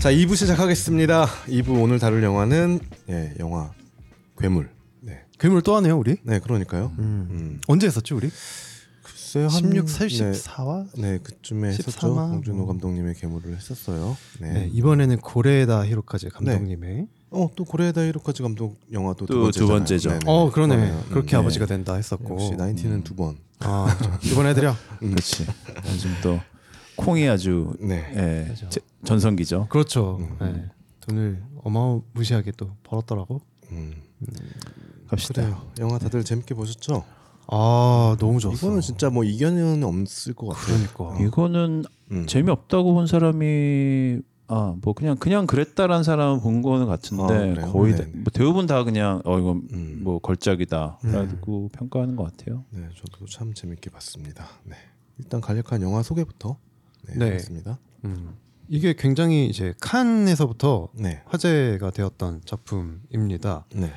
자, 2부 시작하겠습니다. 2부 오늘 다룰 영화는 예, 영화 괴물. 네. 괴물 또 하네요, 우리? 네, 그러니까요. 언제 했었죠, 우리? 글쎄요. 16, 14화? 네, 그쯤에 13화? 했었죠. 봉준호 감독님의 괴물을 했었어요. 네. 네, 이번에는 고레에다 히로카즈 감독님의 네. 또 고레에다 히로카즈 감독 영화도 두 번째죠. 네네. 그러네. 그렇게 네. 아버지가 된다 했었고. 역시 나인틴은 두 번. 아, 두 번 해드려. 그렇지. 요즘 또 콩이 아주 네. 예, 전성기죠. 그렇죠. 예, 돈을 어마무시하게 또 벌었더라고. 갑시다. 그래요. 영화 다들 네. 재밌게 보셨죠? 아, 너무 좋았어. 이거는 진짜 뭐 이견은 없을 것 같아요. 그러니까. 이거는 재미없다고 본 사람이 뭐 그냥 그랬다라는 사람은 본 거는 같은데 거의 다, 뭐 대부분 다 그냥 이건 뭐 걸작이다라고 평가하는 것 같아요. 네, 저도 참 재밌게 봤습니다. 네. 일단 간략한 영화 소개부터 했습니다. 네, 네. 이게 굉장히 이제 칸에서부터 네. 화제가 되었던 작품입니다. 네.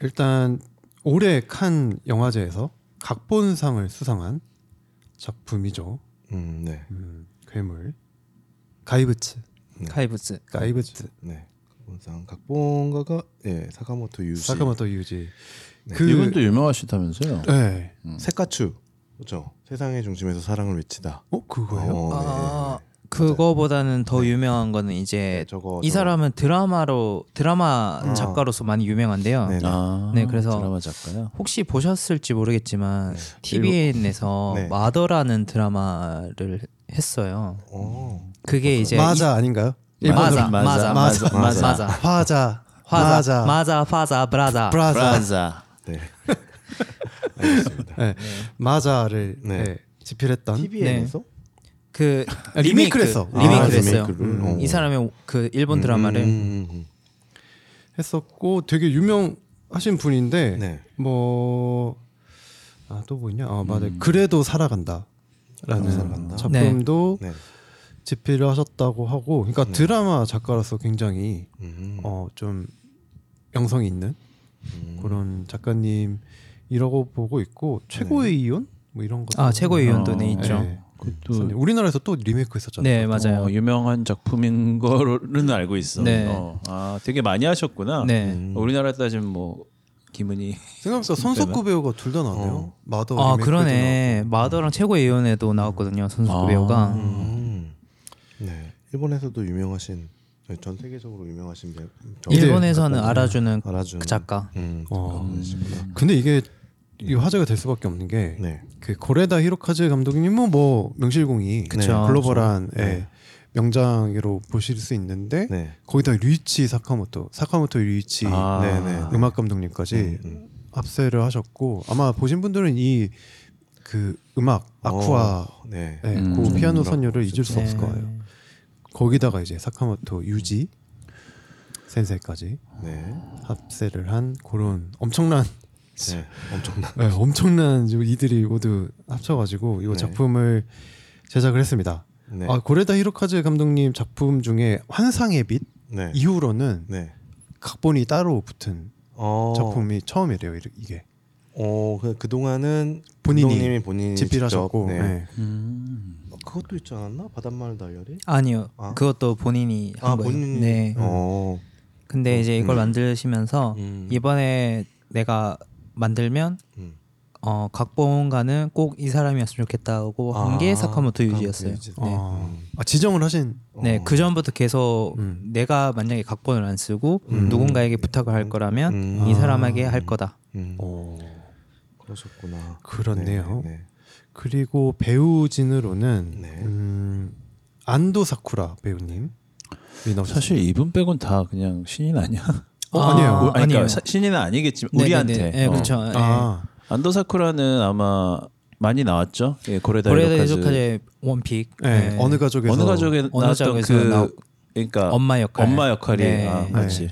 일단 올해 칸 영화제에서 각본상을 수상한 작품이죠. 네. 괴물. 가이부츠. 가이부츠. 네. 각본가가 예, 사카모토 유지. 네. 그 이분도 유명하시다면서요? 네. 세카츄. 그렇죠. 세상의 중심에서 사랑을 외치다. 그거예요? 네. 그거보다는 더 유명한 거는 이제 이 사람은 드라마 작가로서 많이 유명한데요. 네, 그래서 드라마 작가요? 혹시 보셨을지 모르겠지만 TVN에서 네. 마더라는 드라마를 했어요. 그게 이제 맞아 아닌가요? 맞아. 화자 브라자. 네. 알겠습니다. 네. 마자를 네. 네. 집필했던 TVN에서 네. 그 리메이크했어요. 이 사람의 그 일본 드라마를 했었고 되게 유명하신 분인데 네. 또 뭐 있냐? 맞아요. 그래도 살아간다라는 작품도 네. 집필을 하셨다고 하고, 그러니까 드라마 작가로서 굉장히 좀 명성이 있는 그런 작가님. 이라고 보고 있고 최고의 네. 이혼 뭐 이런 것 최고의 이혼도 네 있죠. 네. 우리나라에서 또 리메이크 했었잖아요. 네 맞아요. 유명한 작품인 거는 알고 있어. 네. 되게 많이 하셨구나. 네. 우리나라 따지면 뭐 김은희 생각보다 손석구 배우가 둘 다 나왔네요. 마더 그러네. 나왔고. 마더랑 최고의 이혼에도 나왔거든요. 손석구 배우가. 네 일본에서도 유명하신. 전 세계적으로 유명하신 배우. 일본에서는 알아주는 그 작가. 근데 이게 이 화제가 될 수밖에 없는 게 네. 그 고레다 히로카즈 감독님은 뭐 명실공히 그쵸, 글로벌한 네. 명장으로 보실 수 있는데 네. 거기다 류이치 사카모토 류이치 음악 감독님까지 합세를 하셨고 아마 보신 분들은 이 그 음악 아쿠아 그 피아노 선율을 잊을 수 없을 거예요. 거기다가 이제 사카모토 유지 센세이까지 합세를 한 그런 엄청난 이들이 모두 합쳐가지고 이 작품을 제작을 했습니다. 네. 고레다 히로카즈 감독님 작품 중에 환상의 빛 이후로는 각본이 따로 붙은 작품이 처음이래요. 이게. 그 동안은 본인이 집필하셨고. 그것도 있지 않았나? 바닷마을 다이어리? 아니요. 그것도 본인이 한 거예요. 본인이? 네. 근데 이제 이걸 만드시면서 이번에 내가 만들면 각본가는 꼭 이 사람이었으면 좋겠다고 한 게 사카모토 유지였어요. 네. 지정을 하신? 네. 그 전부터 계속 내가 만약에 각본을 안 쓰고 누군가에게 부탁을 할 거라면 이 사람에게 할 거다. 그러셨구나. 그렇네요. 네. 그리고 배우진으로는 안도 사쿠라 배우님. 사실 이분 빼곤 다 그냥 신인 아니야? 아니에요. 그러니까 신인은 아니겠지만 우리한테. 네, 그렇죠. 안도 사쿠라는 아마 많이 나왔죠. 예, 고레다 히로카즈의 원픽. 네. 네. 어느 가족에 나왔던 그러니까 엄마 역할이 네. 맞지.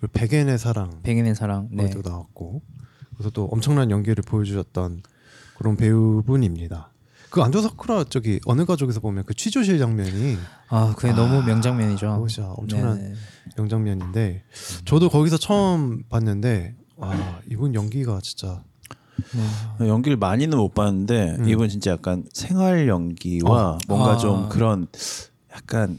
그리고 백엔의 사랑. 네. 또 나왔고. 그래서 또 엄청난 연기를 보여주셨던. 그런 배우분입니다. 그 안도 사쿠라 저기 어느 가족에서 보면 그 취조실 장면이 그게 너무 명장면이죠. 진짜 엄청난 네네. 명장면인데 저도 거기서 처음 봤는데 이분 연기가 진짜 연기를 많이는 못 봤는데 이분 진짜 약간 생활 연기와 뭔가 좀 그런 약간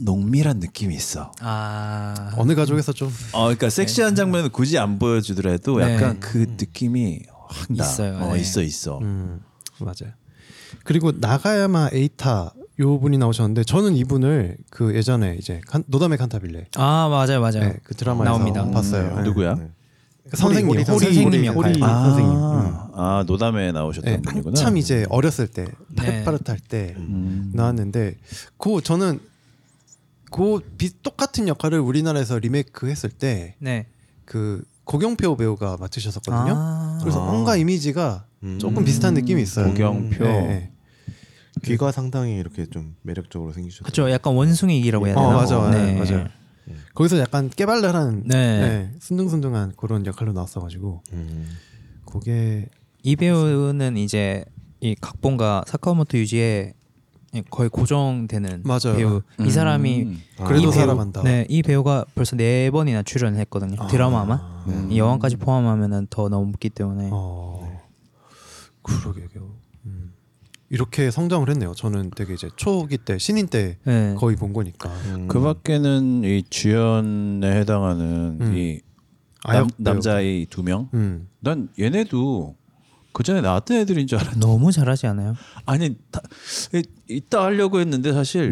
농밀한 느낌이 있어. 아 어느 가족에서 좀. 그러니까 섹시한 장면은 굳이 안 보여주더라도 약간 그 느낌이 확 나. 있어요. 있어. 맞아요. 그리고 나가야마 에이타 요 분이 나오셨는데 저는 이분을 그 예전에 이제 노다메 칸타빌레. 아 맞아요. 네, 그 드라마에서 나옵니다. 봤어요. 누구야? 네. 선생님, 호리 선생님 역할. 아, 선생님. 아 노담에 나오셨던 분이구나. 한참 이제 어렸을 때 파릇파릇할 때 나왔는데 그 저는 그 똑같은 역할을 우리나라에서 리메이크했을 때 그 고경표 배우가 맡으셨었거든요. 그래서 뭔가 이미지가 조금 비슷한 느낌이 있어요. 고경표. 네. 귀가 상당히 이렇게 좀 매력적으로 생기셨죠. 그렇죠. 약간 원숭이기라고 해야 되나? 맞아요. 거기서 약간 깨발랄한 순둥순둥한 그런 역할로 나왔어가지고 그게 이 배우는 이제 이 각본가 사카모토 유지의 거의 고정되는 배우. 이 사람이 그래도 사람한다. 네, 이 배우가 벌써 4번이나 출연을 했거든요. 드라마만 영화까지 포함하면은 더 넘기 때문에. 그러게요. 이렇게 성장을 했네요. 저는 되게 이제 초기 때 신인 때 거의 본 거니까. 그 밖에는 이 주연에 해당하는 이 남자 이 2명. 난 얘네도 그 전에 나왔던 애들인 줄 알았는데 너무 잘하지 않아요? 아니 이따 하려고 했는데 사실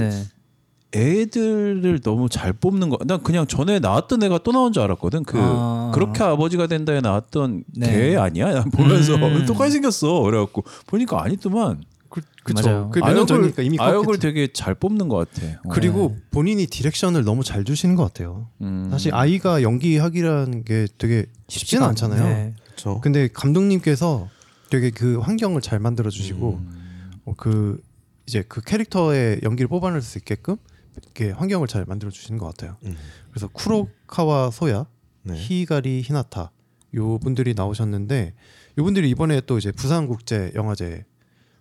애들을 너무 잘 뽑는 거. 난 그냥 전에 나왔던 애가 또 나온 줄 알았거든. 그렇게 아버지가 된다에 나왔던 걔 아니야? 난 보면서 똑같이 생겼어. 그래갖고 보니까 아니더만. 그쵸. 그 몇년 전이니까 이미 아역을 되게 잘 뽑는 것 같아. 그리고 본인이 디렉션을 너무 잘 주시는 것 같아요. 사실 아이가 연기하기라는 게 되게 쉽지는 않잖아요. 근데 감독님께서 되게 그 환경을 잘 만들어 주시고 그 이제 그 캐릭터의 연기를 뽑아낼 수 있게끔 이렇게 환경을 잘 만들어 주시는 것 같아요. 그래서 쿠로카와 소야, 히가리 히나타 요 분들이 나오셨는데 요 분들이 이번에 또 이제 부산국제영화제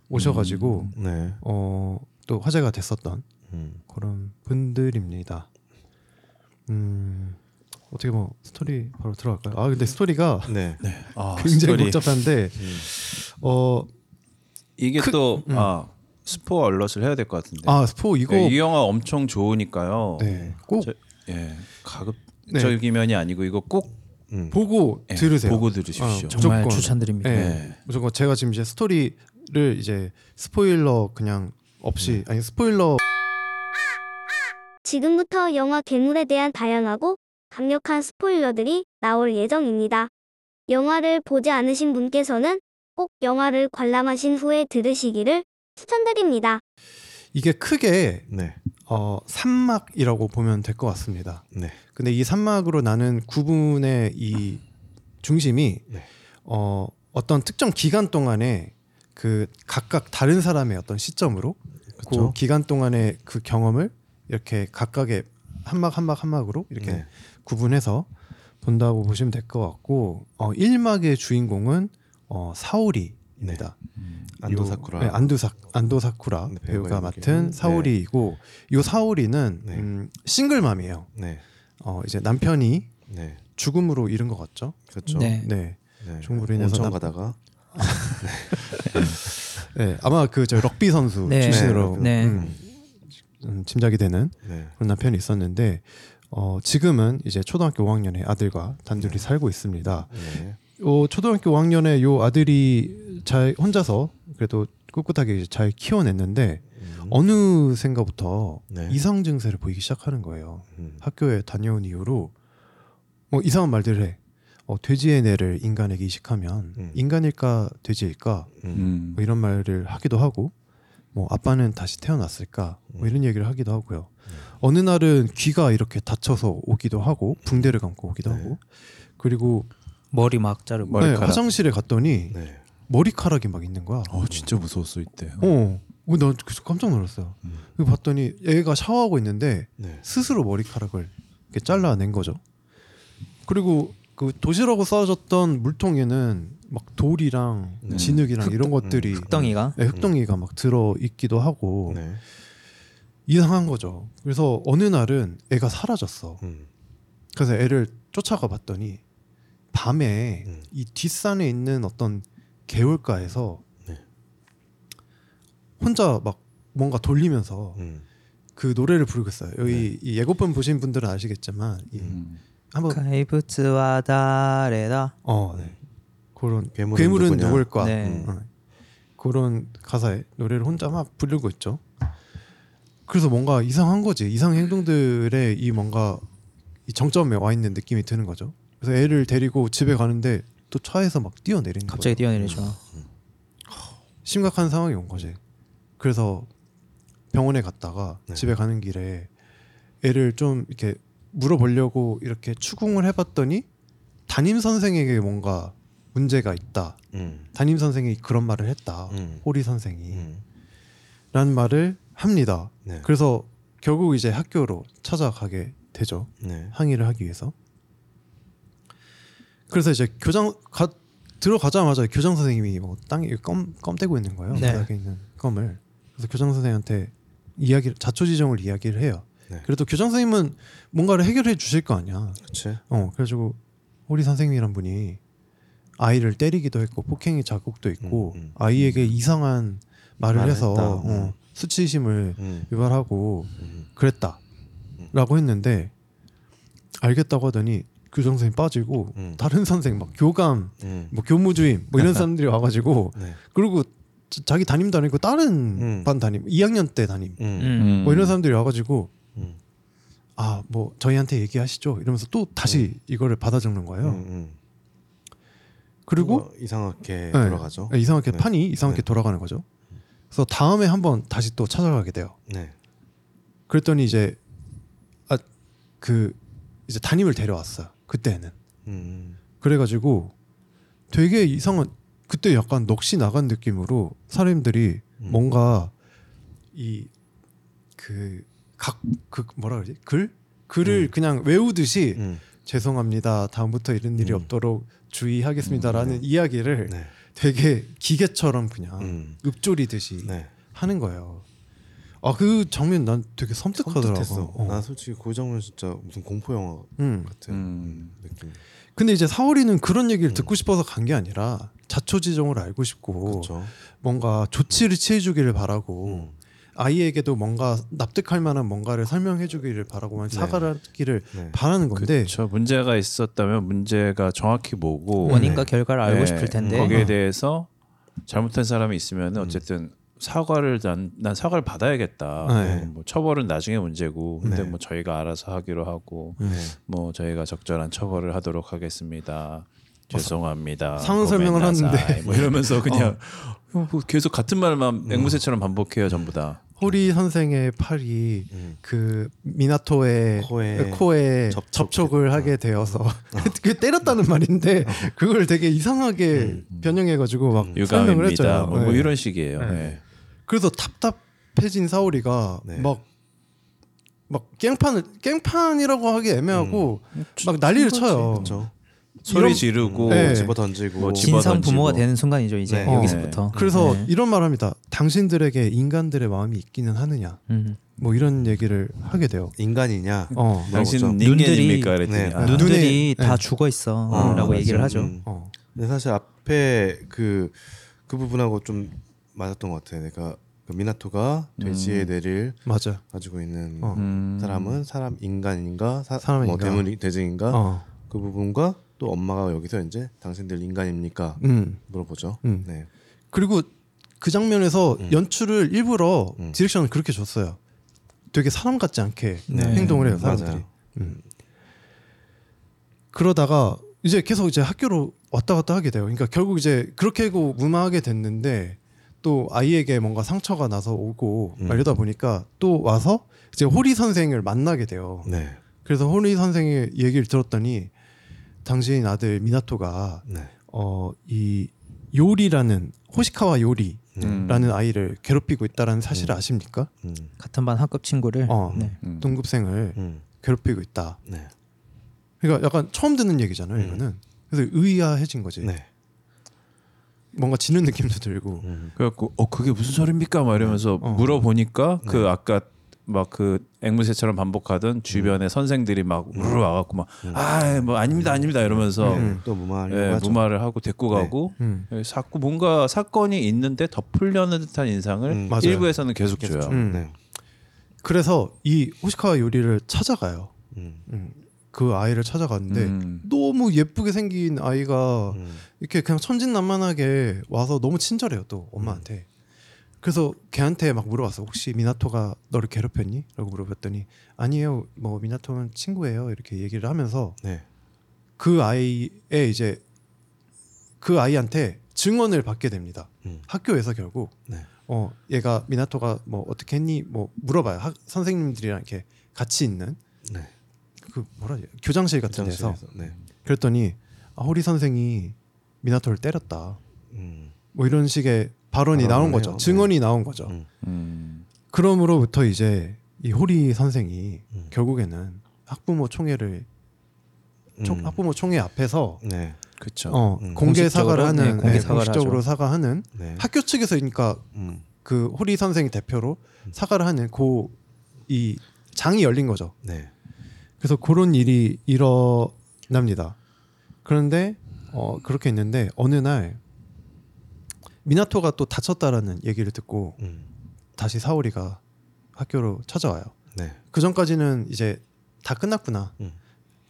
오셔가지고 또 화제가 됐었던 그런 분들입니다. 어떻게 뭐 스토리 바로 들어갈까요? 아 근데 스토리가 굉장히 복잡한데 이게 또 스포 알럿을 해야 될 것 같은데. 스포 이거 이 영화 엄청 좋으니까요. 꼭 가급 적이면이 아니고 이거 꼭 보고 들으세요. 보고 들으십시오. 정말 무조건, 추천드립니다. 무조건 제가 지금 이제 스토리를 이제 스포일러 그냥 없이 아니 스포일러. 지금부터 영화 괴물에 대한 다양하고 강력한 스포일러들이 나올 예정입니다. 영화를 보지 않으신 분께서는 꼭 영화를 관람하신 후에 들으시기를 추천드립니다. 이게 크게 3막이라고 보면 될 것 같습니다. 근데 이 3막으로 나는 구분의 이 중심이 어떤 특정 기간 동안에 그 각각 다른 사람의 어떤 시점으로 그 기간 동안의 그 경험을 이렇게 각각의 한막으로 이렇게 구분해서 본다고 보시면 될 것 같고 1막의 주인공은 사오리입니다. 안도 사쿠라. 안도 사쿠라 배우가 맡은 사오리이고 이 사오리는 싱글맘이에요. 이제 남편이 죽음으로 잃은 것 같죠. 죽음으로 인해서 가다가 아마 그 저 럭비 선수 출신으로 짐작이 되는 그런 남편이 있었는데 지금은 이제 초등학교 5학년의 아들과 단둘이 살고 있습니다. 초등학교 5학년의 요 아들이 잘 혼자서 그래도 꿋꿋하게 이제 잘 키워냈는데 어느샌가부터 이상 증세를 보이기 시작하는 거예요. 학교에 다녀온 이후로 뭐 이상한 말들을 해. 돼지의 뇌를 인간에게 이식하면 인간일까 돼지일까 뭐 이런 말을 하기도 하고 뭐 아빠는 다시 태어났을까 뭐 이런 얘기를 하기도 하고요. 어느 날은 귀가 이렇게 다쳐서 오기도 하고 붕대를 감고 오기도 하고 그리고 머리 막 자르고 화장실에 갔더니 머리카락이 막 있는 거야. 진짜 무서웠어 이때. 나 깜짝 놀랐어요. 봤더니 애가 샤워하고 있는데 스스로 머리카락을 이렇게 잘라낸 거죠. 그리고 그 도시락으로 싸워졌던 물통에는 막 돌이랑 진흙이랑 이런 것들이 흙덩이가 막 들어 있기도 하고 이상한 거죠. 그래서 어느 날은 애가 사라졌어. 그래서 애를 쫓아가 봤더니 밤에 이 뒷산에 있는 어떤 개울가에서 혼자 막 뭔가 돌리면서 그 노래를 부르겠어요. 여기 네. 예고편 보신 분들은 아시겠지만 한번 가이부츠와 다레다. 네. 그런 괴물은 누굴까? 네. 그런 가사에 노래를 혼자 막 부르고 있죠. 그래서 뭔가 이상한 거지. 이상한 행동들의 이 뭔가 이 정점에 와 있는 느낌이 드는 거죠. 그래서 애를 데리고 집에 가는데 또 차에서 막 뛰어내리는 거예요. 갑자기 뛰어내리죠. 심각한 상황이 온 거지. 그래서 병원에 갔다가 네. 집에 가는 길에 애를 좀 이렇게 물어보려고 이렇게 추궁을 해봤더니 담임 선생에게 뭔가 문제가 있다. 담임 선생이 그런 말을 했다. 호리 선생이 라는 말을 합니다. 네. 그래서 결국 이제 학교로 찾아가게 되죠. 네. 항의를 하기 위해서. 그래서 이제 들어가자마자 교장 선생님이 뭐 땅에 껌 떼고 있는 거예요. 네. 바닥에 있는 껌을. 그래서 교장 선생님한테 자초지종을 이야기를 해요. 네. 그래도 교장 선생님은 뭔가를 해결해 주실 거 아니야. 그렇지. 그래가지고 호리 선생님이란 분이 아이를 때리기도 했고 폭행의 자국도 있고 아이에게 이상한 말을 해서 수치심을 유발하고 그랬다라고 했는데 알겠다고 하더니 교장 선생님 빠지고 다른 선생 막 교감, 뭐 교무주임 뭐 이런 사람들이 와가지고 네. 그리고 자기 담임도 아니고 다른 반 담임, 2학년 때 담임 뭐 이런 사람들이 와가지고 아 뭐 저희한테 얘기하시죠 이러면서 또 다시 이거를 받아 적는 거예요. 그리고 이상하게 네. 돌아가죠. 네. 이상하게 네. 판이 이상하게 네. 돌아가는 거죠. 그래서 다음에 한번 다시 또 찾아가게 돼요. 네. 그랬더니 이제 이제 담임을 데려왔어요. 그때는. 그래가지고 되게 이상한 그때 약간 넋이 나간 느낌으로 사람들이 뭔가 글을 그냥 외우듯이 죄송합니다. 다음부터 이런 일이 없도록 주의하겠습니다라는 이야기를 네. 되게 기계처럼 그냥 읊조리듯이 네. 하는 거예요. 아, 그 장면 난 되게 섬뜩하더라고. 난 솔직히 그 장면 진짜 무슨 공포 영화 같은 느낌. 근데 이제 사월이는 그런 얘기를 듣고 싶어서 간 게 아니라 자초지종을 알고 싶고 그쵸. 뭔가 조치를 취해주기를 바라고 아이에게도 뭔가 납득할 만한 뭔가를 설명해주기를 바라고만 사과를 하기를 바라는 건데 그렇죠. 문제가 있었다면 문제가 정확히 뭐고 원인과 결과를 알고 싶을 텐데 거기에 대해서 잘못한 사람이 있으면 어쨌든 사과를 난 사과를 받아야겠다. 네. 뭐 처벌은 나중에 문제고, 근데 뭐 저희가 알아서 하기로 하고, 뭐 저희가 적절한 처벌을 하도록 하겠습니다. 죄송합니다. 상황 설명을 하는데 뭐 이러면서 그냥 계속 같은 말만 앵무새처럼 반복해요, 전부 다. 호리 선생의 팔이 그 미나토의 코에 접촉을 하게 되어서 그 때렸다는 말인데 그걸 되게 이상하게 변형해가지고 막 설명을 했잖아요. 뭐 이런 식이에요. 네. 네. 그래서 답답해진 사오리가 막 깽판이라고 하기 애매하고 막 난리를 쳐요. 그렇죠. 소리 지르고 집어 던지고 뭐 진상 부모가 되는 순간이죠 이제 네. 여기서부터. 그래서 이런 말합니다. 당신들에게 인간들의 마음이 있기는 하느냐. 뭐 이런 얘기를 하게 돼요. 인간이냐. 당신 인간입니까? 그랬더니 눈들이 다 죽어 있어라고 얘기를 하죠. 근데 사실 앞에 그 부분하고 좀 맞았던 것 같아요. 그러니까 미나토가 돼지의 뇌를 가지고 있는 사람은 인간인가 돼지인가 그 부분과 또 엄마가 여기서 이제 당신들 인간입니까? 물어보죠. 네. 그리고 그 장면에서 연출을 일부러 디렉션을 그렇게 줬어요. 되게 사람 같지 않게 행동을 해요, 사람들이. 그러다가 이제 계속 이제 학교로 왔다 갔다 하게 돼요. 그러니까 결국 이제 그렇게 하고 무마하게 됐는데 또 아이에게 뭔가 상처가 나서 오고 이러다 보니까 또 와서 이제 호리 선생을 만나게 돼요. 네. 그래서 호리 선생의 얘기를 들었더니 당신 아들 미나토가 이 요리라는 호시카와 요리라는 아이를 괴롭히고 있다라는 사실을 아십니까? 같은 반 학급 친구를 동급생을 괴롭히고 있다. 네. 그러니까 약간 처음 듣는 얘기잖아요. 이거는 그래서 의아해진 거지. 네. 뭔가 지는 느낌도 들고. 그래갖고 그게 무슨 소리입니까? 막 이러면서 물어보니까 그 아까 막 그 앵무새처럼 반복하던 주변에 선생들이 막 우르르 와갖고 막 아 뭐 아닙니다 이러면서 또 무마를 하고 데리고 가고 자꾸 뭔가 사건이 있는데 덮으려는 듯한 인상을 일부에서는 계속 줘요. 그래서 이 호시카와 요리를 찾아가요. 그 아이를 찾아갔는데 너무 예쁘게 생긴 아이가 이렇게 그냥 천진난만하게 와서 너무 친절해요. 또 엄마한테. 그래서 걔한테 막 물어봤어. 혹시 미나토가 너를 괴롭혔니? 라고 물어봤더니 아니에요. 뭐 미나토는 친구예요. 이렇게 얘기를 하면서 네. 그 아이의 이제 그 아이한테 증언을 받게 됩니다. 학교에서 결국 네. 얘가 미나토가 뭐 어떻게 했니? 뭐 물어봐요. 선생님들이랑 이렇게 같이 있는. 네. 그 뭐라 해야 교장실 같은 데서 네. 그랬더니 아, 호리 선생이 미나토를 때렸다. 뭐 이런 식의 발언이 나온 거죠. 해요. 증언이 나온 거죠. 그러므로부터 이제 이 호리 선생이 결국에는 학부모 총회를 학부모 총회 앞에서 네. 그렇죠. 공개 사과를 하는 공식적으로 사과하는 네. 학교 측에서 그러니까 그 호리 선생 대표로 사과를 하는 고 이 장이 열린 거죠. 네. 그래서 그런 일이 일어납니다. 그런데 그렇게 있는데 어느 날 미나토가 또 다쳤다라는 얘기를 듣고 다시 사오리가 학교로 찾아와요. 네. 그 전까지는 이제 다 끝났구나.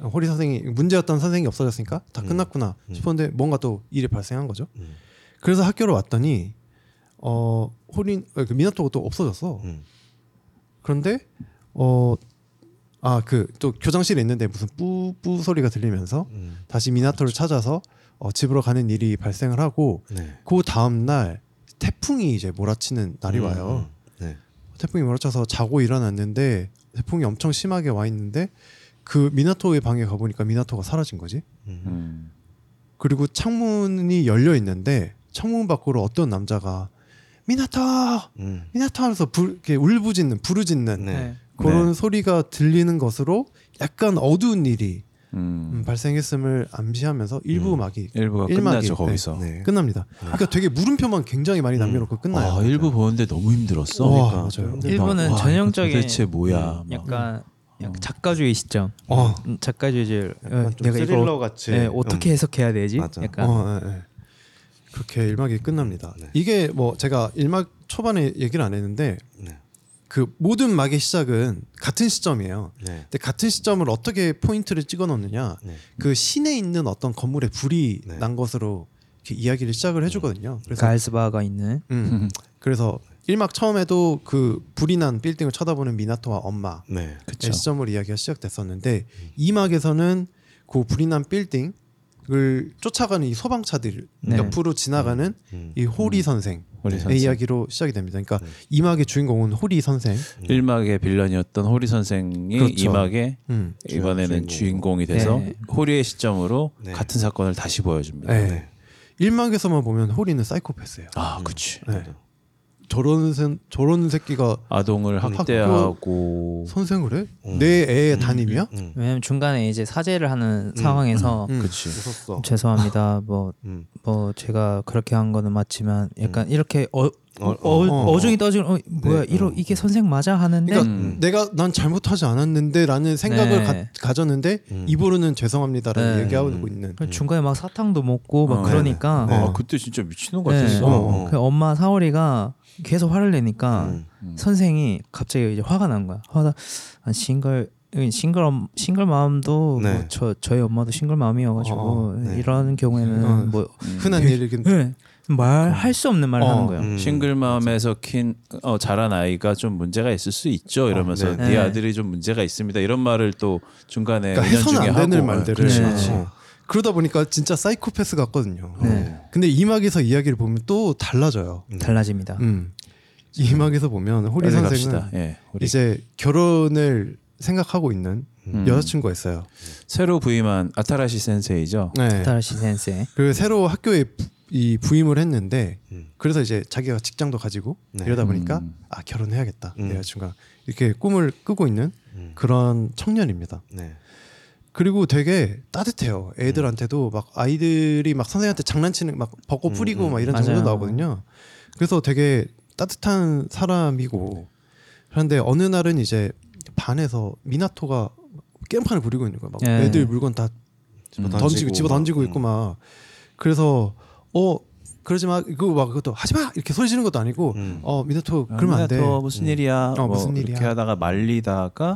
호리 선생이 문제였던 선생이 없어졌으니까 다 끝났구나 싶었는데 뭔가 또 일이 발생한 거죠. 그래서 학교로 왔더니 미나토가 또 없어졌어. 그런데 그 또 교장실에 있는데 무슨 뿌뿌 소리가 들리면서 다시 미나토를 찾아서 집으로 가는 일이 발생을 하고 네. 그 다음 날 태풍이 이제 몰아치는 날이 와요. 네. 태풍이 몰아쳐서 자고 일어났는데 태풍이 엄청 심하게 와 있는데 그 미나토의 방에 가보니까 미나토가 사라진 거지. 그리고 창문이 열려 있는데 창문 밖으로 어떤 남자가 미나토! 미나토! 하면서 이렇게 울부짖는 부르짖는 네. 그런 네. 소리가 들리는 것으로 약간 어두운 일이 발생했음을 암시하면서 일부 음악이 일부가 끝나죠. 네. 거기서 네. 끝납니다. 그러니까 되게 물음표만 굉장히 많이 남겨놓고 끝나요. 아, 일부 보는데 너무 힘들었어. 와, 그러니까. 맞아요. 일부는 전형적인 도대체 뭐야 약간 작가주의 시점. 작가주의질. 내가 이거 같이. 네, 어떻게 해석해야 되지? 맞아. 약간 네. 그렇게 1막이 끝납니다. 네. 이게 뭐 제가 1막 초반에 얘기를 안 했는데 네. 그 모든 막의 시작은 같은 시점이에요. 네. 근데 같은 시점을 어떻게 포인트를 찍어 넣느냐? 네. 그 신에 있는 어떤 건물에 불이 네. 난 것으로 이렇게 이야기를 시작을 해주거든요. 그래서 가이스바가 있는. 그래서 1막 처음에도 그 불이 난 빌딩을 쳐다보는 미나토와 엄마의 네. 시점으로 이야기가 시작됐었는데 2막에서는 그 불이 난 빌딩을 쫓아가는 이 소방차들 네. 옆으로 지나가는 이 호리 선생의 이야기로 시작이 됩니다. 그러니까 2막의 주인공은 호리 선생 1막의 빌런이었던 호리 선생이 그렇죠. 2막의 이번에는 주인공이 돼서 네. 호리의 시점으로 네. 같은 사건을 다시 보여줍니다. 네. 네. 1막에서만 보면 호리는 사이코패스예요. 아, 그치. 네. 저런 새끼가 아동을 학대하고 선생을 해? 내 애의 담임이야? 왜냐면 중간에 이제 사죄를 하는 상황에서 그치. 죄송합니다. 뭐 제가 그렇게 한 거는 맞지만 약간 이렇게 어중이 떠지고 뭐야 네. 이게 선생 맞아 하는데 그러니까 내가 난 잘못하지 않았는데라는 생각을 네. 가졌는데 입으로는 죄송합니다라는 얘기하고 있는 중간에 막 사탕도 먹고 막 그러니까 네. 네. 그때 진짜 미친놈 같았어. 네. 그 엄마 사오리가 계속 화를 내니까 선생이 갑자기 이제 화가 난 거야. 화가 싱글 마음도 네. 뭐 저희 엄마도 싱글 마음이어가지고 네. 이런 경우에는 뭐 흔한 일이긴. 네. 말할 수 없는 말을 하는 거예요. 싱글맘에서 자란 아이가 좀 문제가 있을 수 있죠. 이러면서 네. 네 아들이 좀 문제가 있습니다. 이런 말을 또 중간에 그러니까 해선 안 되는 말들을. 그렇지. 그러다 보니까 진짜 사이코패스 같거든요. 네. 근데 2막에서 이야기를 보면 또 달라져요. 달라집니다. 2막에서 보면 호리 선생은 네, 호리. 이제 결혼을 생각하고 있는 여자친구가 있어요. 새로 부임한 아타라시 센세이죠. 네. 아타라시 센세. 그 새로 학교에 이 부임을 했는데 그래서 이제 자기가 직장도 가지고 네. 이러다 보니까 아 결혼해야겠다 내가 중간 이렇게 꿈을 꾸고 있는 그런 청년입니다. 네. 그리고 되게 따뜻해요. 애들한테도 막 아이들이 막 선생님한테 장난치는 막 벗고 뿌리고 막 이런 장면도 나오거든요. 그래서 되게 따뜻한 사람이고 그런데 어느 날은 이제 반에서 미나토가 깽판을 부리고 있는 거야. 막 네. 애들 물건 다 집어 던지고 있고 막 그래서 그러지만 이거 막 그것도 하지마 이렇게 소리 지르는 것도 아니고 미나토 그러면 안 돼. 무슨 일이야? 무슨 일이야? 이렇게 하다가 말리다가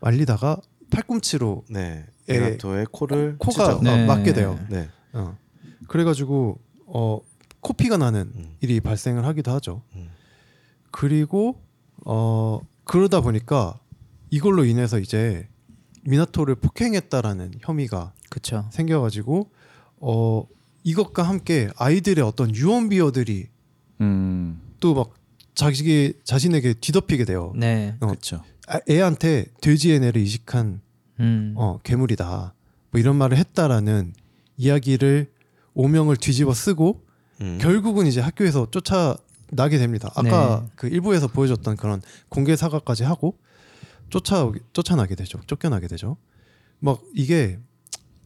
말리다가 팔꿈치로 네. 미나토의 코를 코가 네. 맞게 돼요. 네. 그래가지고 코피가 나는 일이 발생을 하기도 하죠. 그리고 그러다 보니까 이걸로 인해서 이제 미나토를 폭행했다라는 혐의가 그쵸. 생겨가지고 이것과 함께 아이들의 어떤 유언비어들이 또 막 자기 자신에게 뒤덮이게 돼요. 네, 그렇죠. 애한테 돼지의 뇌를 이식한 괴물이다. 뭐 이런 말을 했다라는 이야기를 오명을 뒤집어 쓰고 결국은 이제 학교에서 쫓아나게 됩니다. 아까 네. 그 일부에서 보여줬던 그런 공개 사과까지 하고 쫓아나게 되죠. 쫓겨나게 되죠. 막 이게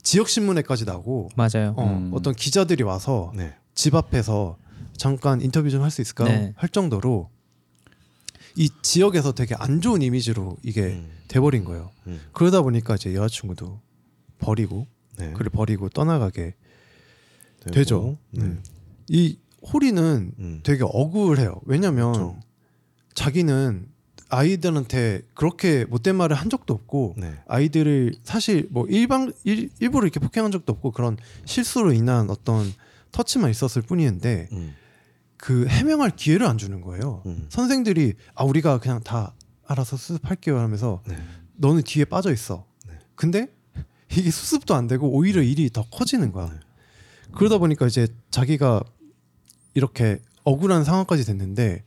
지역 신문에까지 나오고 맞아요. 어떤 기자들이 와서 네. 집 앞에서 잠깐 인터뷰 좀 할 수 있을까요? 네. 할 정도로 이 지역에서 되게 안 좋은 이미지로 이게 돼버린 거예요. 그러다 보니까 이제 여자친구도 버리고 네. 그를 버리고 떠나가게 되죠. 이 호리는 되게 억울해요. 왜냐면 그렇죠. 자기는 아이들한테 그렇게 못된 말을 한 적도 없고 네. 아이들을 사실 뭐 일부러 이렇게 폭행한 적도 없고 그런 실수로 인한 어떤 터치만 있었을 뿐인데 그 해명할 기회를 안 주는 거예요. 선생들이 우리가 그냥 다 알아서 수습할게요 하면서 네. 너는 뒤에 빠져 있어. 네. 근데 이게 수습도 안 되고 오히려 일이 더 커지는 거야. 네. 그러다 보니까 이제 자기가 이렇게 억울한 상황까지 됐는데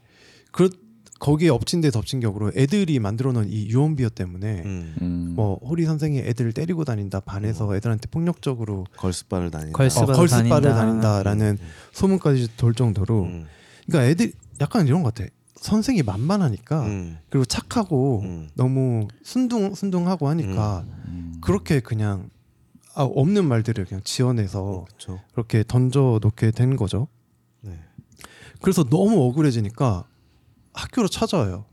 거기에 엎친 데 덮친 격으로 애들이 만들어놓은 이 유언비어 때문에 뭐 호리 선생이 애들을 때리고 다닌다, 반에서 애들한테 폭력적으로 걸스바를 다닌다, 걸스바를 다닌다라는 소문까지 돌 정도로 그러니까 애들 약간 이런 것 같아. 선생이 만만하니까 그리고 착하고 너무 순둥하고 하니까 그렇게 그냥 없는 말들을 그냥 지어내서 그쵸. 그렇게 던져 놓게 된 거죠. 네. 그래서 너무 억울해지니까 학교로 찾아와요.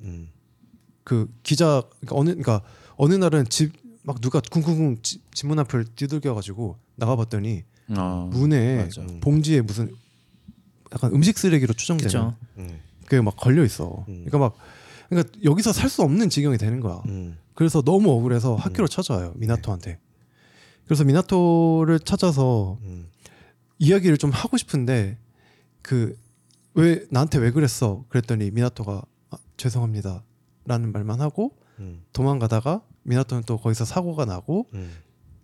그 기자 어느 날은 집 막 누가 쿵쿵쿵 집문 앞을 뒤들겨가지고 나가봤더니 문에 맞아. 봉지에 무슨 약간 음식 쓰레기로 추정되는 그게 막 걸려 있어. 그러니까 여기서 살 수 없는 지경이 되는 거야. 그래서 너무 억울해서 학교로 찾아와요 미나토한테. 네. 그래서 미나토를 찾아서 이야기를 좀 하고 싶은데 왜 나한테 왜 그랬어? 그랬더니 미나토가 죄송합니다 라는 말만 하고 도망가다가 미나토는 또 거기서 사고가 나고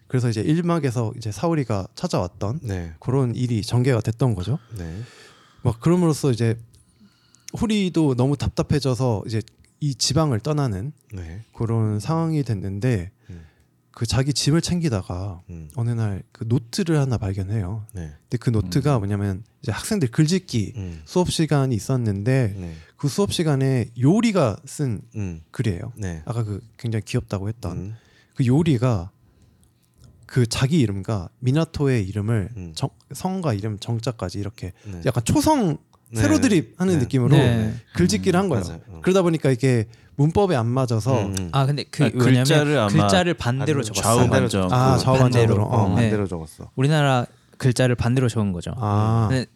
그래서 이제 1막에서 이제 사오리가 찾아왔던 네. 그런 일이 전개가 됐던 거죠. 네. 막 그럼으로써 이제 호리도 너무 답답해져서 이제 이 지방을 떠나는 네. 그런 상황이 됐는데 그 자기 짐을 챙기다가 어느 날 그 노트를 하나 발견해요. 네. 근데 그 노트가 뭐냐면 이제 학생들 글짓기 수업 시간이 있었는데 네. 그 수업 시간에 요리가 쓴 글이에요. 네. 아까 그 굉장히 귀엽다고 했던 그 요리가 그 자기 이름과 미나토의 이름을 성과 이름 정자까지 이렇게 네. 약간 초성 네. 세로 드립하는 네. 느낌으로 네. 글짓기를 한 거예요. 그러다 보니까 이게 문법에 안 맞아서 근데 글자를 반대로 적었어요. 좌우 반대로 반대로 적었어. 우리나라 글자를 반대로 적은 거죠.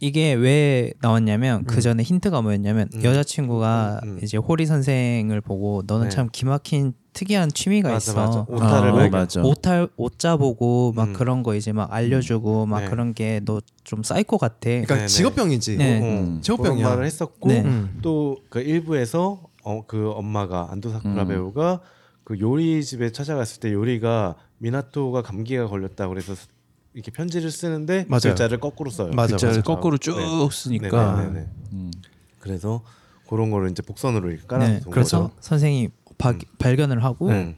이게 왜 나왔냐면 그 전에 힌트가 뭐였냐면 여자친구가 이제 호리 선생을 보고 너는 네. 참 기막힌 특이한 취미가 있어. 맞아. 옷자 보고 막 그런 거 이제 막 알려주고 막 네. 그런 게 너 좀 사이코 같아. 그러니까 네네. 직업병이지. 네. 직업병이야. 그런 말을 했었고 네. 또 그 일부에서 그 엄마가 안도 사쿠라 배우가 그 요리집에 찾아갔을 때 요리가 미나토가 감기가 걸렸다 그래서 이렇게 편지를 쓰는데 맞아요. 글자를 거꾸로 써요. 글자를 거꾸로 쭉 네. 쓰니까. 네네네네. 그래서 그런 거를 이제 복선으로 깔아놓은 거죠. 그래서 선생이 발견을 하고 네.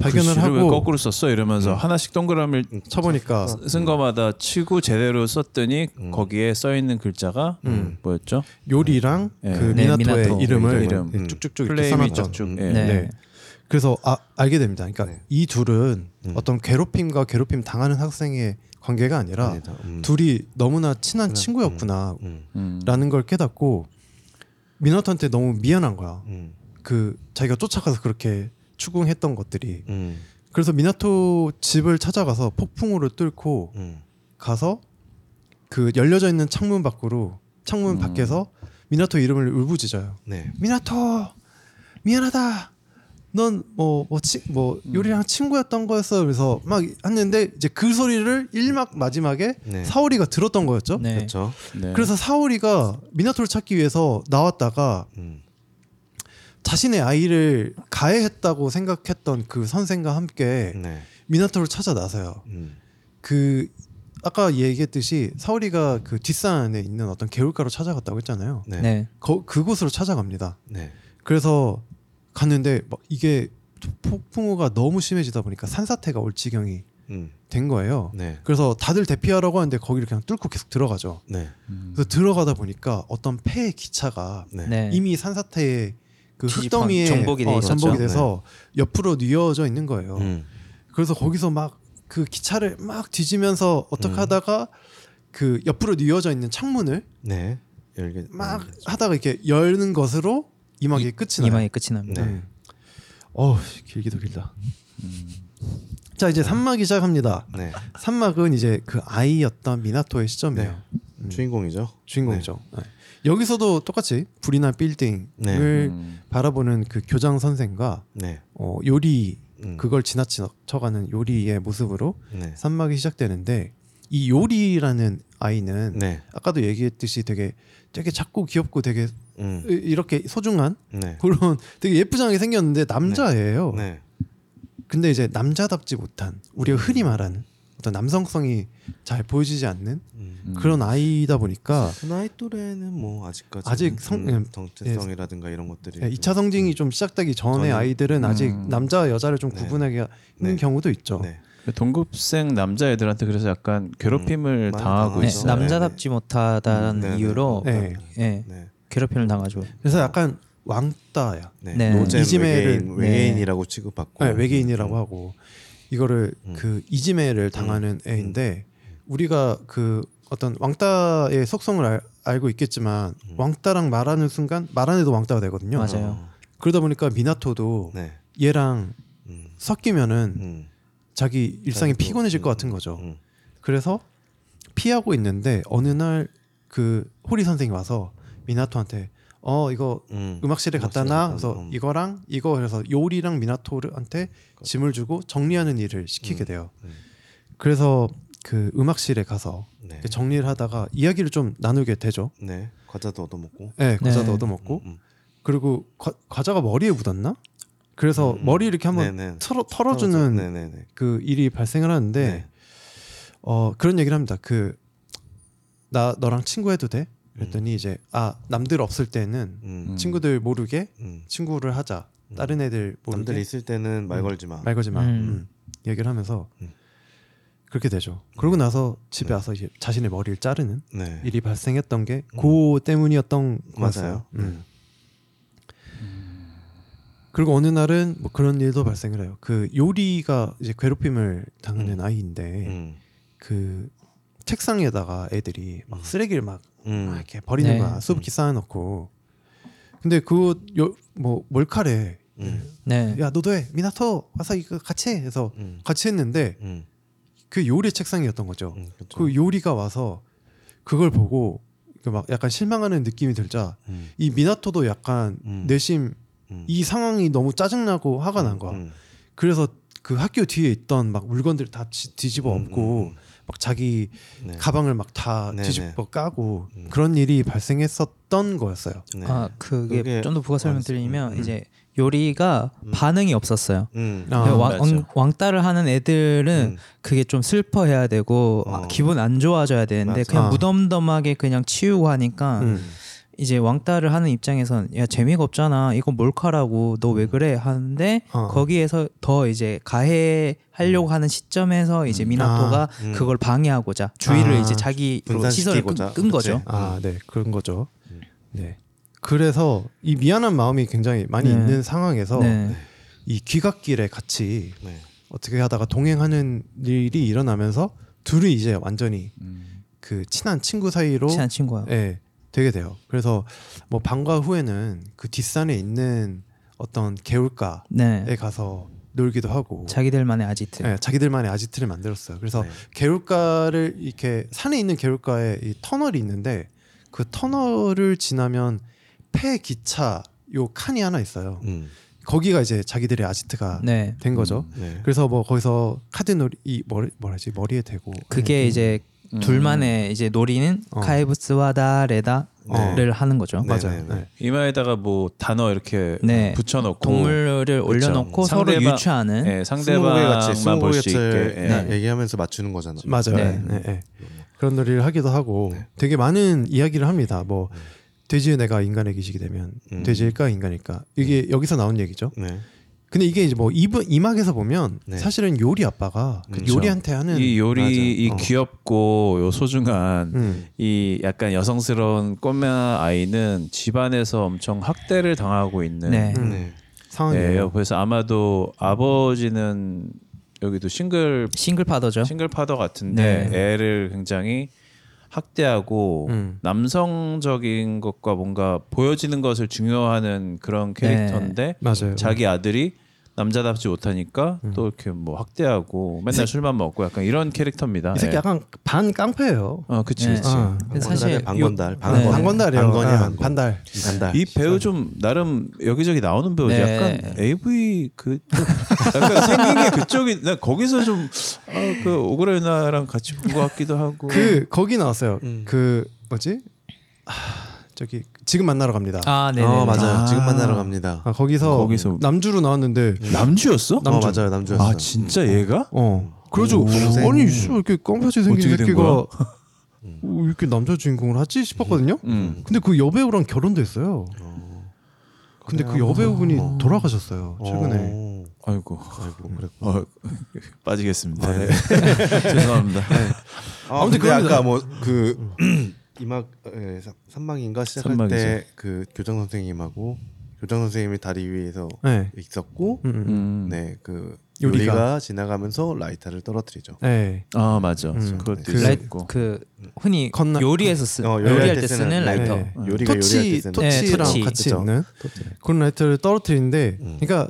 발견을 하고 거꾸로 썼어 이러면서 하나씩 동그라미를 쳐보니까 쓴 거마다 치고 제대로 썼더니 거기에 써 있는 글자가 뭐였죠? 요리랑 그 미나토의 이름을 쭉쭉쭉 이렇게 써놨죠. 그래서 알게 됩니다. 그러니까 네. 이 둘은 어떤 괴롭힘과 괴롭힘 당하는 학생의 관계가 아니라 둘이 너무나 친한 친구였구나 라는 걸 깨닫고 미나토한테 너무 미안한 거야. 그 자기가 쫓아가서 그렇게 추궁했던 것들이 그래서 미나토 집을 찾아가서 폭풍우를 뚫고 가서 그 열려져 있는 창문 밖으로 창문 밖에서 미나토 이름을 울부짖어요. 네. 미나토 미안하다. 넌 뭐 요리랑 친구였던 거였어. 그래서 막 했는데 이제 그 소리를 1막 마지막에 네. 사오리가 들었던 거였죠. 네. 그렇죠. 네. 그래서 사오리가 미나토를 찾기 위해서 나왔다가 자신의 아이를 가해했다고 생각했던 그 선생과 함께 네. 미나토를 찾아 나서요. 그 아까 얘기했듯이 사오리가 그 뒷산에 있는 어떤 개울가로 찾아갔다고 했잖아요. 네. 네. 그곳으로 찾아갑니다. 네. 그래서 갔는데 막 이게 폭풍우가 너무 심해지다 보니까 산사태가 올 지경이 된 거예요. 네. 그래서 다들 대피하라고 하는데 거기를 그냥 뚫고 계속 들어가죠. 네. 그래서 들어가다 보니까 어떤 폐의 기차가 네. 이미 산사태의 그 흙더미에 전복이 돼서 네. 옆으로 뉘어져 있는 거예요. 그래서 거기서 막 그 기차를 막 뒤지면서 어떻게 하다가 그 옆으로 뉘어져 있는 창문을 네. 막 하다가 이렇게 열는 것으로 이막이 끝이 나요. 이막이 끝이 납니다. 네. 어우 길기도 길다. 자 이제 3막이 시작합니다. 네. 3막은 이제 그 아이였던 미나토의 시점이에요. 네. 주인공이죠. 주인공이죠. 네. 네. 여기서도 똑같이 불이나 빌딩을 네. 바라보는 그 교장 선생과 네. 요리 그걸 지나쳐가는 요리의 모습으로 네. 3막이 시작되는데 이 요리라는 아이는 네. 아까도 얘기했듯이 되게 작고 귀엽고 되게 이렇게 소중한 네. 그런 되게 예쁘장하게 생겼는데 남자예요. 네. 네. 근데 이제 남자답지 못한 우리가 흔히 말하는 어떤 남성성이 잘 보여지지 않는 그런 아이다 보니까 그 나이 또래는 뭐 아직까지 아직 정체성이라든가 이런 것들이 2차 성징이 좀 시작되기 전에 아이들은 아직 남자 여자를 좀 네. 구분하기 힘든 네. 경우도 있죠. 네. 동급생 남자애들한테 그래서 약간 괴롭힘을 당하고 있어요. 네, 남자답지 못하다는 네, 이유로 네. 네. 네. 괴롭힘을 당하죠. 그래서 약간 왕따야. 네. 네. 이지메를 외계인이라고 취급받고 네, 외계인이라고 하고 이거를 그 이지메를 당하는 애인데 우리가 그 어떤 왕따의 속성을 알고 있겠지만 왕따랑 말하는 순간 말하는 애도 왕따가 되거든요. 맞아요. 그러다 보니까 미나토도 네. 얘랑 섞이면은 자기 일상이 피곤해질 것 같은 거죠. 그래서 피하고 있는데 어느 날 그 호리 선생이 와서 미나토한테 이거 음악실에 갖다 놔. 그래서 이거랑 이거 그래서 요리랑 미나토한테 짐을 주고 정리하는 일을 시키게 돼요. 그래서 그 음악실에 가서 네. 정리를 하다가 이야기를 좀 나누게 되죠. 네. 과자도 얻어먹고. 네. 과자도 네. 얻어먹고. 그리고 과자가 머리에 묻었나? 그래서 머리 이렇게 한번 네네. 털어주는 네네네. 그 일이 발생을 하는데 네. 그런 얘기를 합니다. 그 나 너랑 친구해도 돼? 그랬더니 이제 남들 없을 때는 친구들 모르게 친구를 하자. 다른 애들 모르게. 남들 있을 때는 말 걸지 마. 말 걸지 마. 얘기를 하면서 그렇게 되죠. 그러고 나서 집에 와서 이제 자신의 머리를 자르는 네. 일이 발생했던 게 그 때문이었던 거였어요. 그리고 어느 날은 뭐 그런 일도 발생을 해요. 그 요리가 이제 괴롭힘을 당하는 아이인데 그 책상에다가 애들이 막 쓰레기를 막 이렇게 버리는 네. 거야. 수북히 쌓아놓고. 근데 그 뭐 몰카래. 네. 야 너도 해. 미나토 와서 이거 같이 해. 해서 같이 했는데 그 요리 책상이었던 거죠. 그렇죠. 그 요리가 와서 그걸 보고 막 약간 실망하는 느낌이 들자 이 미나토도 약간 내심 이 상황이 너무 짜증나고 화가 난 거야. 그래서 그 학교 뒤에 있던 막 물건들 다 뒤집어 엎고 막 자기 네. 가방을 막 다 뒤집어 까고 그런 일이 발생했었던 거였어요. 네. 아 그게 좀 더 부가 설명드리면 이제 요리가 반응이 없었어요. 왕따를 하는 애들은 그게 좀 슬퍼해야 되고 기분 안 좋아져야 되는데 맞아. 그냥 무덤덤하게 그냥 치우고 하니까. 이제 왕따를 하는 입장에선 야 재미가 없잖아 이거 몰카라고 너 왜 그래 하는데 거기에서 더 이제 가해하려고 하는 시점에서 이제 미나토가 그걸 방해하고자 주의를 이제 자기로 시선을 끈 거죠. 아, 네 그런 거죠. 네 그래서 이 미안한 마음이 굉장히 많이 있는 상황에서 이 귀갓길에 같이 어떻게 하다가 동행하는 일이 일어나면서 둘이 이제 완전히 그 친한 친구 사이로 친한 친구야. 네. 되게 돼요. 그래서 뭐 방과 후에는 그 뒷산에 있는 어떤 개울가에 가서 놀기도 하고 자기들만의 아지트. 네, 자기들만의 아지트를 만들었어요. 그래서 네. 게울가를 이렇게 산에 있는 게울가에 이 터널이 있는데 그 터널을 지나면 폐 기차 요 칸이 하나 있어요. 거기가 이제 자기들의 아지트가 네. 된 거죠. 네. 그래서 뭐 거기서 카드놀이 이 뭐라지 머리에 대고 그게 이제 둘만의 이제 놀이는 카이부스와다 레다를 하는 거죠. 네. 맞아요. 네. 네. 이마에다가 뭐 단어 이렇게 네. 붙여놓고 동물을 올려놓고 서로 유추하는 네. 상대방만 볼 수 있게 네. 네. 얘기하면서 맞추는 거잖아요. 맞아요. 네. 네. 네. 그런 놀이를 하기도 하고 네. 되게 많은 이야기를 합니다. 뭐 돼지의 내가 인간의 기식이 되면 돼지일까 인간일까 이게 여기서 나온 얘기죠. 네. 근데 이게 이제 뭐 2막에서 보면 네. 사실은 요리 아빠가 그렇죠. 요리한테 하는 이 요리 맞아. 이 귀엽고 요 소중한 이 약간 여성스러운 꼬마 아이는 집안에서 엄청 학대를 당하고 있는 네. 네. 상황이에요. 네, 그래서 아마도 아버지는 여기도 싱글 파더죠. 싱글 파더 같은데 네. 애를 굉장히 학대하고 남성적인 것과 뭔가 보여지는 것을 중요하는 그런 캐릭터인데 네. 자기 아들이 남자답지 못하니까 또 이렇게 뭐 학대하고 맨날 술만 먹고 약간 이런 캐릭터입니다. 이 새끼 네. 약간 반 깡패예요. 어, 그치, 네. 그치. 아, 사실 반건달. 이 배우 좀 나름 여기저기 나오는 배우지. 네. 약간 AV 그 약간 생긴 게 그쪽이 나 거기서 좀 그 오그라이나랑 같이 본 것 같기도 하고. 그 거기 나왔어요. 그 뭐지? 저기 지금 만나러 갑니다. 아, 네, 맞아요. 지금 만나러 갑니다. 아, 거기서 남주로 나왔는데 남주였어? 남주. 맞아요, 남주였어. 아, 진짜 얘가? 그러죠. 아니, 이렇게 깡패지 생긴 새끼가 이렇게 남자 주인공을 하지 싶었거든요. 근데 그 여배우랑 결혼도 했어요. 근데 그 여배우분이 돌아가셨어요. 최근에. 아이고, 그랬고. 빠지겠습니다. 아, 네. 죄송합니다. 네. 아무튼 그 아까 뭐 그 3막인가 시작할 때 그 교장선생님하고 교장선생님이 다리 위에서 네. 있었고 네, 그 요리가 지나가면서 라이터를 떨어뜨리죠. 네. 아, 맞아. 그것도 있었고. 그 흔히 요리에서 요리할 때 쓰는 라이터. 네. 요리가 요리할 때 토치랑 같이 있는 그런 라이터를 떨어뜨리는데 그러니까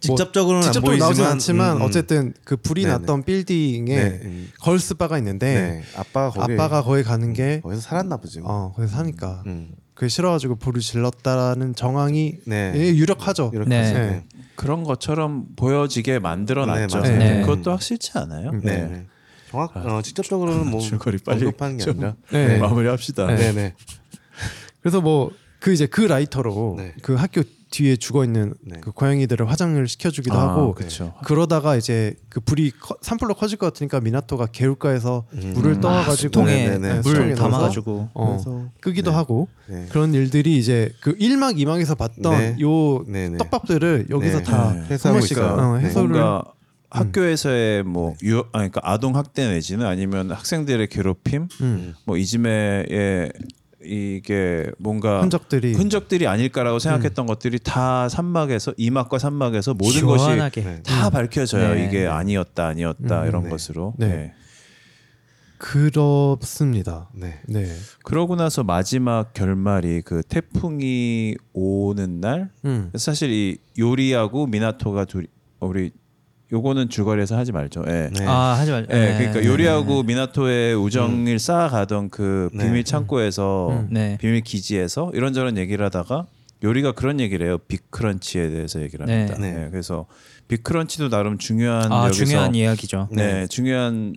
직접적으로는 뭐 직접적으로 나오진 않지만 어쨌든 그 불이 네네. 났던 빌딩에 걸스바가 있는데 네. 아빠가 거기 가는 게 거기서 살았나 보지. 거기서 사니까 그게 싫어가지고 불을 질렀다라는 정황이 네. 유력하죠. 네. 네. 그런 것처럼 보여지게 만들어놨죠. 네, 네. 그것도 확실치 않아요. 네. 네. 직접적으로는 뭐 줄거리 빨리 언급하는 게 아니라 네. 마무리합시다. 네. 네. 그래서 뭐 그 이제 그 라이터로 네. 그 학교 뒤에 죽어 있는 네. 그 고양이들을 화장을 시켜주기도 하고 그쵸. 그러다가 이제 그 불이 산불로 커질 것 같으니까 미나토가 개울가에서 물을 떠와가지고 통에 물 담아가지고 끄기도 네. 하고 네. 그런 일들이 이제 그 1막 2막에서 봤던 네. 요 네. 떡밥들을 여기서 네. 다 해소하고 있어요. 해소를 학교에서의 뭐 그러니까 아동 학대 내지는 아니면 학생들의 괴롭힘, 뭐 이지메의 이게 뭔가 흔적들이 아닐까라고 생각했던 것들이 다 3막에서 2막과 3막에서 모든 시원하게. 것이 다 밝혀져요. 네. 이게 아니었다 이런 것으로. 네. 네. 그렇습니다. 네. 네. 그러고 나서 마지막 결말이 그 태풍이 오는 날. 사실 이 요리하고 미나토가 둘이 우리 요거는 줄거리에서 하지 말죠. 예. 네. 아, 하지 말죠. 예. 그러니까 요리하고 미나토의 우정을 쌓아가던 그 비밀 창고에서 비밀 기지에서 이런저런 얘기를 하다가 요리가 그런 얘기를 해요. 빅크런치에 대해서 얘기를 합니다. 네. 네. 그래서 빅크런치도 나름 중요한 중요한 이야기죠. 네. 중요한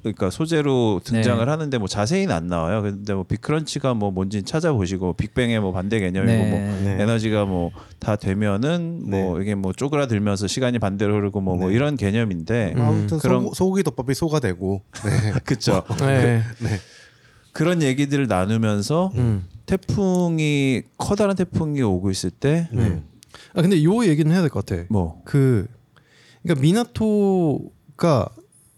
그러니까 소재로 등장을 하는데 뭐 자세히는 안 나와요. 근데 뭐 빅크런치가 뭐 뭔지 찾아보시고 빅뱅의 뭐 반대 개념이고 뭐 에너지가 뭐 다 되면은 뭐 이게 뭐 쪼그라들면서 시간이 반대로 흐르고 뭐 이런 개념인데 아무튼 그런 소고기 덮밥이 소가 되고 네. 그렇죠. 네. 네. 그런 얘기들을 나누면서 태풍이 커다란 태풍이 오고 있을 때 아 근데 요 얘기는 해야 될 것 같아. 뭐 그러니까 미나토가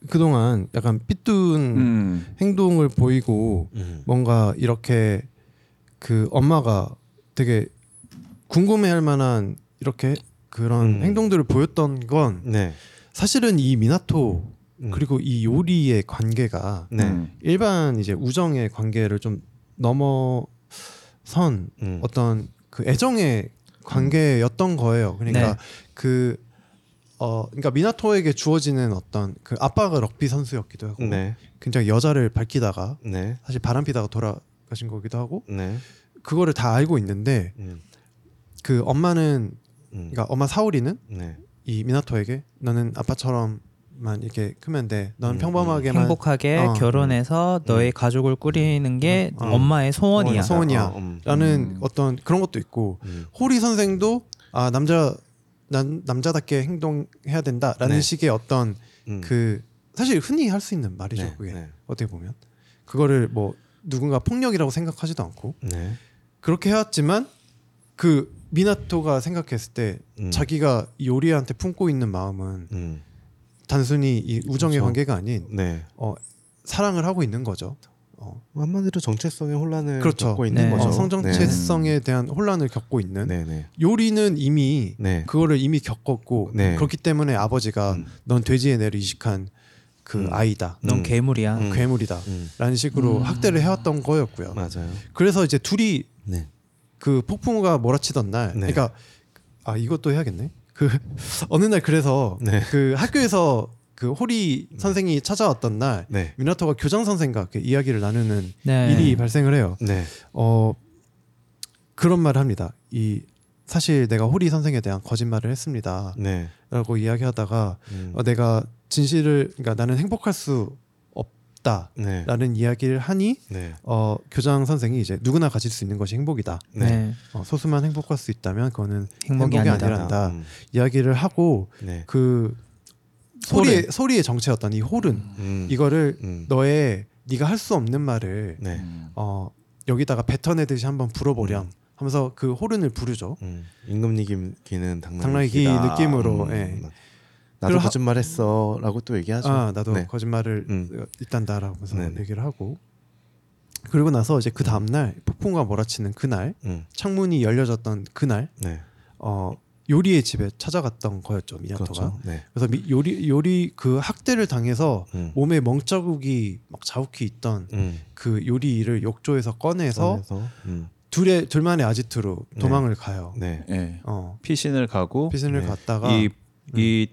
그동안 약간 삐뚤은 행동을 보이고 뭔가 이렇게 그 엄마가 되게 궁금해할 만한 이렇게 그런 행동들을 보였던 건 사실은 이 미나토 그리고 이 요리의 관계가 일반 이제 우정의 관계를 좀 넘어선 어떤 그 애정의 관계였던 거예요. 그러니까 그러니까 미나토에게 주어지는 어떤 그 아빠가 럭비 선수였기도 하고 네. 굉장히 여자를 밝히다가 네. 사실 바람피다가 돌아가신 거기도 하고 네. 그거를 다 알고 있는데 그 엄마는 그러니까 엄마 사오리는 네. 이 미나토에게 너는 아빠처럼만 이렇게 크면 돼. 너는 평범하게만 행복하게 결혼해서 너의 가족을 꾸리는 게 엄마의 소원이야. 라는 어떤 그런 것도 있고 호리 선생도 아 남자답게 행동해야 된다라는 네. 식의 어떤 그 사실 흔히 할 수 있는 말이죠. 네. 그게 네. 어떻게 보면 그거를 뭐 누군가 폭력이라고 생각하지도 않고 네. 그렇게 해왔지만 그 미나토가 생각했을 때 자기가 요리한테 품고 있는 마음은 단순히 이 우정의 그렇죠. 관계가 아닌 네. 사랑을 하고 있는 거죠. 한마디로 정체성의 혼란을 그렇죠. 겪고 있는 네. 거죠. 성정체성에 네. 대한 혼란을 겪고 있는 네. 네. 요리는 이미 네. 그거를 이미 겪었고 네. 그렇기 때문에 아버지가 넌 돼지의 뇌를 이식한 그 아이다. 넌 괴물이야. 괴물이다. 라는 식으로 학대를 해왔던 거였고요. 맞아요. 그래서 이제 둘이 네. 그 폭풍우가 몰아치던 날 네. 그러니까 아 이것도 해야겠네. 그 어느 날 그래서 네. 그 학교에서 그 호리 선생이 찾아왔던 날 네. 미나토가 교장 선생과 그 이야기를 나누는 네. 일이 발생을 해요. 네. 그런 말을 합니다. 이 사실 내가 호리 선생에 대한 거짓말을 했습니다. 네. 라고 이야기하다가 내가 진실을 그러니까 나는 행복할 수 라는 네. 이야기를 하니 네. 교장 선생이 이제 누구나 가질 수 있는 것이 행복이다. 네. 소수만 행복할 수 있다면 그거는 행복이 아니란다. 이야기를 하고 네. 그 소리의 정체였던 이 홀은 이거를 너의 네가 할 수 없는 말을 네. 여기다가 뱉어내듯이 한번 불어보렴 하면서 그 홀은을 부르죠. 임금니기는 당나귀 느낌으로. 예. 나도 거짓말했어 라고 또 얘기하죠. 아, 나도 네. 거짓말을 있단다 라고 해서 얘기를 하고 그리고 나서 이제 그 다음날 폭풍과 몰아치는 그날 창문이 열려졌던 그날 네. 요리의 집에 찾아갔던 거였죠. 미야토가. 그렇죠. 네. 그래서 요리 그 학대를 당해서 몸에 멍자국이 막 자욱히 있던 그 요리를 욕조에서 꺼내서 둘만의 아지트로 도망을 네. 가요. 네. 네. 피신을 가고 피신을 네. 갔다가 이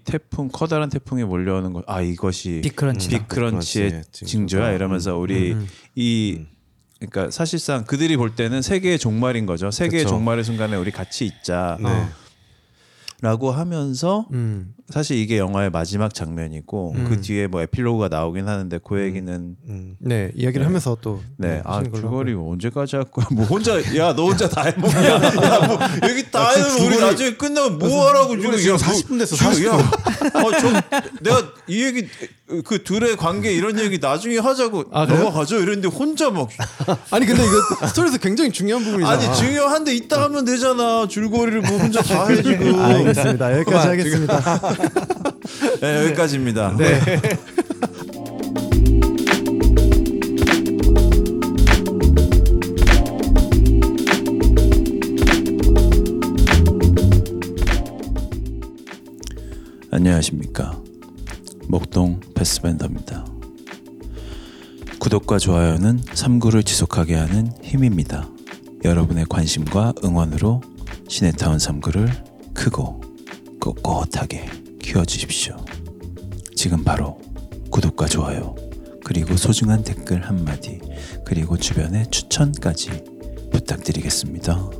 태풍 커다란 태풍이 몰려오는 것 아 이것이 빅크런치의 징조야 이러면서 우리 이 그러니까 사실상 그들이 볼 때는 세계의 종말인 거죠. 세계의 그쵸. 종말의 순간에 우리 같이 있자 라고 하면서 사실 이게 영화의 마지막 장면이고 그 뒤에 뭐 에필로그가 나오긴 하는데 그 얘기는 네 이야기를 하면서 또 네 아 주거리 언제까지 할 거야 뭐 혼자 야 너 혼자 다 해먹냐 야 뭐 여기 다 해놓으면 우리 나중에 끝나면 뭐 하라고 지금 40분 됐어 40분 내가 이 얘기 그 둘의 관계 이런 얘기 나중에 하자고 넘어가죠 이랬는데 혼자 막 아니 근데 이거 스토리에서 굉장히 중요한 부분이잖아 아니 중요한데 이따 하면 되잖아 줄거리를 뭐 혼자 다 해주고 알겠습니다 여기까지 하겠습니다 네 여기까지입니다 네. 안녕하십니까 목동 패스밴더입니다. 구독과 좋아요는 3구를 지속하게 하는 힘입니다. 여러분의 관심과 응원으로 시네타운 3구를 크고 꼿꼿하게 키워주십시오. 지금 바로 구독과 좋아요 그리고 소중한 댓글 한마디 그리고 주변의 추천까지 부탁드리겠습니다.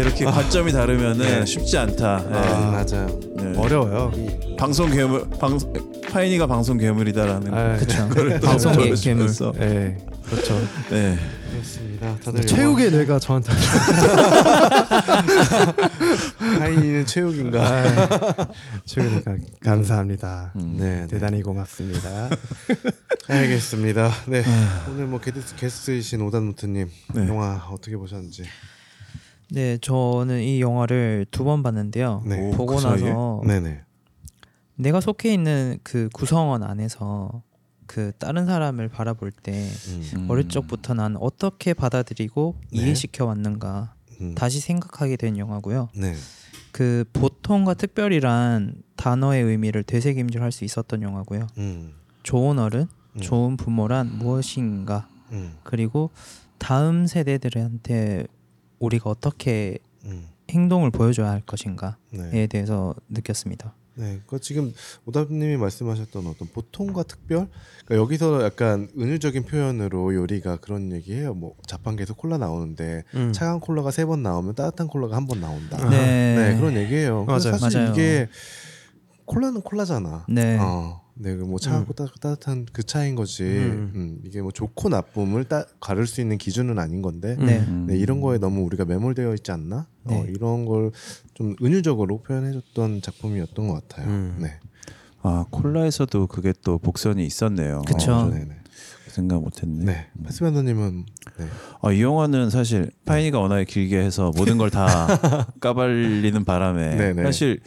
이렇게 관점이 다르면은 네. 쉽지 않다. 네. 아, 맞아요. 네. 어려워요. 방송 괴물, 파인이가 방송 괴물이다라는 아, 그렇죠. 방송 괴물. 네, 그렇죠. 네, 그렇습니다. 다들 최욱의 뇌가 저한테. 파인이는 최욱인가? 아, 최욱이 감사합니다. 네, 대단히 고맙습니다. 알겠습니다. 네, 오늘 뭐 게스트이신 오단무트님 영화 어떻게 보셨는지. 네, 저는 이 영화를 두 번 봤는데요. 네. 보고 그 나서 네네. 내가 속해 있는 그 구성원 안에서 그 다른 사람을 바라볼 때 어릴 적부터 난 어떻게 받아들이고 네. 이해시켜 왔는가 다시 생각하게 된 영화고요. 네. 그 보통과 특별이란 단어의 의미를 되새김질할 수 있었던 영화고요. 좋은 어른, 좋은 부모란 무엇인가 그리고 다음 세대들한테 우리가 어떻게 행동을 보여줘야 할 것인가에 네. 대해서 느꼈습니다. 네, 그 지금 오답님이 말씀하셨던 어떤 보통과 특별, 그러니까 여기서 약간 은유적인 표현으로 요리가 그런 얘기해요. 뭐 자판기에서 콜라 나오는데 차가운 콜라가 3번 나오면 따뜻한 콜라가 1번 나온다. 네, 네 그런 얘기예요. 맞아요. 사실 맞아요. 이게 콜라는 콜라잖아. 네. 네, 뭐 차갑고 따뜻한 그 차이인 거지. 이게 뭐 좋고 나쁨을 가를 수 있는 기준은 아닌 건데 네, 이런 거에 너무 우리가 매몰되어 있지 않나? 네. 이런 걸 좀 은유적으로 표현해줬던 작품이었던 것 같아요. 네. 아 콜라에서도 그게 또 복선이 있었네요. 그쵸. 생각 못했네. 네, 파스반더님은 네. 이 영화는 사실 파인이가 워낙에 길게 해서 모든 걸 다 까발리는 바람에 네네. 사실.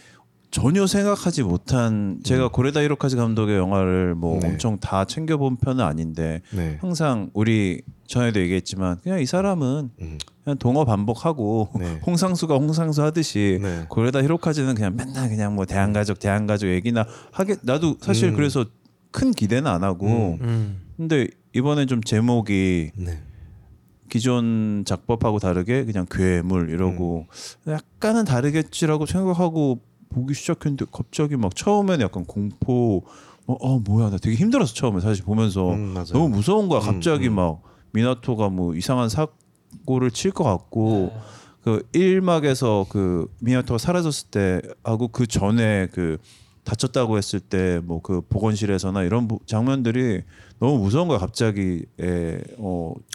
전혀 생각하지 못한 제가 고레다 히로카즈 감독의 영화를 뭐 네. 엄청 다 챙겨본 편은 아닌데 네. 항상 우리 전에도 얘기했지만 그냥 이 사람은 그냥 동어 반복하고 네. 홍상수가 홍상수 하듯이 네. 고레다 히로카즈는 그냥 맨날 그냥 뭐 대한가족 얘기나 하게 나도 사실 그래서 큰 기대는 안 하고 근데 이번에 좀 제목이 네. 기존 작법하고 다르게 그냥 괴물 이러고 약간은 다르겠지라고 생각하고 보기 시작했는데 갑자기 막 처음에는 약간 공포 뭐야 나 되게 힘들었어 처음에 사실 보면서 너무 무서운 거야 갑자기 막 미나토가 뭐 이상한 사고를 칠 것 같고 그 1막에서 그 미나토가 사라졌을 때 하고 그 전에 그 다쳤다고 했을 때 뭐 그 보건실에서나 이런 장면들이 너무 무서운 거야 갑자기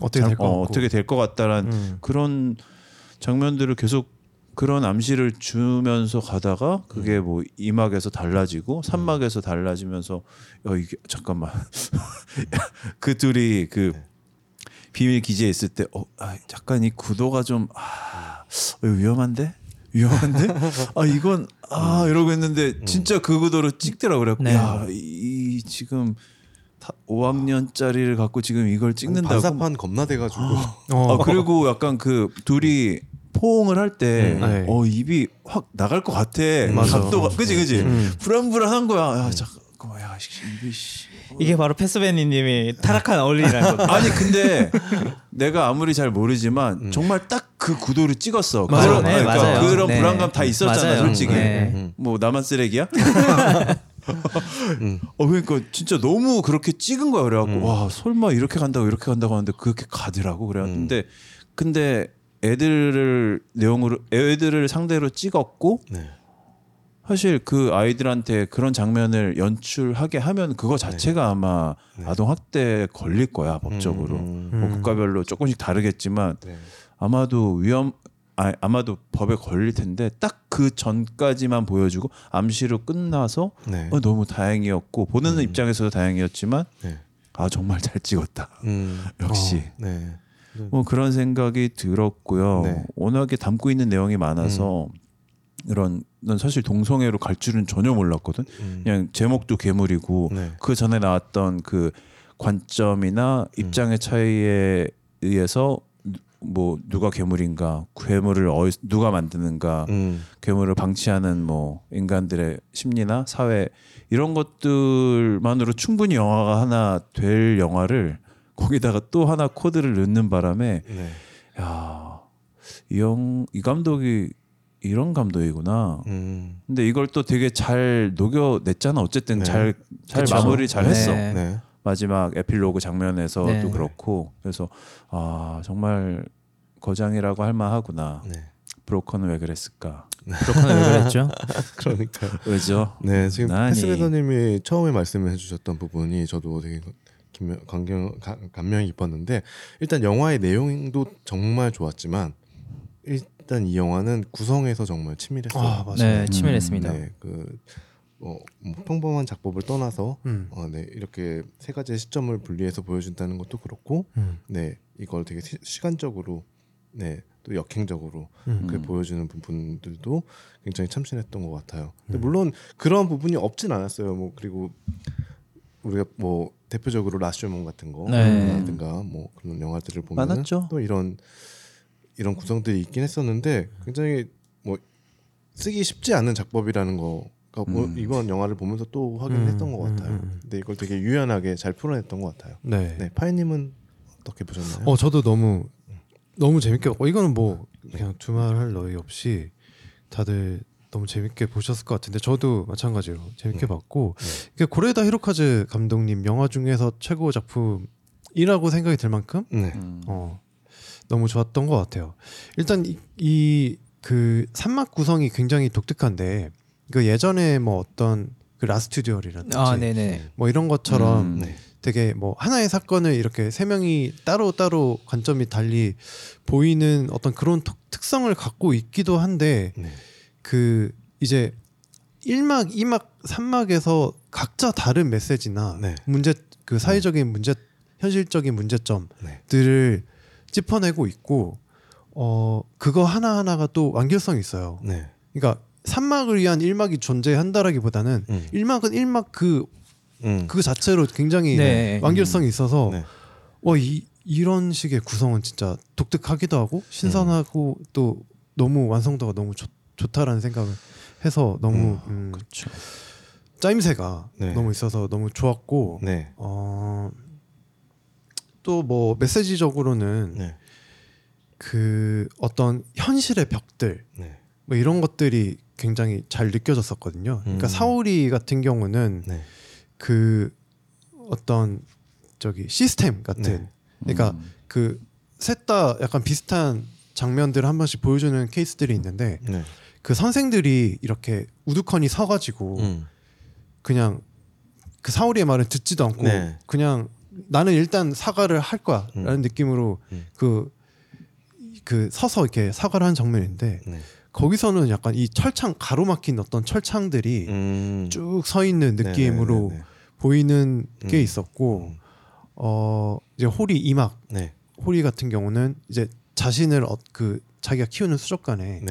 어떻게 될 것 같다라는 그런 장면들을 계속 그런 암시를 주면서 가다가 그게 뭐 2막에서 달라지고 3막에서 달라지면서 이게 잠깐만 그 둘이 그 비밀 기지에 있을 때 약간 이 구도가 좀 위험한데 이건 이러고 있는데 진짜 그 구도로 찍더라고 그래갖고 네. 야 이 지금 5학년짜리를 갖고 지금 이걸 찍는다고 반사판 겁나 돼가지고 그리고 약간 그 둘이 포옹을 할 때 네. 입이 확 나갈 것 같아. 각도가 그지 불안불안한 거야. 야 잠깐만 야 입이 이게 바로 패스베니님이 타락한 어울리라는 거. 아니 근데 내가 아무리 잘 모르지만 정말 딱 그 구도를 찍었어. 맞아요. 네, 그러니까 맞아요. 그런 네. 불안감 다 있었잖아 맞아요. 솔직히. 네. 뭐 나만 쓰레기야? 그러니까 진짜 너무 그렇게 찍은 거야. 그래갖고 와 설마 이렇게 간다고 하는데 그렇게 가더라고 그래는데 근데 애들을 상대로 찍었고 네. 사실 그 아이들한테 그런 장면을 연출하게 하면 그거 자체가 네. 아마 네. 아동학대에 걸릴 거야 법적으로 뭐 국가별로 조금씩 다르겠지만 네. 아마도 법에 걸릴 텐데 딱 그 전까지만 보여주고 암시로 끝나서 네. 너무 다행이었고 보는 입장에서도 다행이었지만 네. 정말 잘 찍었다 역시 네. 뭐 그런 생각이 들었고요. 네. 워낙에 담고 있는 내용이 많아서 난 사실 동성애로 갈 줄은 전혀 몰랐거든. 그냥 제목도 괴물이고 네. 그 전에 나왔던 그 관점이나 입장의 차이에 의해서 뭐 누가 괴물인가, 괴물을 누가 만드는가, 괴물을 방치하는 뭐 인간들의 심리나 사회 이런 것들만으로 충분히 영화가 하나 될 영화를 거기다가 또 하나 코드를 넣는 바람에 네. 야, 이 감독이 이런 감독이구나. 근데 이걸 또 되게 잘 녹여냈잖아. 어쨌든 네. 잘 마무리 잘했어. 네. 네. 마지막 에필로그 장면에서도 네. 그렇고. 그래서 정말 거장이라고 할 만하구나. 네. 브로커는 왜 그랬을까? 브로커는 왜 그랬죠? 그러니까 왜죠? 네, 지금 패스베더님이 처음에 말씀해 주셨던 부분이 저도 되게 감명이 깊었는데 일단 영화의 내용도 정말 좋았지만 일단 이 영화는 구성에서 정말 치밀했어요. 맞아요. 네, 치밀했습니다. 네, 평범한 작법을 떠나서 네, 이렇게 세 가지의 시점을 분리해서 보여준다는 것도 그렇고 네, 이걸 되게 시간적으로 네, 또 또 역행적으로 그렇게 보여주는 부분들도 굉장히 참신했던 것 같아요. 근데 물론 그런 부분이 없진 않았어요. 뭐 그리고 우리가 뭐 대표적으로 라쇼몽 같은 거라든가 뭐 그런 영화들을 보면 또 이런 구성들이 있긴 했었는데 굉장히 뭐 쓰기 쉽지 않은 작법이라는 거. 그러니까 이번 영화를 보면서 또 확인했던 것 같아요. 근데 이걸 되게 유연하게 잘 풀어냈던 것 같아요. 네. 네, 파이님은 어떻게 보셨나요? 저도 너무 재밌게 봤고 이거는 뭐 그냥 두말할 너위 없이 다들 너무 재밌게 보셨을 것 같은데 저도 마찬가지로 재밌게 봤고 고레에다 히로카즈 감독님 영화 중에서 최고 작품이라고 생각이 들 만큼 너무 좋았던 것 같아요. 일단 이 그 산막 구성이 굉장히 독특한데 그 예전에 뭐 어떤 그 라스트 듀얼이라든지 뭐 이런 것처럼 되게 뭐 하나의 사건을 이렇게 세 명이 따로 관점이 달리 보이는 어떤 그런 특성을 갖고 있기도 한데 그 이제 1막, 2막, 3막에서 각자 다른 메시지나 문제 그 사회적인 문제, 현실적인 문제점들을 짚어내고 있고 그거 하나하나가 또 완결성이 있어요. 그러니까 3막을 위한 1막이 존재한다라기보다는 1막은 1막 그 자체로 굉장히 완결성이 있어서 이런 식의 구성은 진짜 독특하기도 하고 신선하고 또 너무 완성도가 너무 좋다라는 생각을 해서 너무 그렇죠. 짜임새가 너무 있어서 너무 좋았고 또 뭐 메시지적으로는 그 어떤 현실의 벽들 뭐 이런 것들이 굉장히 잘 느껴졌었거든요. 그러니까 사오리 같은 경우는 그 어떤 저기 시스템 같은 그러니까 그 셋 다 약간 비슷한 장면들을 한 번씩 보여주는 케이스들이 있는데 그 선생들이 이렇게 우두커니 서가지고 그냥 그 사오리의 말을 듣지도 않고 그냥 나는 일단 사과를 할 거야 라는 느낌으로 그 서서 이렇게 사과를 하는 장면인데 거기서는 약간 이 철창 가로막힌 어떤 철창들이 쭉 서 있는 느낌으로 보이는 게 있었고 이제 호리 이막 호리 같은 경우는 이제 자신을 그 자기가 키우는 수족관에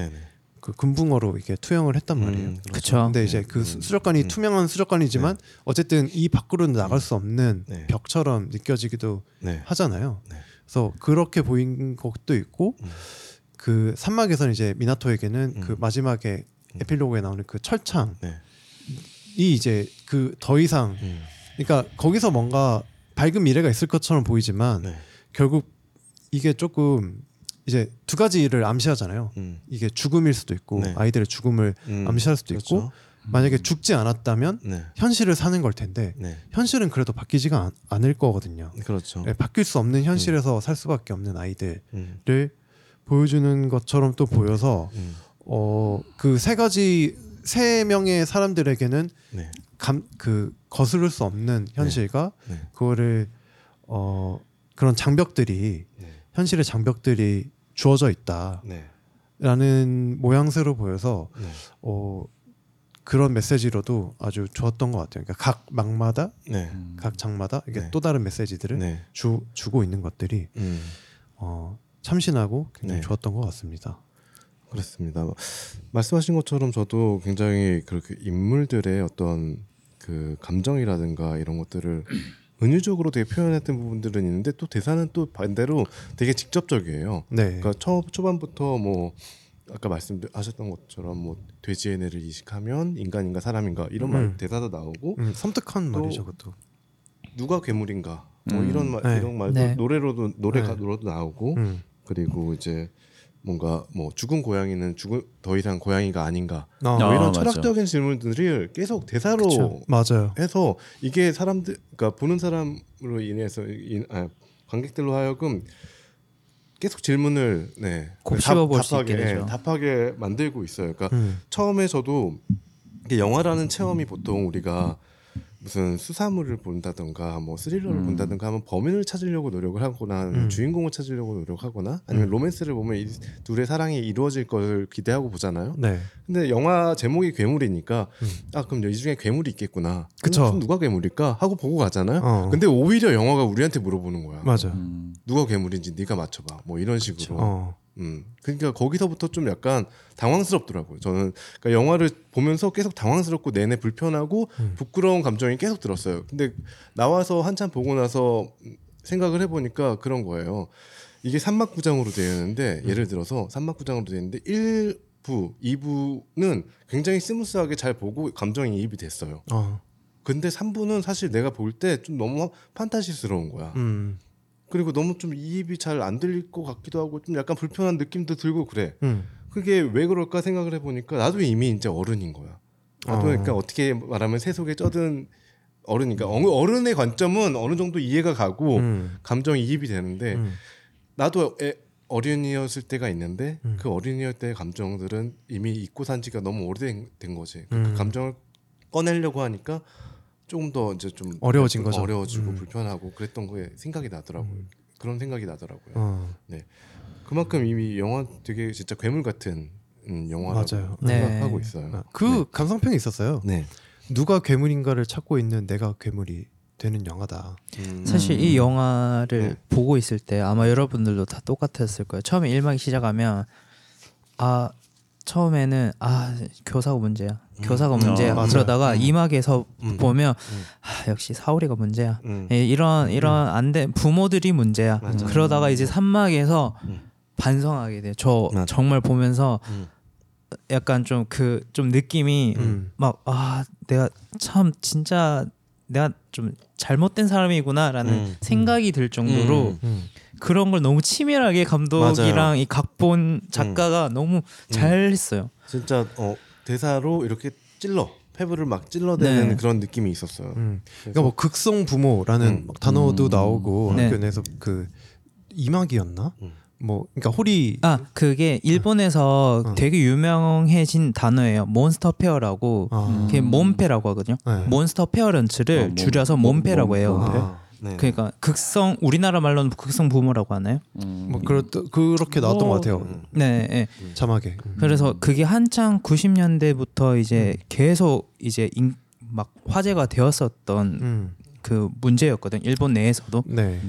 그 금붕어로 이렇게 투영을 했단 말이에요. 그렇죠. 근데 이제 그 수족관이 투명한 수족관이지만 어쨌든 이 밖으로는 나갈 수 없는 벽처럼 느껴지기도 하잖아요. 그래서 그렇게 보인 것도 있고. 그 산막에서는 이제 미나토에게는 그 마지막에 에필로그에 나오는 그 철창이 이제 그 더 이상 그러니까 거기서 뭔가 밝은 미래가 있을 것처럼 보이지만 결국 이게 조금 이제 두 가지를 암시하잖아요. 이게 죽음일 수도 있고 아이들의 죽음을 암시할 수도 그렇죠. 있고 만약에 죽지 않았다면 현실을 사는 걸 텐데 현실은 그래도 바뀌지가 않을 거거든요. 그렇죠. 네, 바뀔 수 없는 현실에서 살 수밖에 없는 아이들을 보여주는 것처럼 또 보여서 그 세 명의 사람들에게는 그 거스를 수 없는 현실과 그거를 그런 장벽들이 현실의 장벽들이 주어져 있다라는 모양새로 보여서 그런 메시지로도 아주 좋았던 것 같아요. 그러니까 각 막마다, 각 장마다 이게 또 다른 메시지들을 주고 있는 것들이 참신하고 굉장히 좋았던 것 같습니다. 그렇습니다. 말씀하신 것처럼 저도 굉장히 그렇게 인물들의 어떤 그 감정이라든가 이런 것들을 은유적으로 되게 표현했던 부분들은 있는데 또 대사는 또 반대로 되게 직접적이에요. 그러니까 초반부터 뭐 아까 말씀하셨던 것처럼 뭐 돼지의 뇌를 이식하면 인간인가 사람인가 이런 말 대사도 나오고 섬뜩한 말이죠. 그것도 누가 괴물인가 뭐 이런 말 이런 말도 노래로도 나오고. 그리고 이제 뭔가 뭐 죽은 고양이는 더 이상 고양이가 아닌가 뭐 이런 철학적인 질문들을 계속 대사로 해서 이게 사람들 그러니까 보는 사람으로 인해서 관객들로 하여금 계속 질문을 곱씹어 볼 수 있게 되죠. 답하게 만들고 있어요. 그러니까 처음에 저도 영화라는 체험이 보통 우리가 무슨 수사물을 본다던가 뭐 스릴러를 본다던가 하면 범인을 찾으려고 노력을 하거나 주인공을 찾으려고 노력하거나 아니면 로맨스를 보면 이 둘의 사랑이 이루어질 것을 기대하고 보잖아요. 네. 근데 영화 제목이 괴물이니까 아 그럼 이 중에 괴물이 있겠구나. 그쵸. 누가 괴물일까 하고 보고 가잖아요. 근데 오히려 영화가 우리한테 물어보는 거야. 맞아. 누가 괴물인지 네가 맞춰봐. 뭐 이런 식으로. 그러니까 거기서부터 좀 약간 당황스럽더라고요. 저는 그러니까 영화를 보면서 계속 당황스럽고 내내 불편하고 부끄러운 감정이 계속 들었어요. 근데 나와서 한참 보고 나서 생각을 해보니까 그런 거예요. 이게 산막구장으로 되어 있는데 예를 들어서 산막구장으로 되어 있는데 1부, 2부는 굉장히 스무스하게 잘 보고 감정이 이입이 됐어요. 근데 3부는 사실 내가 볼 때 좀 너무 판타지스러운 거야. 그리고 너무 좀 이입이 잘 안 들릴 것 같기도 하고 좀 약간 불편한 느낌도 들고 그래. 그게 왜 그럴까 생각을 해보니까 나도 이미 이제 어른인 거야. 나도 그러니까 어떻게 말하면 세속에 쩌든 어른이니까 어른의 관점은 어느 정도 이해가 가고 감정이 이입이 되는데 나도 어린이였을 때가 있는데 그 어린이였을 때의 감정들은 이미 잊고 산 지가 너무 오래된 거지. 그 감정을 꺼내려고 하니까 조금 더 이제 좀 어려워진 거죠. 어려워지고 불편하고 그랬던 거에 생각이 나더라고요. 그런 생각이 나더라고요. 네, 그만큼 이미 영화 되게 진짜 괴물 같은 영화라고 생각하고 네. 있어요. 그 네. 감상평이 있었어요. 네, 누가 괴물인가를 찾고 있는 내가 괴물이 되는 영화다. 사실 이 영화를 보고 있을 때 아마 여러분들도 다 똑같았을 거예요. 처음에 1막 시작하면 아 처음에는 아 교사가 문제야. 교사가 문제야. 그러다가 2막에서 보면 아, 역시 사오리가 문제야. 이런 안 된 부모들이 문제야. 그러다가 이제 3막에서 반성하게 돼. 저 정말 보면서 약간 좀 그 좀 느낌이 막 아 내가 참 진짜 내가 좀 잘못된 사람이구나라는 생각이 들 정도로. 그런 걸 너무 치밀하게 감독이랑 맞아요. 이 각본 작가가 너무 잘했어요. 진짜 대사로 이렇게 찔러 패브를 막 찔러대는 네. 그런 느낌이 있었어요. 그러니까 뭐 극성 부모라는 막 단어도 나오고 학교 내에서 그 이막이었나? 뭐 그러니까 호리 아 그게 일본에서 되게 유명해진 단어예요. 몬스터 페어라고 그게 몬페라고 하거든요. 네. 몬스터 페어런츠를 줄여서 몬페라고 해요. 네. 그러니까 극성 우리나라 말로는 극성 부모라고 하나요? 뭐 그렇게 나왔던 것 같아요. 네, 네. 자막에. 그래서 그게 한창 90년대부터 이제 계속 이제 막 화제가 되었었던 그 문제였거든. 일본 내에서도. 네.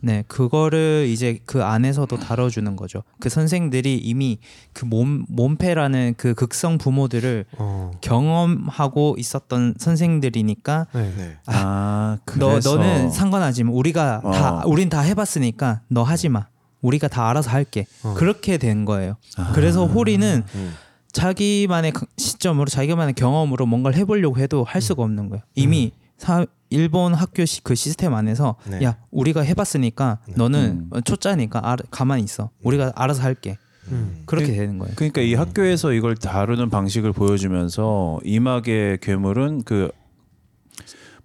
네, 그거를 이제 그 안에서도 다뤄주는 거죠. 그 선생들이 이미 그 몸패라는 그 극성 부모들을 경험하고 있었던 선생들이니까. 네. 아, 그래서 너는 상관하지만 우리가 다 우린 다 해봤으니까 너 하지 마. 우리가 다 알아서 할게. 그렇게 된 거예요. 그래서 호리는. 자기만의 시점으로 자기만의 경험으로 뭔가를 해보려고 해도 할 수가 없는 거예요. 이미. 일본 학교 그 시스템 안에서 네. 야 우리가 해봤으니까 너는 초짜니까 가만히 있어. 우리가 알아서 할게. 그렇게 되는 거예요. 그러니까 이 학교에서 이걸 다루는 방식을 보여주면서 이막의 괴물은 그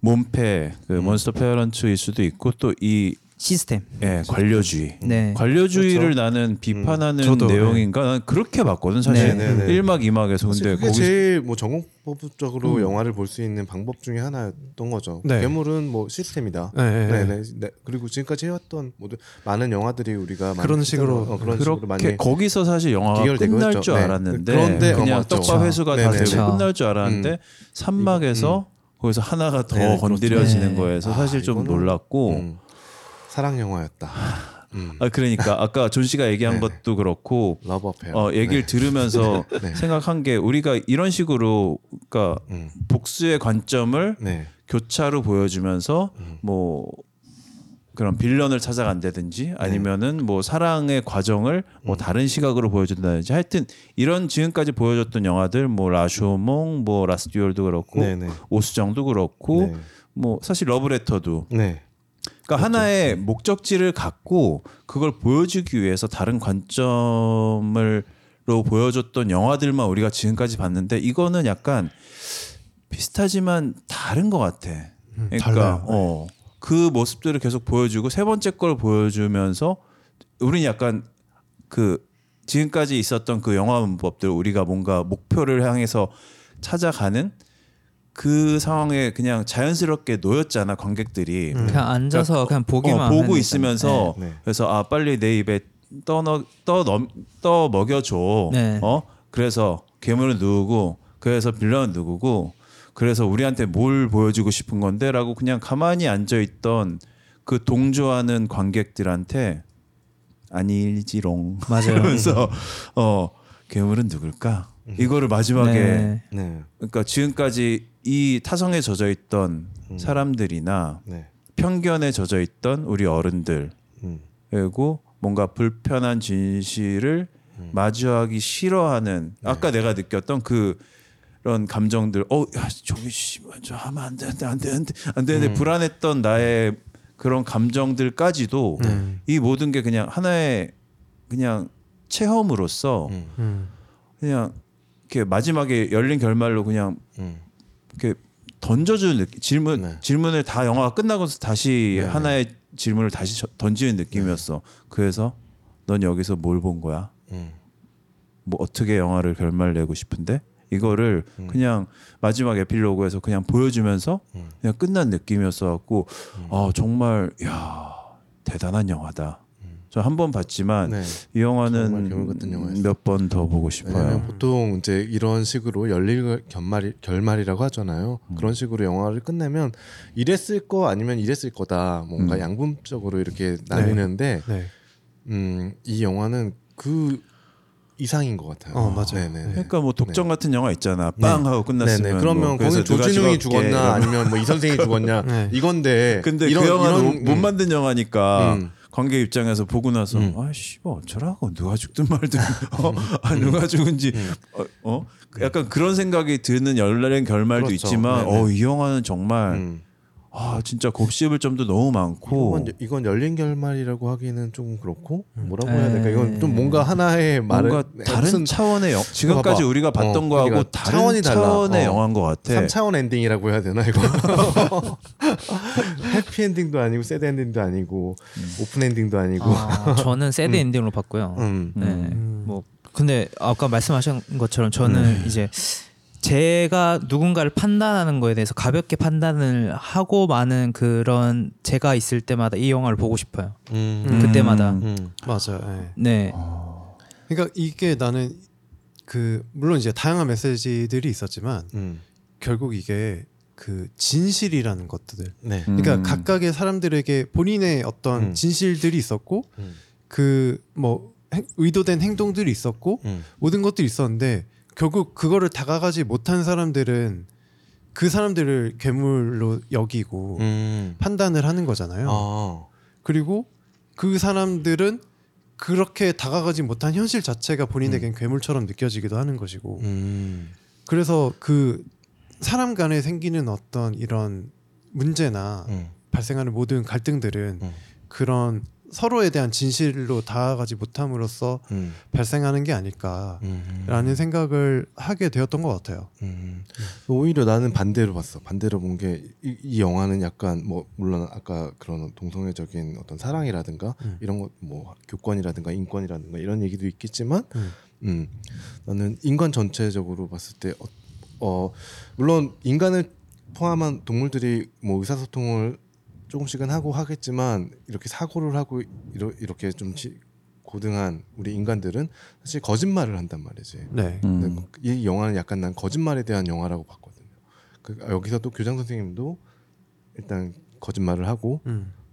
몬패, 그 몬스터 페어런츠일 수도 있고 또 이 시스템, 예, 관료주의, 네. 관료주의를 그렇죠. 나는 비판하는 저도, 내용인가, 난 그렇게 봤거든 사실. 1막, 2막에서 근데 그게 거기서 제일 뭐 전공법적으로 영화를 볼 수 있는 방법 중에 하나였던 거죠. 네. 괴물은 뭐 시스템이다. 네. 그리고 지금까지 해왔던 모든 많은 영화들이 우리가 그런 식으로 그런 식으로 많이 거기서 사실 영화가 끝날 했죠. 줄 알았는데 네. 그런데 그냥 떡밥 회수가 다 되고 끝날 줄 알았는데 3막에서 거기서 하나가 더 건드려지는 거에서 사실 좀 놀랐고. 사랑 영화였다. 아 그러니까 아까 존 씨가 얘기한 것도 그렇고 얘기를 들으면서 생각한 게 우리가 이런 식으로 그러니까 복수의 관점을 교차로 보여주면서 뭐 그런 빌런을 찾아간다든지 아니면은 뭐 사랑의 과정을 뭐 다른 시각으로 보여준다든지 하여튼 이런 지금까지 보여줬던 영화들 뭐 라쇼몽, 뭐 라스듀얼도 그렇고 오수정도 그렇고 뭐 사실 러브레터도. 그러니까 그렇죠. 하나의 목적지를 갖고 그걸 보여주기 위해서 다른 관점으로 보여줬던 영화들만 우리가 지금까지 봤는데 이거는 약간 비슷하지만 다른 것 같아. 그러니까 그 모습들을 계속 보여주고 세 번째 걸 보여주면서 우리는 약간 그 지금까지 있었던 그 영화 문법들 우리가 뭔가 목표를 향해서 찾아가는 그 상황에 그냥 자연스럽게 놓였잖아 관객들이. 그냥 앉아서 그러니까, 그냥 보기만 보고 있으면서 네. 그래서 아 빨리 내 입에 떠 먹여줘. 네. 어 그래서 괴물은 누구고 그래서 빌런은 누구고 그래서 우리한테 뭘 보여주고 싶은 건데라고 그냥 가만히 앉아있던 그 동조하는 관객들한테 아닐지롱 맞아요. 그러면서 괴물은 누굴까? 이거를 마지막에 네. 네. 그러니까 지금까지 이 타성에 젖어있던 사람들이나 네. 편견에 젖어있던 우리 어른들 그리고 뭔가 불편한 진실을 마주하기 싫어하는 네. 아까 내가 느꼈던 그런 감정들 야 저기 씨발 저 하면 안 되는데 불안했던 나의 그런 감정들까지도 이 모든 게 그냥 하나의 그냥 체험으로서 그냥 이렇게 마지막에 열린 결말로 그냥 이렇게 던져주는 느낌 질문을 다 영화가 끝나고서 다시 네. 하나의 질문을 다시 던지는 느낌이었어. 그래서 넌 여기서 뭘 본 거야? 뭐 어떻게 영화를 결말 내고 싶은데 이거를 그냥 마지막 에필로그에서 그냥 보여주면서 그냥 끝난 느낌이었어갖고 아 정말 야 대단한 영화다. 저 한 번 봤지만 네. 이 영화는 몇 번 더 보고 싶어요. 보통 이제 이런 식으로 열린 결말이라고 하잖아요. 그런 식으로 영화를 끝내면 이랬을 거 아니면 이랬을 거다. 뭔가 양분적으로 이렇게 나뉘는데 네. 네. 이 영화는 그 이상인 것 같아요. 맞아요. 네네네. 그러니까 뭐 독점 같은 영화 있잖아. 빵 네. 하고 끝났으면. 네네. 그러면 거기서 조진웅이 죽었나 아니면 뭐 이 선생이 죽었냐 이건데. 근데 그 영화는 못 만든 영화니까. 관객 입장에서 보고 나서 아 씨발 어쩌라고 누가 죽든 말든 누가 죽은지 약간 그런 생각이 드는 열린 결말도 그렇죠. 있지만 이 영화는 정말 아 진짜 곱씹을 점도 너무 많고 이건 열린 결말이라고 하기는 조금 그렇고 뭐라고 해야 될까 이건 좀 뭔가 하나의 뭔가 다른 차원의 지금까지 우리가 봤던 거하고 그러니까 다른 차원의 영화인 것 같아. 3차원 엔딩이라고 해야 되나 이거. 해피엔딩도 아니고 새드엔딩도 아니고 오픈엔딩도 아니고 저는 새드엔딩으로 봤고요. 네. 뭐 근데 아까 말씀하신 것처럼 저는 이제 제가 누군가를 판단하는 거에 대해서 가볍게 판단을 하고 많은 그런 제가 있을 때마다 이 영화를 보고 싶어요. 그때마다 맞아요. 네. 그러니까 이게 나는 그 물론 이제 다양한 메시지들이 있었지만 결국 이게 그 진실이라는 것들. 네. 그러니까 각각의 사람들에게 본인의 어떤 진실들이 있었고 그 뭐 의도된 행동들이 있었고 모든 것들이 있었는데 결국 그거를 다가가지 못한 사람들은 그 사람들을 괴물로 여기고 판단을 하는 거잖아요. 그리고 그 사람들은 그렇게 다가가지 못한 현실 자체가 본인에겐 괴물처럼 느껴지기도 하는 것이고 그래서 그 사람 간에 생기는 어떤 이런 문제나 발생하는 모든 갈등들은 그런 서로에 대한 진실로 다가가지 못함으로써 발생하는 게 아닐까라는 생각을 하게 되었던 것 같아요. 오히려 나는 반대로 봤어. 반대로 본 게 이 영화는 약간 뭐 물론 아까 그런 동성애적인 어떤 사랑이라든가 이런 것 뭐 교권이라든가 인권이라든가 이런 얘기도 있겠지만 나는 인간 전체적으로 봤을 때 물론 인간을 포함한 동물들이 뭐 의사소통을 조금씩은 하고 하겠지만 이렇게 사고를 하고 이렇게 좀 고등한 우리 인간들은 사실 거짓말을 한단 말이지. 네. 이 영화는 약간 난 거짓말에 대한 영화라고 봤거든요. 여기서 또 교장 선생님도 일단 거짓말을 하고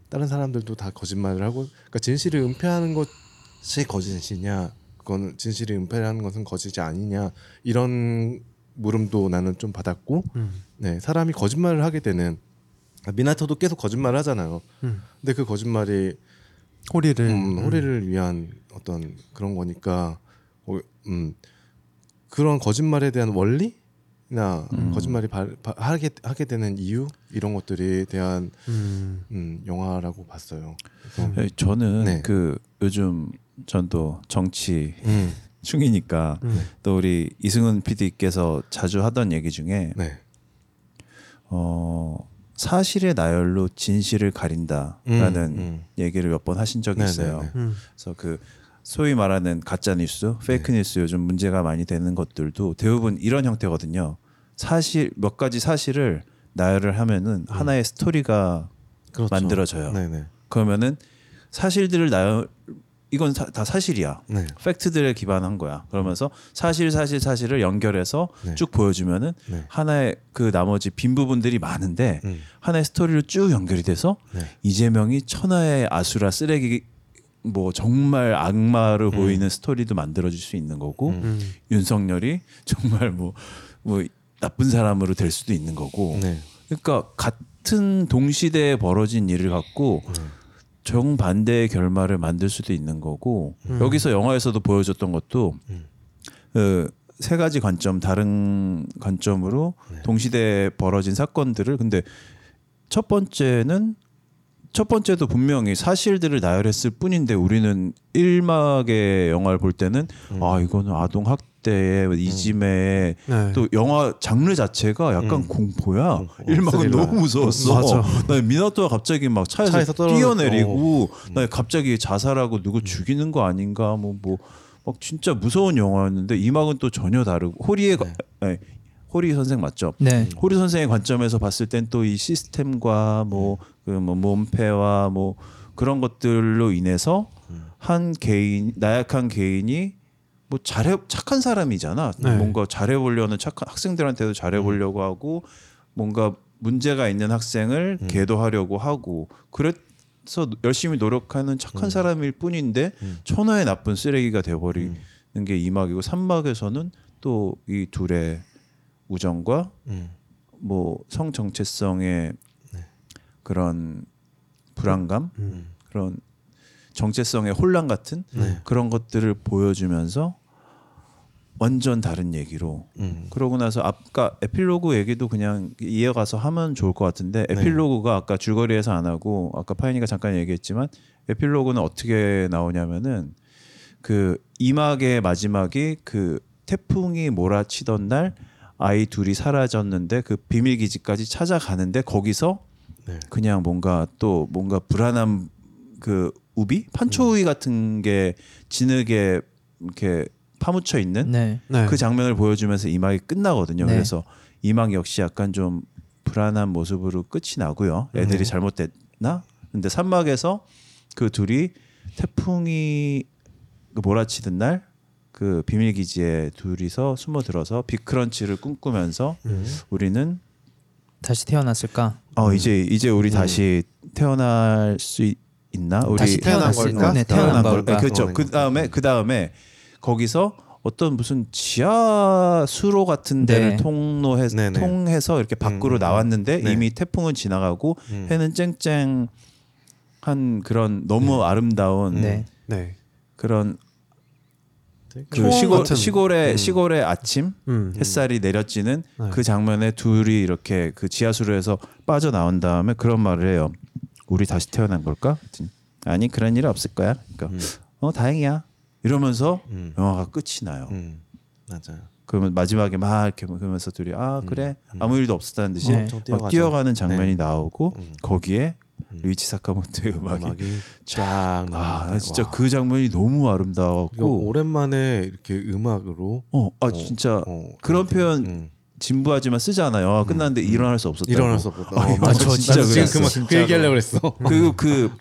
다른 사람들도 다 거짓말을 하고 그러니까 진실을 은폐하는 것이 거짓이냐 그건 진실을 은폐하는 것은 거짓이 아니냐 이런 물음도 나는 좀 받았고 네, 사람이 거짓말을 하게 되는 미나토도 계속 거짓말을 하잖아요. 근데 그 거짓말이 호리를 위한 어떤 그런 거니까 그런 거짓말에 대한 원리나 거짓말이 하게 되는 이유 이런 것들에 대한 영화라고 봤어요. 저는 네. 그 요즘 전 또 정치 충이니까 또 우리 이승훈 PD께서 자주 하던 얘기 중에 네. 사실의 나열로 진실을 가린다라는 얘기를 몇 번 하신 적이 있어요. 그래서 그 소위 말하는 가짜 뉴스, 페이크 뉴스 요즘 문제가 많이 되는 것들도 대부분 이런 형태거든요. 사실 몇 가지 사실을 나열을 하면은 하나의 스토리가 그렇죠. 만들어져요. 네네. 그러면은 사실들을 나열 이건 다 사실이야. 네. 팩트들에 기반한 거야. 그러면서 사실을 연결해서 네. 쭉 보여주면은 네. 하나의 그 나머지 빈 부분들이 많은데 하나의 스토리로 쭉 연결이 돼서 네. 이재명이 천하의 아수라 쓰레기 뭐 정말 악마로 보이는 스토리도 만들어질 수 있는 거고 윤석열이 정말 뭐 나쁜 사람으로 될 수도 있는 거고. 네. 그러니까 같은 동시대에 벌어진 일을 갖고. 정반대의 결말을 만들 수도 있는 거고 여기서 영화에서도 보여줬던 것도 그 세 가지 관점 다른 관점으로 네. 동시대에 벌어진 사건들을 근데 첫 번째도 분명히 사실들을 나열했을 뿐인데 우리는 1막의 영화를 볼 때는 아 이거는 아동 학대의 이지매의 네. 또 영화 장르 자체가 약간 공포야. 1막은 너무 무서웠어. 나 미나토가 갑자기 막 차에서 뛰어내리고 나 갑자기 자살하고 누구 죽이는 거 아닌가 막 진짜 무서운 영화였는데 2막은 또 전혀 다르고 호리의 네. 호리 선생 맞죠? 네. 호리 선생의 관점에서 봤을 땐 또 이 시스템과 몸패와 그런 것들로 인해서 한 개인 나약한 개인이 착한 사람이잖아. 네. 뭔가 잘해보려는 착한 학생들한테도 잘해보려고 하고 뭔가 문제가 있는 학생을 계도하려고 하고 그래서 열심히 노력하는 착한 사람일 뿐인데 천하의 나쁜 쓰레기가 돼버리는 게 2막이고 3막에서는 또 이 둘의 우정과 성 정체성의 네. 그런 불안감, 그런 정체성의 혼란 같은 그런 것들을 보여주면서 완전 다른 얘기로 그러고 나서 아까 에필로그 얘기도 그냥 이어가서 하면 좋을 것 같은데 에필로그가 네. 아까 줄거리에서 안 하고 아까 파인이가 잠깐 얘기했지만 에필로그는 어떻게 나오냐면은 그 2막의 마지막이 그 태풍이 몰아치던 날 아이 둘이 사라졌는데 그 비밀 기지까지 찾아가는데 거기서 네. 그냥 뭔가 불안한 그 우비 판초우이 같은 게 진흙에 이렇게 파묻혀 있는 네. 그 장면을 보여주면서 2막이 끝나거든요. 네. 그래서 2막 역시 약간 좀 불안한 모습으로 끝이 나고요. 애들이 잘못됐나? 근데 3막에서 그 둘이 태풍이 몰아치던 날 그 비밀 기지에 둘이서 숨어들어서 빅크런치를 꿈꾸면서 우리는 다시 태어났을까? 이제 우리 다시 태어날 수 있나? 우리 다시 태어난 걸까? 네, 태어난 걸까? 그렇죠. 그 다음에 거기서 어떤 무슨 지하 수로 같은 데를 네. 통해서 이렇게 밖으로 나왔는데 네. 이미 태풍은 지나가고 해는 쨍쨍한 그런 너무 아름다운 그런 그 시골의 아침 햇살이 내려지는 그 장면에 둘이 이렇게 그 지하수로에서 빠져나온 다음에 그런 말을 해요. 우리 다시 태어난 걸까? 아니 그런 일은 없을 거야. 그러니까 다행이야. 이러면서 영화가 끝이 나요. 맞아요. 그러면 마지막에 막 이렇게 그러면서 둘이 그래 아무 일도 없었다는 듯이 막 뛰어가는 장면이 나오고 거기에 류이치 사카모토의 음악이 쫙 나. 진짜 와. 그 장면이 너무 아름다웠고 오랜만에 이렇게 음악으로 진짜 그런 표현 진부하지만 쓰잖아요. 영화 끝났는데 일어날 수 없었다. 저 진짜 그 얘기하려고 그랬어. 그리고 그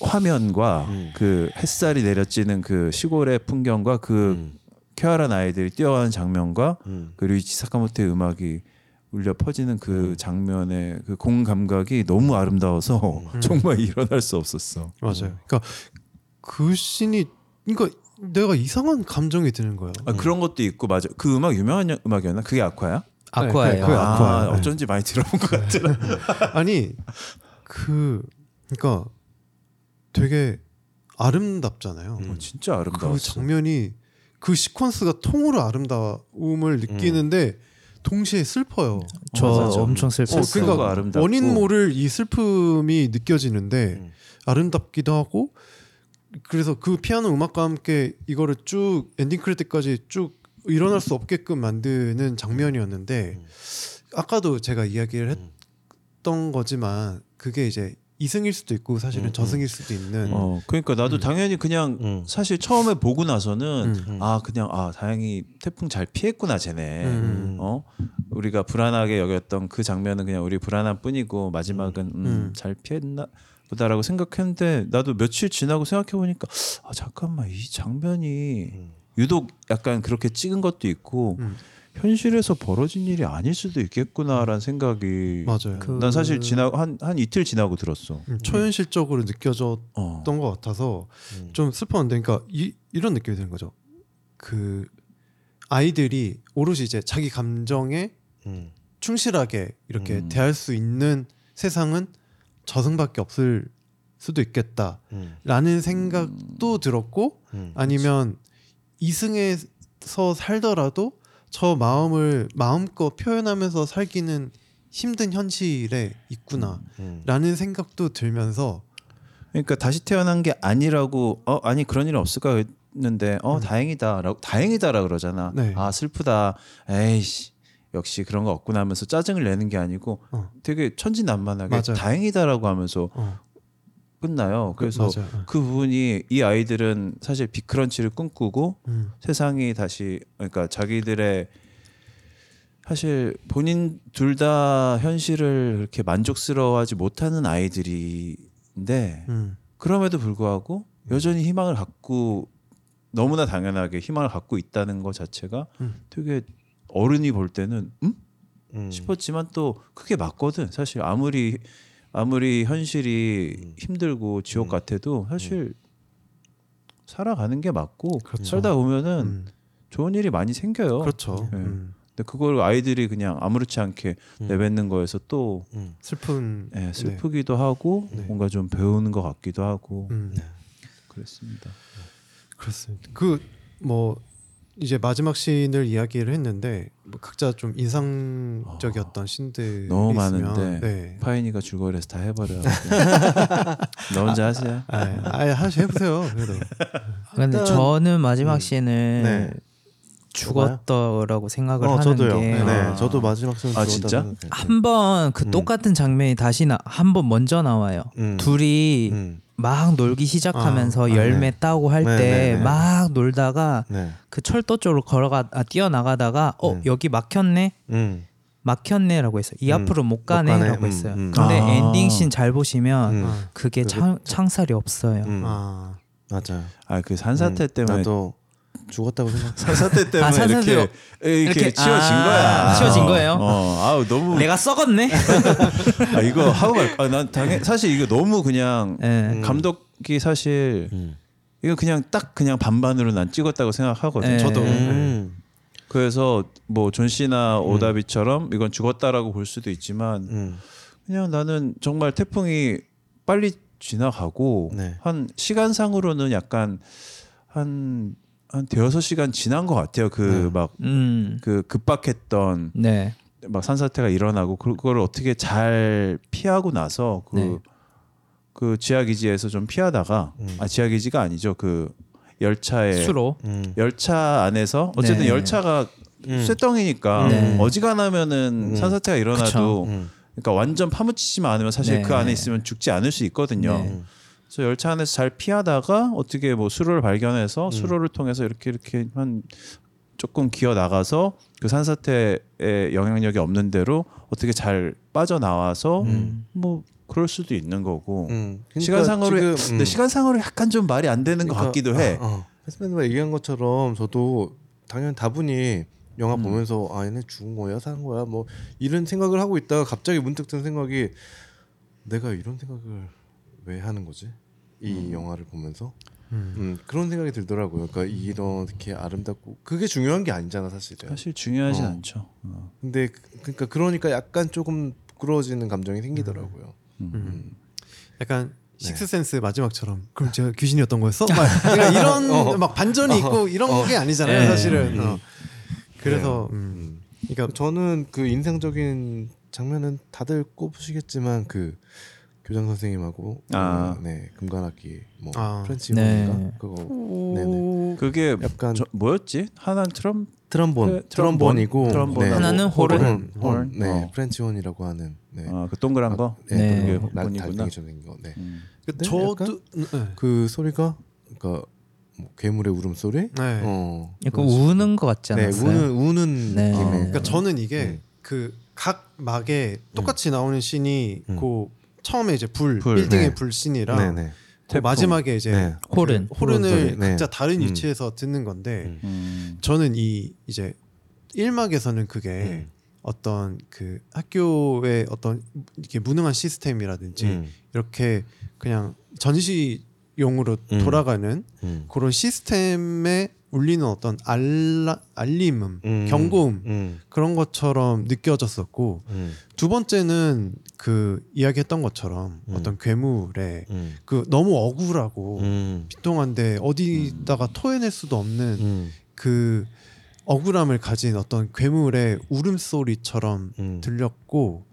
화면과 그 햇살이 내려지는 그 시골의 풍경과 그 쾌활한 아이들이 뛰어가는 장면과 그 류이치 사카모토의 음악이 울려 퍼지는 그 장면의 그 공감각이 너무 아름다워서 정말 일어날 수 없었어. 맞아요. 그러니까 그 씬이 그러니까 내가 이상한 감정이 드는 거야. 그런 것도 있고 맞아. 그 음악 유명한 음악이었나? 그게 아쿠아야? 아쿠아예요. 네, 아쿠아. 어쩐지 많이 들어본 것 같더라. 아니 그러니까 되게 아름답잖아요. 진짜 아름다웠어. 그 장면이 그 시퀀스가 통으로 아름다움을 느끼는데. 동시에 슬퍼요. 저 엄청 슬퍼요. 그러니까 아름답고. 원인 모를 이 슬픔이 느껴지는데 아름답기도 하고 그래서 그 피아노 음악과 함께 이거를 쭉 엔딩 크레딧까지 쭉 일어날 수 없게끔 만드는 장면이었는데 아까도 제가 이야기를 했던 거지만 그게 이제 이승일 수도 있고 사실은 저승일 수도 있는. 그러니까 나도 당연히 그냥 사실 처음에 보고 나서는 아 다행히 태풍 잘 피했구나 쟤네. 우리가 불안하게 여겼던 그 장면은 그냥 우리 불안함 뿐이고 마지막은 잘 피했나 보다라고 생각했는데 나도 며칠 지나고 생각해보니까 아 잠깐만 이 장면이 유독 약간 그렇게 찍은 것도 있고 현실에서 벌어진 일이 아닐 수도 있겠구나라는 생각이 맞아요. 난 사실 한 이틀 지나고 들었어. 초현실적으로 느껴졌던 것 같아서 좀 슬펐는데, 그러니까 이런 느낌이 드는 거죠. 그 아이들이 오롯이 이제 자기 감정에 충실하게 이렇게 대할 수 있는 세상은 저승밖에 없을 수도 있겠다라는 생각도 들었고, 아니면 이승에서 살더라도 저 마음을 마음껏 표현하면서 살기는 힘든 현실에 있구나 라는 생각도 들면서, 그러니까 다시 태어난 게 아니라고 아니 그런 일은 없을까 했는데 다행이다라 그러잖아. 네. 아 슬프다 에이씨 역시 그런 거 없구나 하면서 짜증을 내는 게 아니고 되게 천진난만하게 맞아요. 다행이다라고 하면서 끝나요. 그래서 그 부분이 이 아이들은 사실 빅크런치를 꿈꾸고 세상이 다시, 그러니까 자기들의 사실 본인 둘 다 현실을 그렇게 만족스러워하지 못하는 아이들인데 그럼에도 불구하고 여전히 희망을 갖고 너무나 당연하게 희망을 갖고 있다는 것 자체가 되게 어른이 볼 때는 싶었지만 또 그게 맞거든. 사실 아무리 현실이 힘들고 지옥 같아도 사실 살아가는 게 맞고 그렇죠. 살다 보면은 좋은 일이 많이 생겨요. 그렇죠. 네. 근데 그걸 아이들이 그냥 아무렇지 않게 내뱉는 거에서 또 슬프기도 하고 뭔가 좀 배우는 것 같기도 하고 그랬습니다. 그렇습니다. 그 뭐 이제 마지막 씬을 이야기를 했는데 뭐 각자 좀 인상적이었던 씬들이 너무 많은데 파인이가 줄거리에서 다 해버려. 너 혼자 하세요. 해보세요. 근데 저는 마지막 씬을 죽었더라고 생각을 하는 게 저도 마지막 씬을 죽었다. 한 번 그 똑같은 장면이 다시 한 번 먼저 나와요. 둘이 막 놀기 시작하면서 열매 따고 할 때 막 놀다가 그 철도 쪽으로 뛰어나가다가 여기 막혔네? 막혔네라고 했어요. 이 앞으로 못 가네라고 했어요. 근데 엔딩씬 잘 보시면 그게 창살이 없어요. 맞아요. 그 산사태 때문에 나도 죽었다고 생각. 산사태 때문에 이렇게 치워진 거야. 치워진 거예요. 너무 내가 썩었네. 이거 하고 말까. 난 당연히 사실 이거 너무 그냥 감독이 사실 이거 그냥 딱 그냥 반반으로 난 찍었다고 생각하거든. 저도. 그래서 뭐 존 씨나 오다비처럼 이건 죽었다라고 볼 수도 있지만 그냥 나는 정말 태풍이 빨리 지나가고 한 시간상으로는 약간 한 5시간 지난 것 같아요. 그 급박했던 막 산사태가 일어나고 그걸 어떻게 잘 피하고 나서 그 지하기지에서 좀 피하다가 지하기지가 아니죠. 그 열차에 수로 열차 안에서 어쨌든 열차가 쇳덩이니까 어지간하면은 산사태가 일어나도 그러니까 완전 파묻히지만 않으면 사실 그 안에 있으면 죽지 않을 수 있거든요. 그래서 열차 안에서 잘 피하다가 어떻게 뭐 수로를 발견해서 수로를 통해서 이렇게 한 조금 기어 나가서 그 산사태의 영향력이 없는 대로 어떻게 잘 빠져나와서 뭐 그럴 수도 있는 거고 그러니까 시간상으로 근데 시간상으로 약간 좀 말이 안 되는 것 같기도 해. 패스맨과 얘기한 것처럼 저도 당연히 다분히 영화 보면서 얘네 죽은 거야 산 거야 뭐 이런 생각을 하고 있다가 갑자기 문득 든 생각이 내가 이런 생각을 왜 하는 거지? 이 영화를 보면서 그런 생각이 들더라고요. 그러니까 이렇게 아름답고 그게 중요한 게 아니잖아 사실은. 사실 중요하진 않죠. 근데 그러니까 약간 조금 부끄러워지는 감정이 생기더라고요. 약간 식스센스 마지막처럼 그럼 제가 귀신이었던 거였어? 그러니까 이런 막 반전이 있고 이런 게 아니잖아요 사실은. 그래서 그러니까 저는 그 인상적인 장면은 다들 꼽으시겠지만 그 교장 선생님하고 금관학기 뭐 프렌치 문인가 그거 그게 약간 뭐였지? 하나는 트럼본이고 네. 하나는 호른. 네, 프렌치혼이라고 하는. 네. 아, 그 동그란 거. 네, 달팽이처럼 생긴 거. 네. 저도 그 소리가 그러니까 뭐 괴물의 울음소리? 네. 약간 우는 것 같지 않았어요? 네, 우는 네. 느낌의. 그러니까 저는 이게 그 각 막에 똑같이 나오는 씬이 그 처음에 이제 빌딩의 네. 불 씬이랑 그 마지막에 이제 호른을 각자 다른 위치에서 듣는 건데 저는 이 이제 1막에서는 그게 어떤 그 학교의 어떤 이렇게 무능한 시스템이라든지 이렇게 그냥 전시용으로 돌아가는 그런 시스템에 울리는 어떤 알림음, 경고음 그런 것처럼 느껴졌었고 두 번째는 그 이야기했던 것처럼 어떤 괴물의 그 너무 억울하고 비통한데 어디다가 토해낼 수도 없는 그 억울함을 가진 어떤 괴물의 울음소리처럼 들렸고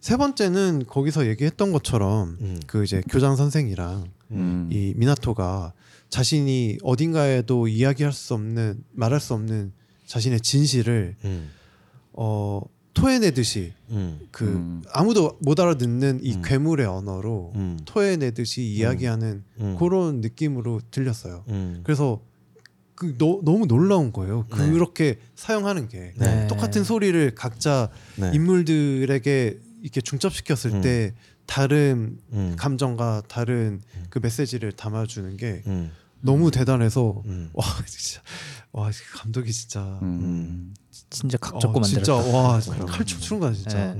세 번째는 거기서 얘기했던 것처럼 그 이제 교장 선생이랑 이 미나토가 자신이 어딘가에도 이야기할 수 없는 말할 수 없는 자신의 진실을 토해내듯이 그 아무도 못 알아듣는 이 괴물의 언어로 토해내듯이 이야기하는 그런 느낌으로 들렸어요. 그래서 그 너무 놀라운 거예요. 네. 그렇게 사용하는 게 똑같은 소리를 각자 인물들에게 이렇게 중첩시켰을 때 다른 감정과 다른 그 메시지를 담아주는 게 너무 대단해서 와 진짜 와 감독이 진짜 각 잡고 만들었다. 진짜 와 칼춤 추는 거야 진짜.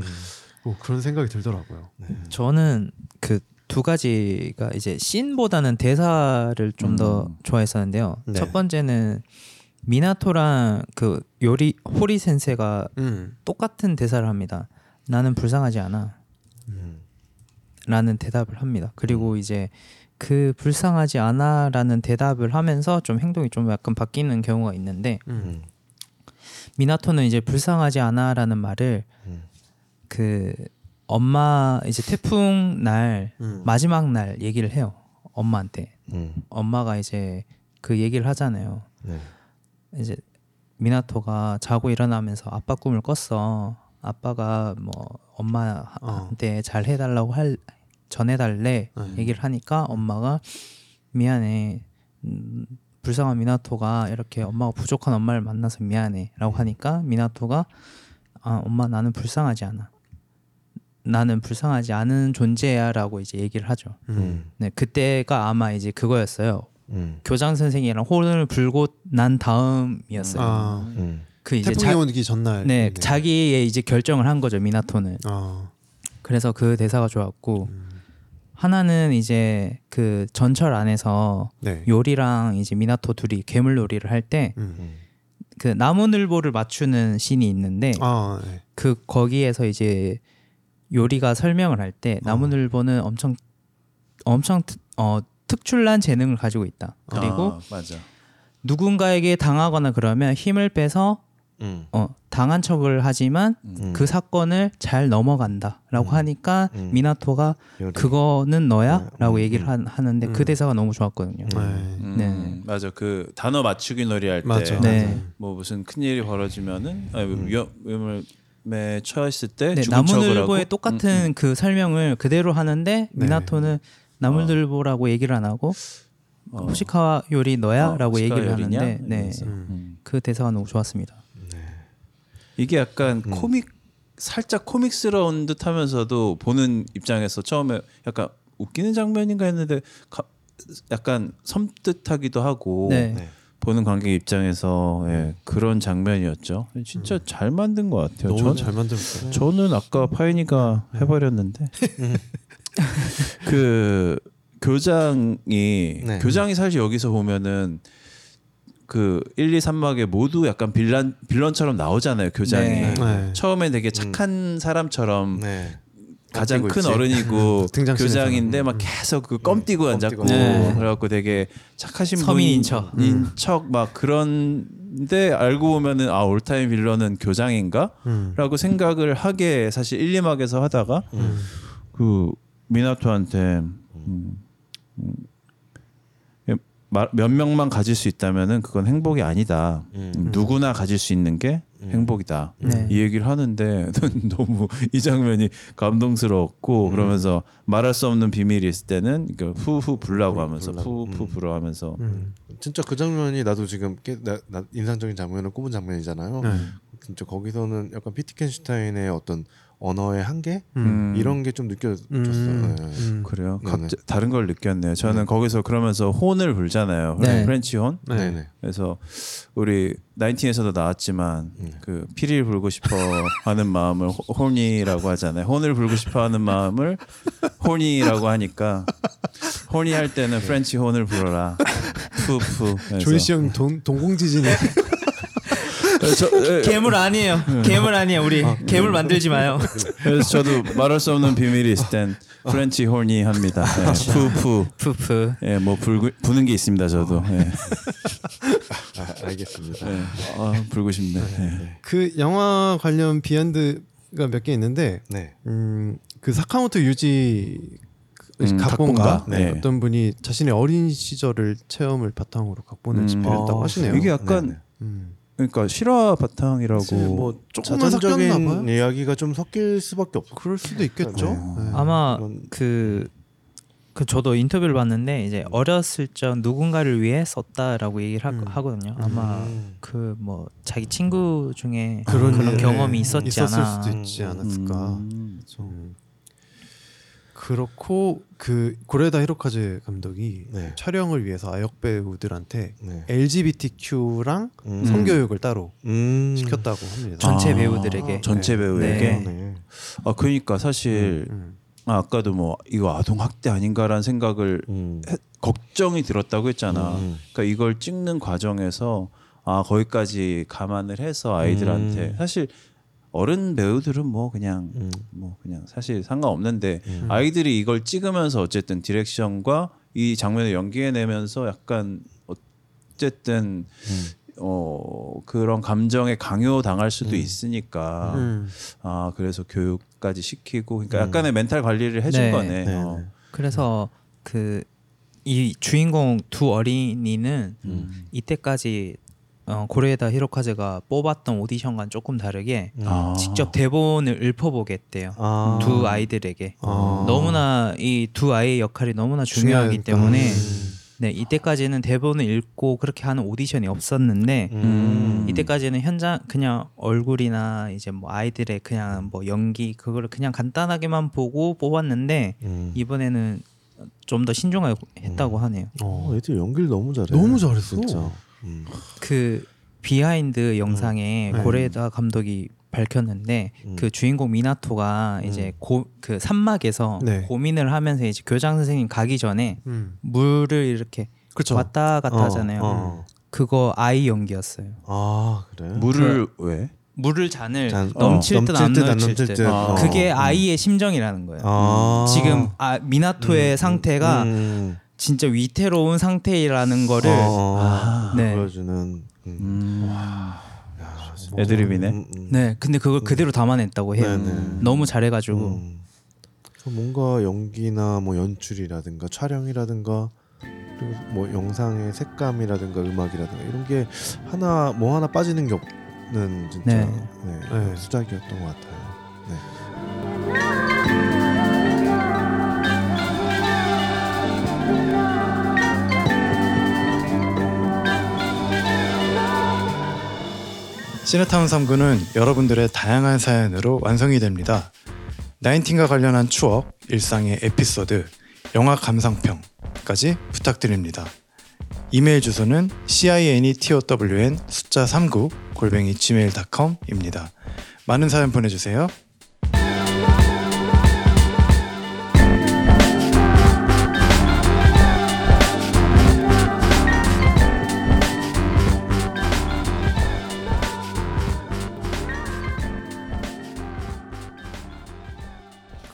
뭐 그런 생각이 들더라고요. 네. 저는 그 두 가지가 이제 씬보다는 대사를 좀 더 좋아했었는데요. 네. 첫 번째는 미나토랑 그 요리 호리 센세가 똑같은 대사를 합니다. 나는 불쌍하지 않아. 라는 대답을 합니다. 그리고 이제 그 불쌍하지 않아 라는 대답을 하면서 좀 행동이 좀 약간 바뀌는 경우가 있는데 미나토는 이제 불쌍하지 않아 라는 말을 그 엄마 이제 태풍 날 마지막 날 얘기를 해요. 엄마한테. 엄마가 이제 그 얘기를 하잖아요. 이제 미나토가 자고 일어나면서 아빠 꿈을 꿨어. 아빠가 뭐 엄마한테 잘 해달라고 전해달래 얘기를 하니까 엄마가 미안해 불쌍한 미나토가 이렇게 엄마가 부족한 엄마를 만나서 미안해 라고 하니까 미나토가 아 엄마 나는 불쌍하지 않아 나는 불쌍하지 않은 존재야 라고 이제 얘기를 하죠. 네, 그때가 아마 이제 그거였어요. 교장 선생님이랑 호른을 불고 난 다음이었어요. 그 이제 태풍이 오기 전날 네 자기의 이제 결정을 한 거죠 미나토는. 그래서 그 대사가 좋았고 하나는 이제 그 전철 안에서 요리랑 이제 미나토 둘이 괴물 놀이를 할 때 그 나무늘보를 맞추는 씬이 있는데 그 거기에서 이제 요리가 설명을 할 때 나무늘보는 엄청 특출난 재능을 가지고 있다. 그리고 맞아. 누군가에게 당하거나 그러면 힘을 빼서 당한 척을 하지만 그 사건을 잘 넘어간다라고 하니까 미나토가 그거는 너야? 라고 얘기를 하는데 그 대사가 너무 좋았거든요. 맞아. 그 단어 맞추기 놀이 할 때 뭐 무슨 큰일이 벌어지면은 위험에 처했을 때 죽은 척을 하고 나무늘보의 똑같은 그 설명을 그대로 하는데 미나토는 나무늘보라고 얘기를 안 하고 호시카와 요리 너야? 라고 얘기를 하는데 그 대사가 너무 좋았습니다. 이게 약간 살짝 코믹스러운 듯 하면서도 보는 입장에서 처음에 약간 웃기는 장면인가 했는데 약간 섬뜩하기도 하고 보는 관객 입장에서 그런 장면이었죠. 진짜 잘 만든 것 같아요. 너무 잘 만들었어요. 저는 아까 파인이가 해버렸는데 그 교장이 사실 여기서 보면은 그 1, 2, 3막에 모두 약간 빌런처럼 나오잖아요. 교장이 처음에 되게 착한 사람처럼 가장 큰 어른이고 교장인데 막 계속 그 껌띠고 앉았고 그래갖고 되게 착하신 서민인 척 막 그런데 알고 보면은 아 올타임 빌런은 교장인가? 라고 생각을 하게 사실 1, 2막에서 하다가 그 미나토한테 몇 명만 가질 수 있다면은 그건 행복이 아니다. 누구나 가질 수 있는 게 행복이다. 네. 이 얘기를 하는데 너무 이 장면이 감동스러웠고 그러면서 말할 수 없는 비밀이 있을 때는 후후 불라고 하면서 후후 불어 하면서 진짜 그 장면이 나도 지금 인상적인 장면을 꼽은 장면이잖아요. 진짜 거기서는 약간 피트켄슈타인의 어떤 언어의 한계 이런 게 좀 느껴졌어요. 네. 그래요. 다른 걸 느꼈네요. 저는 거기서 그러면서 혼을 불잖아요. 네. 프렌치 혼. 네. 그래서 우리 19에서도 나왔지만 그 피리를 불고 싶어 하는 마음을 혼이라고 하잖아요. 혼을 불고 싶어 하는 마음을 혼이라고 하니까 혼이 할 때는 프렌치 혼을 불어라. 푸푸. 조이씨 형 동공지진이네. 괴물 아니에요. 괴물 아니에요. 우리 괴물 만들지 마요. 그래서 저도 말할 수 없는 비밀이 있을 땐 프렌치 혼이 합니다. 네. 푸푸. 예, 뭐 부는 게 있습니다. 저도. 예. 알겠습니다. 예. 불고 싶네. 예. 그 영화 관련 비하인드가 몇 개 있는데, 네. 그 사카모토 유지 각본가 네. 어떤 분이 자신의 어린 시절을 체험을 바탕으로 각본을 집필했다고 하시네요. 이게 약간. 그러니까 실화 바탕이라고 뭐 조금만 섞였나봐요. 이야기가 좀 섞일 수밖에 없어. 그럴 수도 있겠죠. 네. 아마 그 저도 인터뷰를 봤는데 이제 어렸을 적 누군가를 위해 썼다라고 얘기를 하거든요. 아마 그 뭐 자기 친구 중에 그런 경험이 있었지 않아. 있었을 수도 있지 않았을까. 그렇고 그 고레에다 히로카즈 감독이 네. 촬영을 위해서 아역 배우들한테 네. LGBTQ랑 성교육을 따로 시켰다고 합니다. 전체 배우들에게. 전체 배우에게. 네. 아 그러니까 사실 아까도 뭐 이거 아동 학대 아닌가라는 생각을 걱정이 들었다고 했잖아. 그러니까 이걸 찍는 과정에서 아 거기까지 감안을 해서 아이들한테 사실. 어른 배우들은 뭐 그냥 사실 상관없는데 아이들이 이걸 찍으면서 어쨌든 디렉션과 이 장면을 연기해내면서 약간 어쨌든 그런 감정에 강요당할 수도 있으니까 아 그래서 교육까지 시키고 그러니까 약간의 멘탈 관리를 해준 네. 거네. 네. 그래서 그 이 주인공 두 어린이는 이때까지 고레에다 히로카즈가 뽑았던 오디션과는 조금 다르게 직접 대본을 읊어보겠대요. 두 아이들에게 너무나 이 두 아이의 역할이 너무나 중요하기 때문에 네, 이때까지는 대본을 읽고 그렇게 하는 오디션이 없었는데 이때까지는 현장 그냥 얼굴이나 이제 뭐 아이들의 그냥 뭐 연기 그걸 그냥 간단하게만 보고 뽑았는데 이번에는 좀 더 신중하게 했다고 하네요. 애들 연기를 너무 잘해. 너무 잘했어. 진짜. 그 비하인드 영상에 고레에다 감독이 밝혔는데 그 주인공 미나토가 이제 그 산막에서 네. 고민을 하면서 이제 교장 선생님 가기 전에 물을 이렇게 그쵸. 왔다 갔다 하잖아요. 그거 아이 연기였어요. 아 그래? 물을 왜? 물을 잔을 넘칠 듯 안 넘칠 듯 그게 아이의 심정이라는 거예요. 지금 미나토의 상태가 진짜 위태로운 상태라는 거를 네. 보여주는 애드립이네. 네, 근데 그걸 그대로 담아냈다고 해요. 너무 잘해가지고 뭔가 연기나 뭐 연출이라든가 촬영이라든가 그리고 뭐 영상의 색감이라든가 음악이라든가 이런 게 하나 빠지는 게 없는 진짜 네. 네, 수작이었던 것 같아요. 네. 시네타운 3구는 여러분들의 다양한 사연으로 완성이 됩니다. 19과 관련한 추억, 일상의 에피소드, 영화 감상평까지 부탁드립니다. 이메일 주소는 cinetown39@gmail.com입니다. 많은 사연 보내주세요.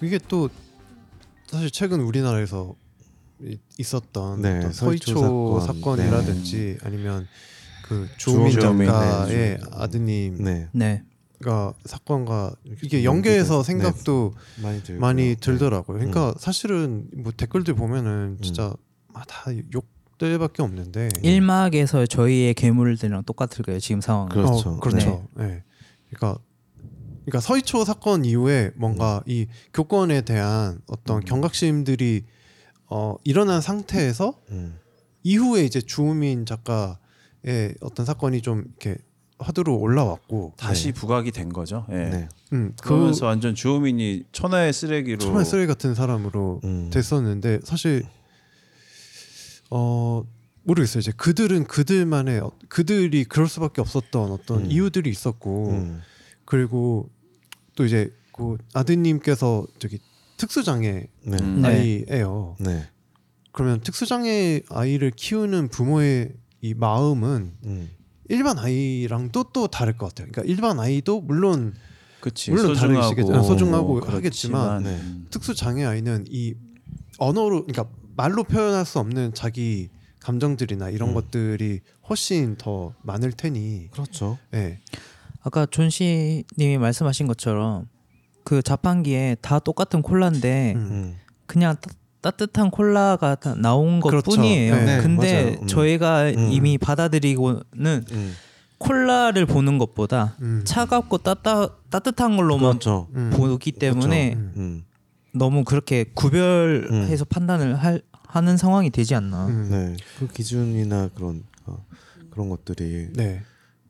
이게 또 사실 최근 우리나라에서 있었던 네, 서이초 사건이라든지 네. 아니면 그 주호민 작가의 아드님 네. 사건과 이게 연계해서 생각도 네. 많이 들더라고요. 그러니까 사실은 뭐 댓글들 보면은 진짜 다 욕 곡들밖에 없는데 1막에서 저희의 괴물들이랑 똑같을 거예요 지금 상황은. 그렇죠. 그렇죠. 네. 네. 그러니까 서이초 사건 이후에 뭔가 이 교권에 대한 어떤 경각심들이 일어난 상태에서 이후에 이제 주호민 작가의 어떤 사건이 좀 이렇게 화두로 올라왔고 다시 네. 부각이 된 거죠. 네. 네. 그러면서 완전 주호민이 천하의 쓰레기로 천하의 쓰레기 같은 사람으로 됐었는데 사실 모르겠어요. 이제 그들이 그럴 수밖에 없었던 어떤 이유들이 있었고 그리고 또 이제 그 아드님께서 저기 특수장애 네. 아이예요. 네. 그러면 특수장애 아이를 키우는 부모의 이 마음은 일반 아이랑 또 다를 것 같아요. 그러니까 일반 아이도 물론 소중하고 하겠지만 네. 특수장애 아이는 이 언어로 그러니까 말로 표현할 수 없는 자기 감정들이나 이런 것들이 훨씬 더 많을 테니 그렇죠. 네. 아까 존 씨님이 말씀하신 것처럼 그 자판기에 다 똑같은 콜라인데 그냥 따뜻한 콜라가 나온 것 그렇죠. 뿐이에요. 네, 근데 맞아요. 저희가 이미 받아들이고는 콜라를 보는 것보다 차갑고 따뜻한 걸로만 그렇죠. 보기 때문에 그렇죠. 너무 그렇게 구별해서 판단을 하는 상황이 되지 않나. 네. 그 기준이나 그런 것들이 네.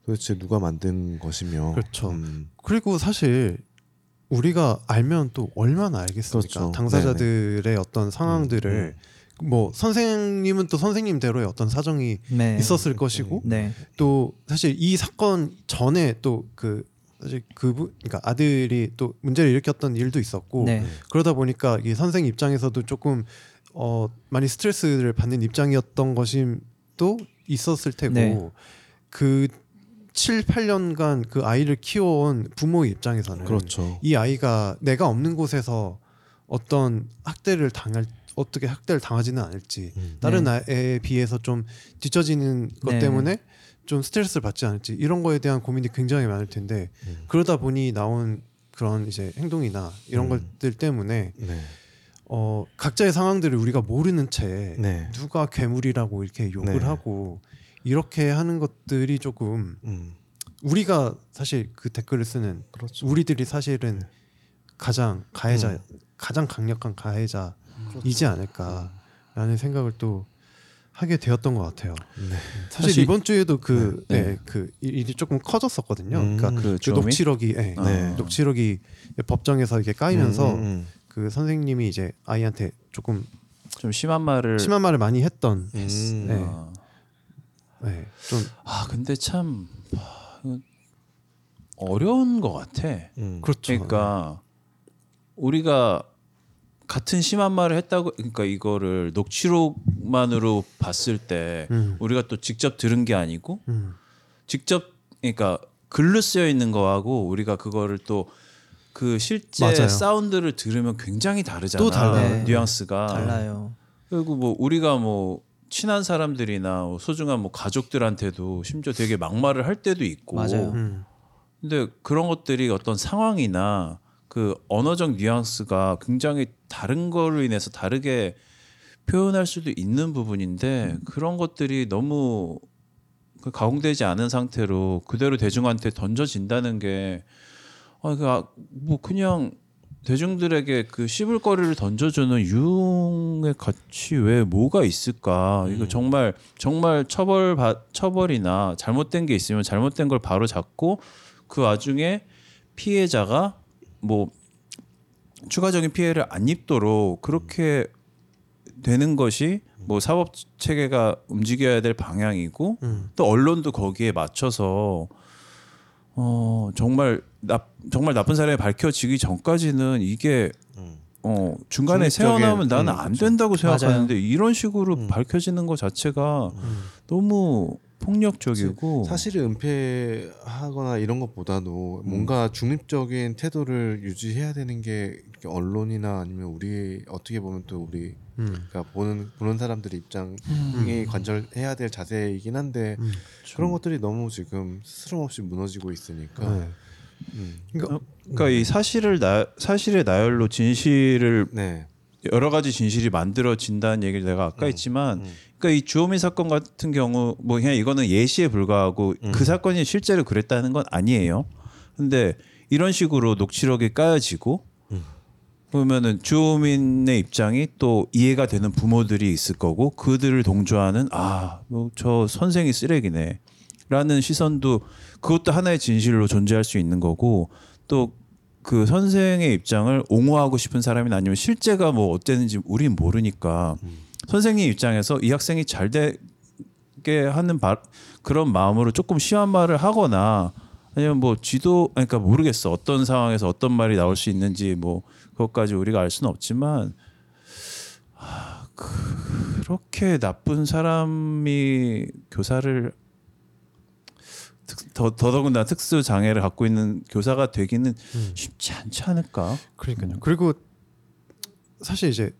도대체 누가 만든 것이며. 그렇죠. 그리고 사실 우리가 알면 또 얼마나 알겠습니까? 그렇죠. 당사자들의 네네. 어떤 상황들을 뭐 선생님은 또 선생님대로의 어떤 사정이 네. 있었을 것이고 네. 또 사실 이 사건 전에 또 그러니까 아들이 또 문제를 일으켰던 일도 있었고 네. 그러다 보니까 이 선생 입장에서도 조금 많이 스트레스를 받는 입장이었던 것임도 있었을 테고 네. 7~8년간 그 아이를 키워온 부모의 입장에서는 그렇죠. 이 아이가 내가 없는 곳에서 어떤 학대를 어떻게 학대를 당하지는 않을지 다른 네. 아이에 비해서 좀 뒤처지는 것 네. 때문에 좀 스트레스를 받지 않을지 이런 거에 대한 고민이 굉장히 많을 텐데 그러다 보니 나온 그런 이제 행동이나 이런 것들 때문에 네. 각자의 상황들을 우리가 모르는 채 네. 누가 괴물이라고 이렇게 욕을 네. 하고 이렇게 하는 것들이 조금 우리가 사실 그 댓글을 쓰는 그렇죠. 우리들이 사실은 네. 가장 강력한 가해자이지 그렇죠. 않을까라는 생각을 또 하게 되었던 것 같아요. 네. 사실 이번 주에도 그 일이 조금 커졌었거든요. 그러니까 그 녹취록이 녹취록이 법정에서 이렇게 까이면서 그 선생님이 이제 아이한테 조금 좀 심한 말을 많이 했던. 네. 네, 좀 근데 참 어려운 것 같아. 그렇죠. 그러니까 우리가 같은 심한 말을 했다고, 그러니까 이거를 녹취록만으로 봤을 때 우리가 또 직접 들은 게 아니고 그러니까 글로 쓰여 있는 거하고 우리가 그거를 또 그 실제 맞아요. 사운드를 들으면 굉장히 다르잖아. 또 달라요. 뉘앙스가 달라요. 그리고 우리가 친한 사람들이나 소중한 가족들한테도 심지어 되게 막말을 할 때도 있고 맞아요. 근데 그런 것들이 어떤 상황이나 그 언어적 뉘앙스가 굉장히 다른 걸로 인해서 다르게 표현할 수도 있는 부분인데 그런 것들이 너무 가공되지 않은 상태로 그대로 대중한테 던져진다는 게 그냥 대중들에게 그 씹을 거리를 던져주는 유흥의 가치 외에 뭐가 있을까? 이거 정말 처벌이나 잘못된 게 있으면 잘못된 걸 바로 잡고 그 와중에 피해자가 추가적인 피해를 안 입도록 그렇게 되는 것이 사법 체계가 움직여야 될 방향이고 또 언론도 거기에 맞춰서 정말 나쁜 사람이 밝혀지기 전까지는 이게 중간에 새어나오면 나는 안 된다고 생각하는데 맞아요. 이런 식으로 밝혀지는 것 자체가 너무 폭력적이고 사실을 은폐하거나 이런 것보다도 뭔가 중립적인 태도를 유지해야 되는 게 언론이나 아니면 우리 어떻게 보면 또 우리 그러니까 보는 사람들의 입장이 관절해야 될 자세이긴 한데 그런 것들이 너무 지금 스스럼 없이 무너지고 있으니까 네. 그러니까 이 사실을 사실의 나열로 진실을 여러 가지 진실이 만들어진다는 얘기를 내가 아까 했지만, 그러니까 이 주호민 사건 같은 경우 뭐 그냥 이거는 예시에 불과하고 그 사건이 실제로 그랬다는 건 아니에요. 근데 이런 식으로 녹취록이 까여지고 그러면은 주호민의 입장이 또 이해가 되는 부모들이 있을 거고, 그들을 동조하는 아, 뭐 저 선생이 쓰레기네 라는 시선도, 그것도 하나의 진실로 존재할 수 있는 거고, 또 그 선생의 입장을 옹호하고 싶은 사람이 아니면 실제가 뭐 어땠는지 우린 모르니까 선생님 입장에서 이 학생이 잘 되게 하는 그런 마음으로 조금 심한 말을 하거나 아니면 뭐 지도, 그러니까 모르겠어. 어떤 상황에서 어떤 말이 나올 수 있는지 뭐 그것까지 우리가 알 수는 없지만, 아, 그렇게 나쁜 사람이 교사를 더더군다나 특수 장애를 갖고 있는 교사가 되기는 쉽지 않지 않을까? 그러니까요. 그리고 사실 이제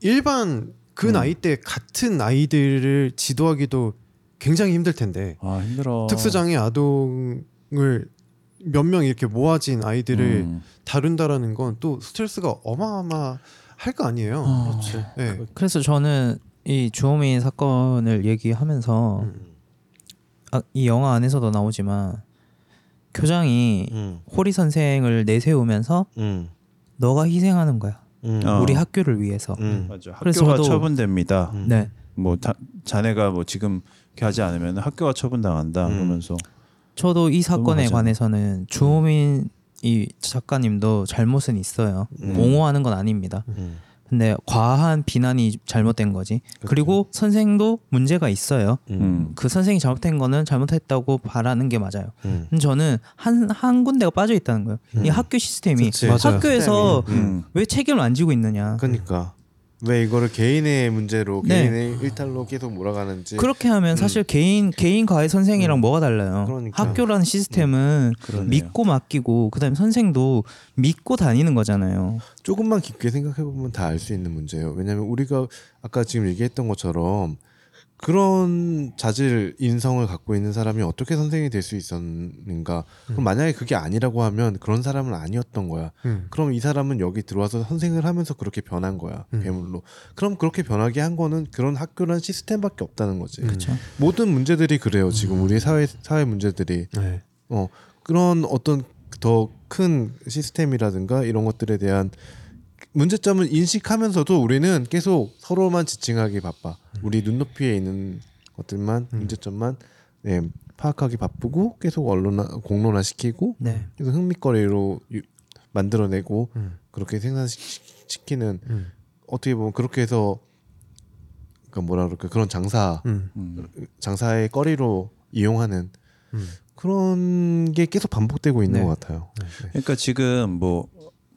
일반 그 나이 때 같은 아이들을 지도하기도 굉장히 힘들 텐데. 아, 힘들어. 특수 장애 아동을 몇 명 이렇게 모아진 아이들을 다룬다라는 건 또 스트레스가 어마어마할 거 아니에요. 그렇죠. 네. 그래서 저는 이 주호민 사건을 얘기하면서 아, 이 영화 안에서도 나오지만 교장이 호리 선생을 내세우면서 너가 희생하는 거야. 우리 학교를 위해서. 맞아. 학교가 처분됩니다. 네. 뭐 자네가 뭐 지금 이렇게 하지 않으면 학교가 처분당한다. 그러면서 저도 이 사건에 관해서는 주호민 이 작가님도 잘못은 있어요. 옹호하는 건 아닙니다. 근데 과한 비난이 잘못된 거지. 그렇죠. 그리고 선생도 문제가 있어요. 그 선생이 잘못된 거는 잘못했다고 바라는 게 맞아요. 저는 한 군데가 빠져 있다는 거예요. 이 학교 시스템이. 학교에서 왜 책임을 안 지고 있느냐. 그러니까 왜 이거를 개인의 문제로, 개인의 일탈로 계속 몰아가는지. 그렇게 하면 사실 개인과의 선생이랑 뭐가 달라요. 그러니까. 학교라는 시스템은 믿고 맡기고, 그다음에 선생도 믿고 다니는 거잖아요. 조금만 깊게 생각해보면 다 알 수 있는 문제예요. 왜냐하면 우리가 아까 지금 얘기했던 것처럼 그런 자질, 인성을 갖고 있는 사람이 어떻게 선생이 될 수 있었는가. 그럼 만약에 그게 아니라고 하면 그런 사람은 아니었던 거야. 그럼 이 사람은 여기 들어와서 선생을 하면서 그렇게 변한 거야. 괴물로. 그럼 그렇게 변하게 한 거는 그런 학교란 시스템밖에 없다는 거지. 그쵸. 모든 문제들이 그래요. 지금 우리 사회 문제들이. 네. 그런 어떤 더 큰 시스템이라든가 이런 것들에 대한 문제점을 인식하면서도 우리는 계속 서로만 지칭하기 바빠. 우리 눈높이에 있는 것들만 문제점만 파악하기 바쁘고 계속 공론화시키고 계속 흥미거리로 만들어내고 그렇게 생산시키는 어떻게 보면 그렇게 해서 그러니까 뭐라 그럴까 그런 장사의 거리로 이용하는 그런 게 계속 반복되고 있는 것 같아요. 그러니까 지금 뭐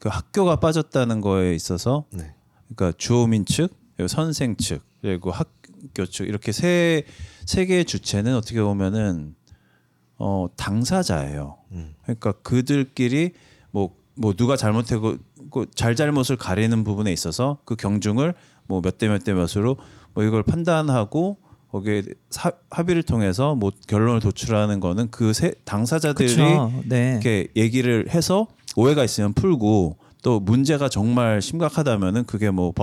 그 학교가 빠졌다는 거에 있어서 그러니까 주호민 측, 선생 측, 그리고 학교 측 이렇게 세 개의 주체는 어떻게 보면은 당사자예요. 그러니까 그들끼리 뭐 누가 잘못했고 잘잘못을 가리는 부분에 있어서 그 경중을 뭐 몇 대 몇 대 몇으로 뭐 이걸 판단하고 거기에 합의를 통해서 뭐 결론을 도출하는 거는 그 세 당사자들이 이렇게 얘기를 해서 오해가 있으면 풀고, 또 문제가 정말 심각하다면은 그게 뭐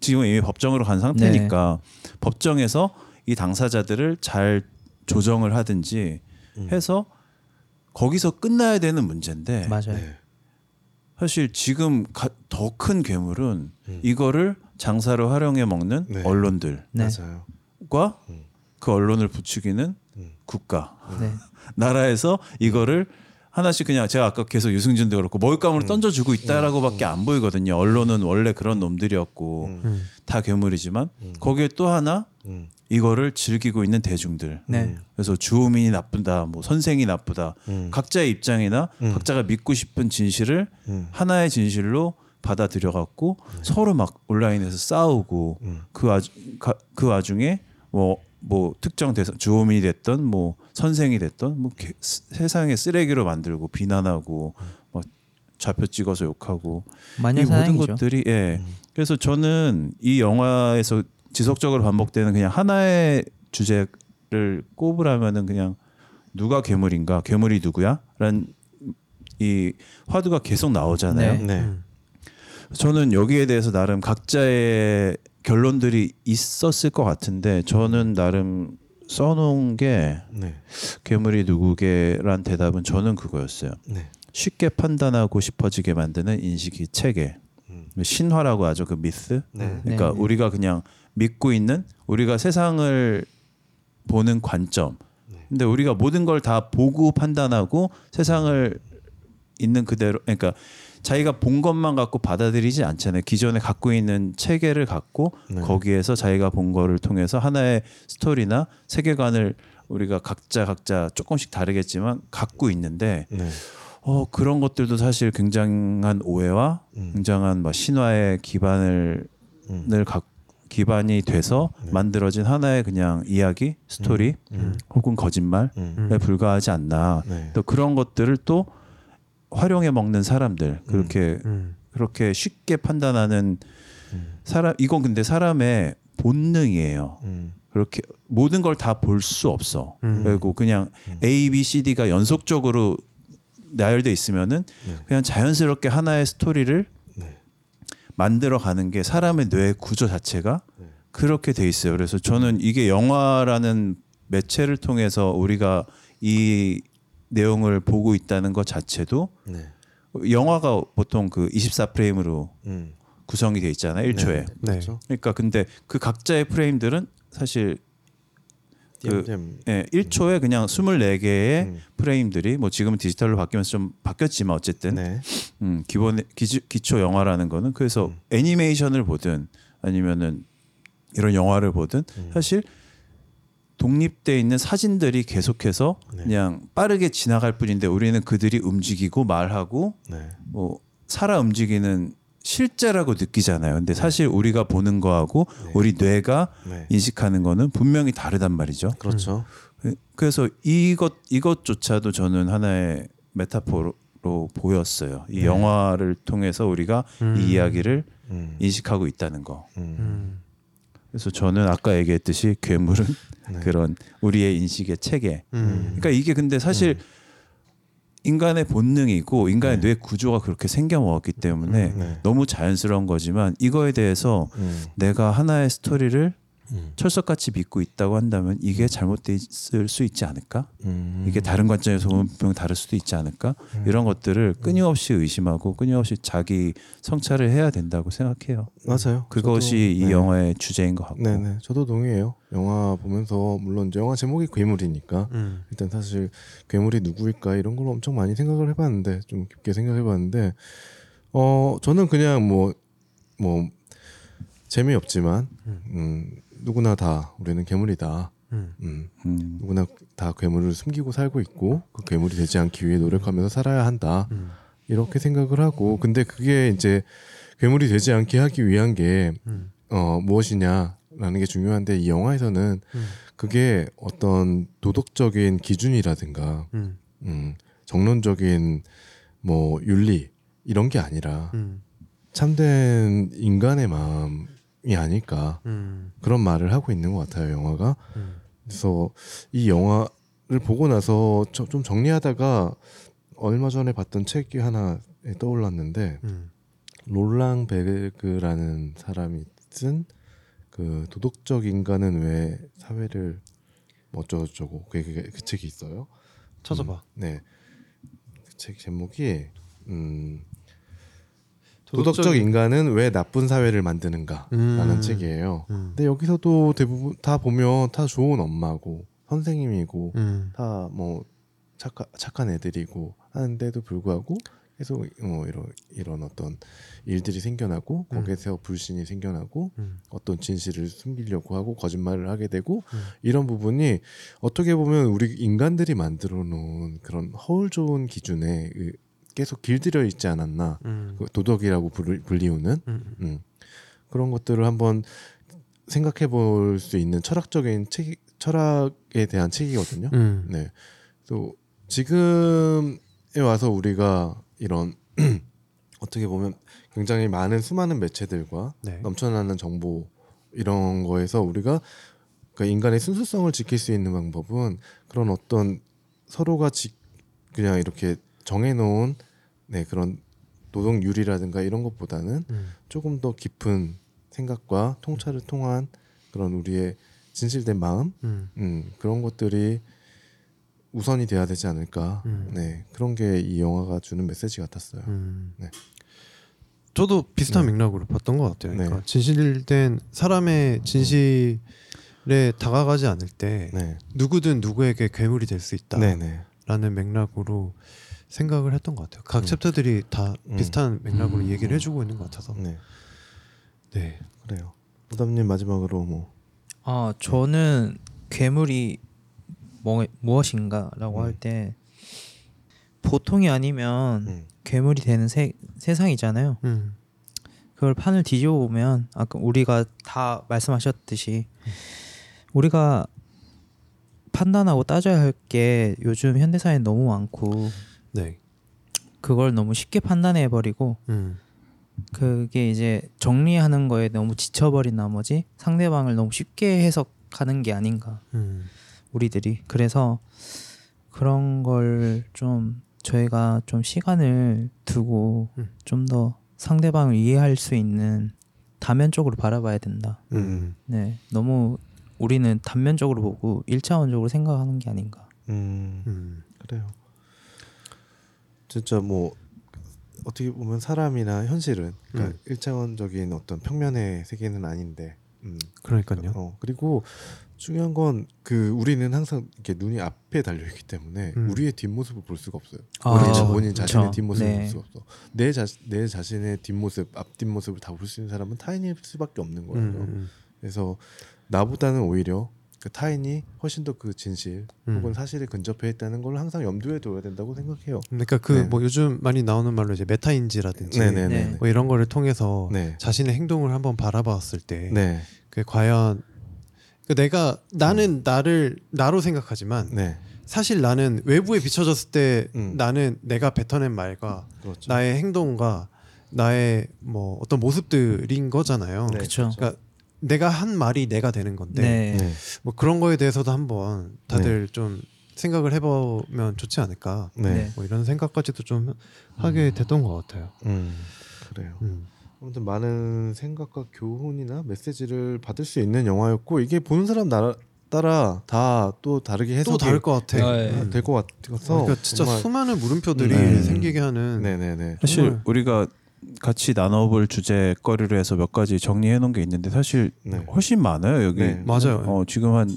지금 이미 법정으로 간 상태니까 법정에서 이 당사자들을 잘 조정을 하든지 해서 거기서 끝나야 되는 문제인데. 맞아요. 사실 지금 더 큰 괴물은 이거를 장사로 활용해 먹는 언론들과 그 언론을 부추기는 국가, 나라에서 이거를 하나씩 그냥 제가 아까 계속 유승준도 그렇고 머잇감으로 던져주고 있다라고밖에 안 보이거든요. 언론은 원래 그런 놈들이었고 다 괴물이지만 거기에 또 하나 이거를 즐기고 있는 대중들. 그래서 주호민이 나쁘다, 뭐 선생이 나쁘다. 각자의 입장이나 각자가 믿고 싶은 진실을 하나의 진실로 받아들여갖고 서로 막 온라인에서 싸우고 그 와중에 뭐 특정 대상 주호민이 됐던 뭐 선생이 됐던 뭐 세상의 쓰레기로 만들고 비난하고 막 좌표 찍어서 욕하고 이 모든 것들이 그래서 저는 이 영화에서 지속적으로 반복되는 그냥 하나의 주제를 꼽으라면은 그냥 누가 괴물인가, 괴물이 누구야라는 이 화두가 계속 나오잖아요. 저는 여기에 대해서 나름 각자의 결론들이 있었을 것 같은데 저는 나름 써놓은 게 네. 괴물이 누구게란 대답은 저는 그거였어요. 네. 쉽게 판단하고 싶어지게 만드는 인식이 체계. 신화라고 하죠. 그 미스. 네. 그러니까 네. 우리가 그냥 믿고 있는 우리가 세상을 보는 관점. 근데 우리가 모든 걸 다 보고 판단하고 세상을 있는 그대로 그러니까 자기가 본 것만 갖고 받아들이지 않잖아요. 기존에 갖고 있는 체계를 갖고 네. 거기에서 자기가 본 거를 통해서 하나의 스토리나 세계관을 우리가 각자 조금씩 다르겠지만 갖고 있는데 네. 그런 것들도 사실 굉장한 오해와 굉장한 막 신화의 기반이 돼서 네. 만들어진 하나의 그냥 이야기, 스토리 혹은 거짓말에 불과하지 않나. 네. 또 그런 것들을 또 활용해 먹는 사람들 그렇게 쉽게 판단하는 사람 이건 근데 사람의 본능이에요. 그렇게 모든 걸 다 볼 수 없어. 그리고 그냥 A, B, C, D가 연속적으로 나열돼 있으면은 네. 그냥 자연스럽게 하나의 스토리를 네. 만들어가는 게 사람의 뇌 구조 자체가 네. 그렇게 돼 있어요. 그래서 저는 이게 영화라는 매체를 통해서 우리가 이 내용을 보고 있다는 것 자체도 네. 영화가 보통 그 24프레임으로 구성이 돼 있잖아요. 1초에. 네. 네. 그러니까 근데 그 각자의 프레임들은 사실 그 예, 1초에 그냥 24개의 프레임들이 뭐 지금은 디지털로 바뀌면서 좀 바뀌었지만 어쨌든 네. 기초 영화라는 거는 그래서 애니메이션을 보든 아니면은 이런 영화를 보든 사실 독립돼 있는 사진들이 계속해서 네. 그냥 빠르게 지나갈 뿐인데 우리는 그들이 움직이고 말하고 네. 뭐 살아 움직이는 실제라고 느끼잖아요. 근데 사실 우리가 보는 거하고 네. 우리 뇌가 네. 인식하는 거는 분명히 다르단 말이죠. 그렇죠. 그래서 이것조차도 저는 하나의 메타포로 보였어요. 이 네. 영화를 통해서 우리가 이 이야기를 인식하고 있다는 거. 그래서 저는 아까 얘기했듯이 괴물은 네. 그런 우리의 인식의 체계. 그러니까 이게 근데 사실 인간의 본능이고 인간의 네. 뇌 구조가 그렇게 생겨 먹었기 때문에 네. 너무 자연스러운 거지만 이거에 대해서 내가 하나의 스토리를 철석같이 믿고 있다고 한다면 이게 잘못돼 있을 수 있지 않을까? 이게 다른 관점에서 보면 분명 다를 수도 있지 않을까? 이런 것들을 끊임없이 의심하고 끊임없이 자기 성찰을 해야 된다고 생각해요. 맞아요. 그것이 저도, 이 네. 영화의 주제인 것 같고. 네네. 저도 동의해요. 영화 보면서 물론 영화 제목이 괴물이니까 일단 사실 괴물이 누구일까 이런 걸 엄청 많이 생각을 해봤는데 좀 깊게 생각해봤는데 저는 그냥 뭐 재미없지만 누구나 다 우리는 괴물이다. 누구나 다 괴물을 숨기고 살고 있고 그 괴물이 되지 않기 위해 노력하면서 살아야 한다. 이렇게 생각을 하고 근데 그게 이제 괴물이 되지 않게 하기 위한 게 무엇이냐라는 게 중요한데 이 영화에서는 그게 어떤 도덕적인 기준이라든가 정론적인 뭐 윤리 이런 게 아니라 참된 인간의 마음 이 아닐까 그런 말을 하고 있는 것 같아요 영화가. 그래서 이 영화를 보고 나서 좀 정리하다가 얼마 전에 봤던 책이 하나 떠올랐는데 롤랑 베르그라는 사람이 쓴 그 도덕적 인간은 왜 사회를 어쩌고저쩌고 그 책이 있어요. 찾아봐. 네, 그 책 제목이 도덕적 인간은 왜 나쁜 사회를 만드는가 라는 책이에요. 근데 여기서도 대부분 다 보면 다 좋은 엄마고 선생님이고 다 뭐 착한 애들이고 하는데도 불구하고 계속 이런 어떤 일들이 생겨나고 거기에서 불신이 생겨나고 어떤 진실을 숨기려고 하고 거짓말을 하게 되고 이런 부분이 어떻게 보면 우리 인간들이 만들어 놓은 그런 허울 좋은 기준에 계속 길들여 있지 않았나 도덕이라고 불리우는 그런 것들을 한번 생각해 볼 수 있는 철학적인 철학에 대한 책이거든요. 네, 또 지금에 와서 우리가 이런 어떻게 보면 굉장히 수많은 매체들과 네. 넘쳐나는 정보 이런 거에서 우리가 그러니까 인간의 순수성을 지킬 수 있는 방법은 그런 어떤 서로가 그냥 이렇게 정해놓은 그런 노동률이라든가 이런 것보다는 조금 더 깊은 생각과 통찰을 통한 그런 우리의 진실된 마음 그런 것들이 우선이 돼야 되지 않을까. 네, 그런 게 이 영화가 주는 메시지 같았어요. 네. 저도 비슷한 맥락으로 봤던 것 같아요. 그러니까 진실된 사람의 진실에 다가가지 않을 때 누구든 누구에게 괴물이 될 수 있다라는 맥락으로 생각을 했던 것 같아요. 각 챕터들이 다 비슷한 맥락으로 얘기를 해주고 있는 것 같아서. 네, 그래요. 부담님 마지막으로 뭐? 아, 저는 괴물이 무엇인가라고 할 때 보통이 아니면 괴물이 되는 세상이잖아요. 그걸 판을 뒤집어 보면 아까 우리가 다 말씀하셨듯이 우리가 판단하고 따져야 할 게 요즘 현대사회는 너무 많고 그걸 너무 쉽게 판단해버리고 그게 이제 정리하는 거에 너무 지쳐버린 나머지 상대방을 너무 쉽게 해석하는 게 아닌가 우리들이. 그래서 그런 걸 좀 저희가 좀 시간을 두고 좀 더 상대방을 이해할 수 있는 다면적으로 바라봐야 된다. 네, 너무 우리는 단면적으로 보고 1차원적으로 생각하는 게 아닌가. 그래요. 진짜 뭐 어떻게 보면 사람이나 현실은 그러니까 1차원적인 어떤 평면의 세계는 아닌데. 그러니까요. 그리고 중요한 건 그 우리는 항상 이렇게 눈이 앞에 달려 있기 때문에 우리의 뒷모습을 볼 수가 없어요. 본인 자신의 뒷모습을 볼 수가 없어. 내 자신의 뒷모습, 앞 뒷모습을 다 볼 수 있는 사람은 타인일 수밖에 없는 거예요. 그래서 나보다는 오히려 그 타인이 훨씬 더 그 진실 혹은 사실에 근접해 있다는 걸 항상 염두에 둬야 된다고 생각해요. 그러니까 그 뭐 요즘 많이 나오는 말로 이제 메타인지라든지 뭐 이런 거를 통해서 자신의 행동을 한번 바라봤을 때 그 과연 내가 나는 나를 나로 생각하지만 사실 나는 외부에 비춰졌을 때 나는 내가 뱉어낸 말과 나의 행동과 나의 뭐 어떤 모습들인 거잖아요. 그러니까 내가 한 말이 내가 되는 건데 뭐 그런 거에 대해서도 한번 다들 좀 생각을 해보면 좋지 않을까. 뭐 이런 생각까지도 좀 하게 됐던 것 같아요. 그래요. 아무튼 많은 생각과 교훈이나 메시지를 받을 수 있는 영화였고 이게 보는 사람 따라 다 또 다르게 해석이 또 다를 것 같아. 될 것 같아서 그러니까 진짜 수많은 물음표들이 생기게 하는. 사실 우리가 같이 나눠볼 주제거리로 해서 몇 가지 정리해놓은 게 있는데 사실 훨씬 많아요 여기. 맞아요. 지금 한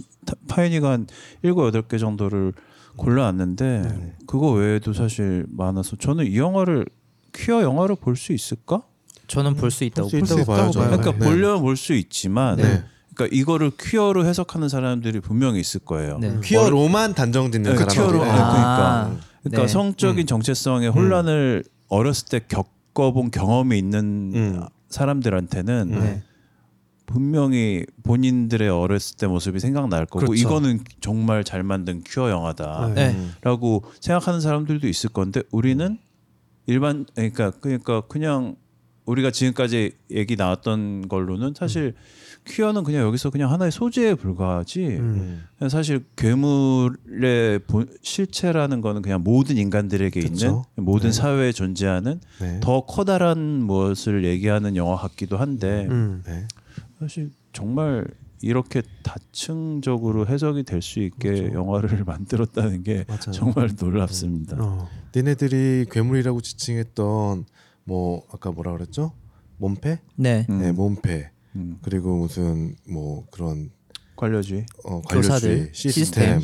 파인이가 한 7-8개 정도를 골라왔는데 그거 외에도 사실 많아서 저는 이 영화를 퀴어 영화로 볼 수 있을까? 저는 볼 수 있다고 봐요. 그러니까 보려면 볼 수 있지만 그러니까 이거를 퀴어로 해석하는 사람들이 분명히 있을 거예요. 퀴어로만 단정짓는 사람들. 그러니까 성적인 정체성의 혼란을 어렸을 때 겪어본 경험이 있는 사람들한테는 분명히 본인들의 어렸을 때 모습이 생각날 거고 이거는 정말 잘 만든 퀴어 영화다라고 생각하는 사람들도 있을 건데 우리는 일반 그러니까 그냥 우리가 지금까지 얘기 나왔던 걸로는 사실 퀴어는 그냥 여기서 그냥 하나의 소재에 불과하지 사실 괴물의 실체라는 거는 그냥 모든 인간들에게 있는 모든 사회에 존재하는 더 커다란 무엇을 얘기하는 영화 같기도 한데 사실 정말 이렇게 다층적으로 해석이 될 수 있게 영화를 만들었다는 게 정말 놀랍습니다. 니네들이 괴물이라고 지칭했던 뭐 아까 뭐라 그랬죠? 몸패? 몸패. 그리고 무슨 뭐 그런 관료주의, 관료주의 시스템.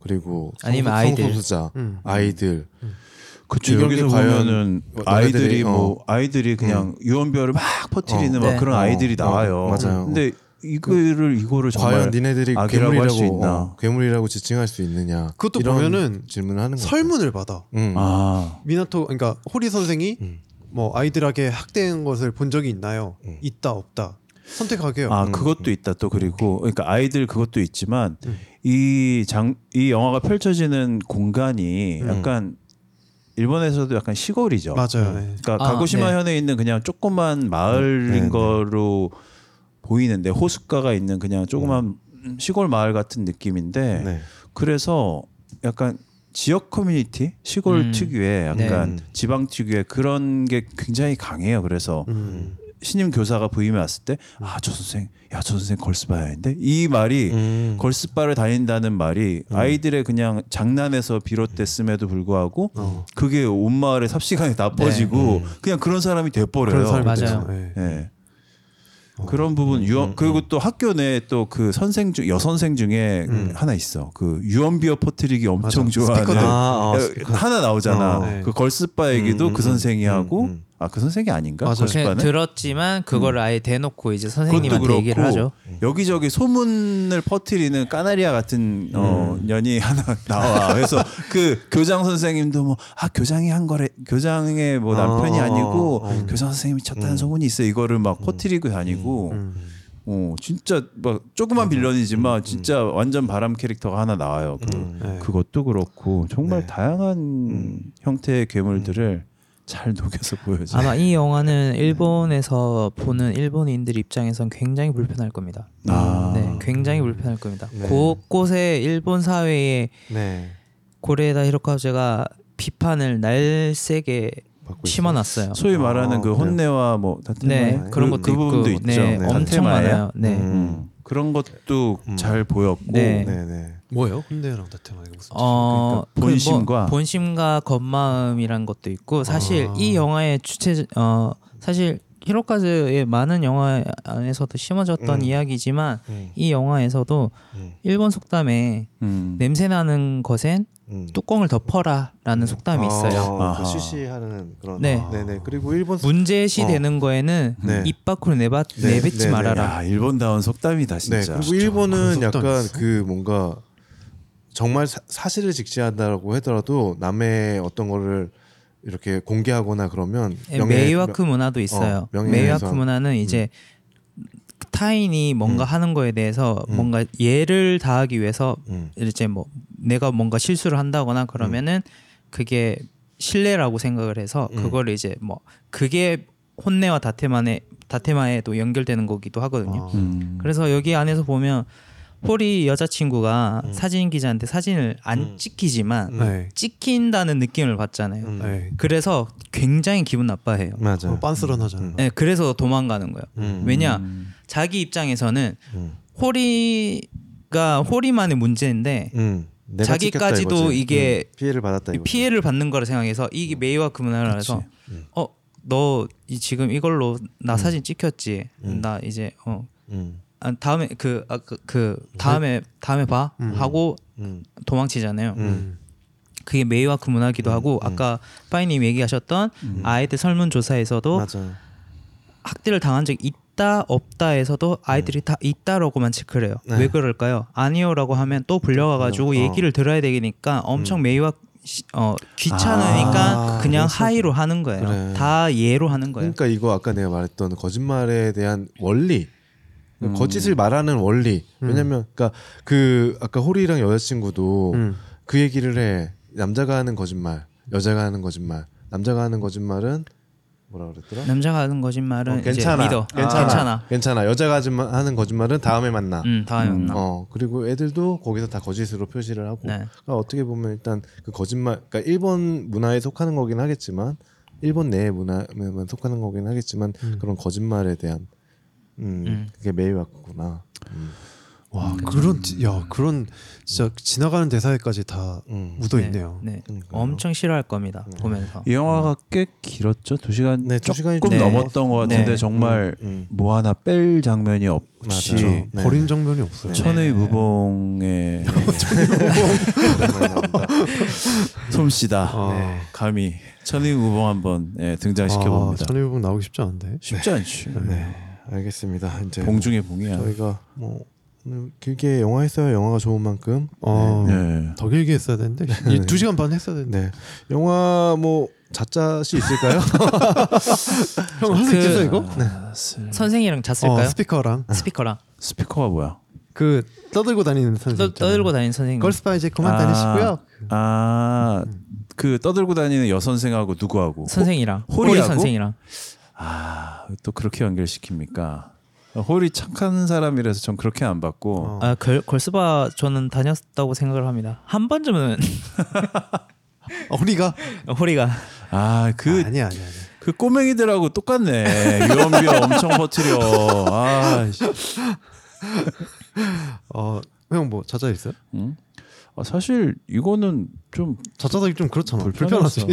그리고 아니면 성소수자, 아이들. 그쵸. 여기서 보면은 아이들이 뭐 아이들이 그냥 유언비어를 막 퍼뜨리는 막 그런 아이들이 나와요. 맞아요. 근데 이거를 정말 과연 니네들이 괴물이라고 할 수 있나? 괴물이라고 지칭할 수 있느냐? 그것도 보면은 질문을 하는 설문을 받아. 미나토 그러니까 호리 선생이 뭐 아이들에게 학대한 것을 본 적이 있나요? 있다 없다 선택하게요. 그것도 있다 또 그리고 그러니까 아이들 그것도 있지만 이 영화가 펼쳐지는 공간이 약간 일본에서도 약간 시골이죠. 맞아요. 그러니까 가고시마 현에 있는 그냥 조그만 마을인 거로. 보이는데 호숫가가 있는 그냥 조그만 시골 마을 같은 느낌인데 그래서 약간 지역 커뮤니티, 시골 특유의 약간 네. 지방 특유의 그런 게 굉장히 강해요. 그래서 신임 교사가 부임해 왔을 때 아, 저 선생, 야, 저 선생 걸스바야인데 이 말이 걸스바를 다닌다는 말이 아이들의 그냥 장난에서 비롯됐음에도 불구하고 그게 온 마을에 삽시간에 나빠지고 네. 그냥 그런 사람이 돼버려요. 그런 사람이 맞아요. 네. 네. 그런 부분 유언 그리고 또 학교 내에 또 그 선생 중 여선생 중에 하나 있어. 그 유언비어 퍼뜨리기 엄청 맞아. 좋아하는 하나 나오잖아. 네. 그 걸스바 얘기도 그 선생이 하고 아, 그 선생이 아닌가? 걸스바는 들었지만 그걸 아예 대놓고 이제 선생님한테 얘기를 하죠. 여기저기 소문을 퍼뜨리는 까나리아 같은 년이 하나 나와. 그래서 그 교장 선생님도 뭐 아 교장이 한 거래 교장의 뭐 남편이 아니고 교장 선생님이 쳤다는 소문이 있어. 이거를 막 퍼뜨리고 다니고 진짜 막 조그만 빌런이지만 진짜 완전 바람 캐릭터가 하나 나와요. 네. 그것도 그렇고 정말 네. 다양한 형태의 괴물들을 잘 녹여서 보여줘요. 아마 이 영화는 일본에서 보는 일본인들 입장에선 굉장히 불편할 겁니다. 아. 네, 굉장히 불편할 겁니다. 네. 곳곳에 일본 사회에 네. 고레에다 히로카즈가 비판을 날세게 심어놨어요. 소위 말하는 그 혼내와 뭐 네, 그런 것도 그 부분도 있고, 있죠. 네, 네. 엄청 많아요. 네. 그런 것도 잘 보였고. 네. 네, 네. 뭐예요? 혼내랑 다테마 이거 무슨? 그러니까 본심과 뭐 본심과 겉마음이란 것도 있고 사실 이 영화의 주체 사실 히로카즈의 많은 영화 안에서도 심어졌던 이야기지만 이 영화에서도 일본 속담에 냄새 나는 것엔 뚜껑을 덮어라라는 속담이 있어요. 아, 실시하는 그런. 네. 네네. 그리고 일본 문제시 되는 거에는 입 밖으로 내뱉지 네네. 말아라. 야, 일본다운 속담이다 진짜. 네. 그리고 진짜 일본은 약간 있어? 그 뭔가 정말 사실을 직시한다고 하더라도 남의 어떤 거를 이렇게 공개하거나 그러면 메이와크 문화도 있어요. 메이와크 문화는 이제 타인이 뭔가 하는 거에 대해서 뭔가 예를 다하기 위해서 이제 뭐 내가 뭔가 실수를 한다거나 그러면은 그게 신뢰라고 생각을 해서 그걸 이제 뭐 그게 혼내와 다테마에도 연결되는 거기도 하거든요. 그래서 여기 안에서 보면 폴이 여자친구가 사진 기자한테 사진을 안 찍히지만 찍힌다는 느낌을 받잖아요. 그래서 굉장히 기분 나빠해요. 맞아. 빤스런하잖아요. 네, 그래서 도망가는 거예요. 왜냐 자기 입장에서는 호리가 호리만의 문제인데 자기까지도 이게 피해를 받았다 이거지. 피해를 받는 거라 생각해서 이게 메이와크 문화를 알아서 너 지금 이걸로 나 사진 찍혔지. 나 이제 다음에 다음에 봐 하고 도망치잖아요. 그게 메이와크 문화기도 하고 아까 빠이님 얘기하셨던 아이들 설문조사에서도 맞아. 학대를 당한 적이 있다 없다에서도 아이들이 다 있다라고만 체크를 해요. 네. 왜 그럴까요? 아니요라고 하면 또 불려가가지고 얘기를 들어야 되니까 엄청 메이와크 귀찮으니까 그냥 그래서? 하이로 하는 거예요. 그래. 다 예로 하는 거예요. 그러니까 이거 아까 내가 말했던 거짓말에 대한 원리 거짓을 말하는 원리. 왜냐면 그러니까 그 아까 호리랑 여자친구도 그 얘기를 해. 남자가 하는 거짓말, 여자가 하는 거짓말. 남자가 하는 거짓말은 뭐라 그랬더라? 남자가 하는 거짓말은 괜찮아. 이제 믿어. 괜찮아. 여자가 하는 거짓말은 다음에 만나. 다음에 만나. 그리고 애들도 거기서 다 거짓으로 표시를 하고. 네. 그러니까 어떻게 보면 일단 그 거짓말, 그러니까 일본 문화에 속하는 거긴 하겠지만, 일본 내 문화에만 속하는 거긴 하겠지만 그런 거짓말에 대한. 그게 메이와크구나. 와 그런 진짜 지나가는 대사에까지 다 묻어 있네요. 네, 네. 엄청 싫어할 겁니다. 보면서 이 영화가 꽤 길었죠. 2시간 네, 조금 네. 넘었던 것 같은데 네. 정말 뭐 하나 뺄 장면이 없이 네. 버린 장면이 없어요. 천의 무봉의 솜씨다. 네. 감히 천의 무봉 한번 네, 등장시켜 봅니다. 천의 무봉 나오기 쉽지 않은데. 쉽지 않지. 네. 알겠습니다. 이제 봉중의 봉이야. 저희가 뭐 오늘 길게 영화 했어요. 영화가 좋은 만큼 네. 더 길게 했어야 되는데 2시간 반 했어야 되는데 네. 영화 뭐 잣잣이 있을까요? 형 할 수 있겠어 이거? 네. 선생이랑 잣쓸까요? 스피커랑 스피커가 뭐야? 그 떠들고 다니는 선생님 떠들고 다니는 선생님 걸스바 이제 그만 다니시고요. 그 떠들고 다니는 여선생하고 누구하고? 선생이랑 호리 선생이랑 또 그렇게 연결시킵니까? 홀이 착한 사람이라서 전 그렇게 안 봤고. 아, 걸스바 저는 다녔다고 생각을 합니다. 한 번쯤은. 홀이가. 아, 아니야. 그 꼬맹이들하고 똑같네. 유언비어 엄청 퍼뜨려. 아, 씨. 형 뭐 자자 있어요? 응? 아, 사실 이거는 좀 자자하기 좀 그렇잖아. 불편하죠.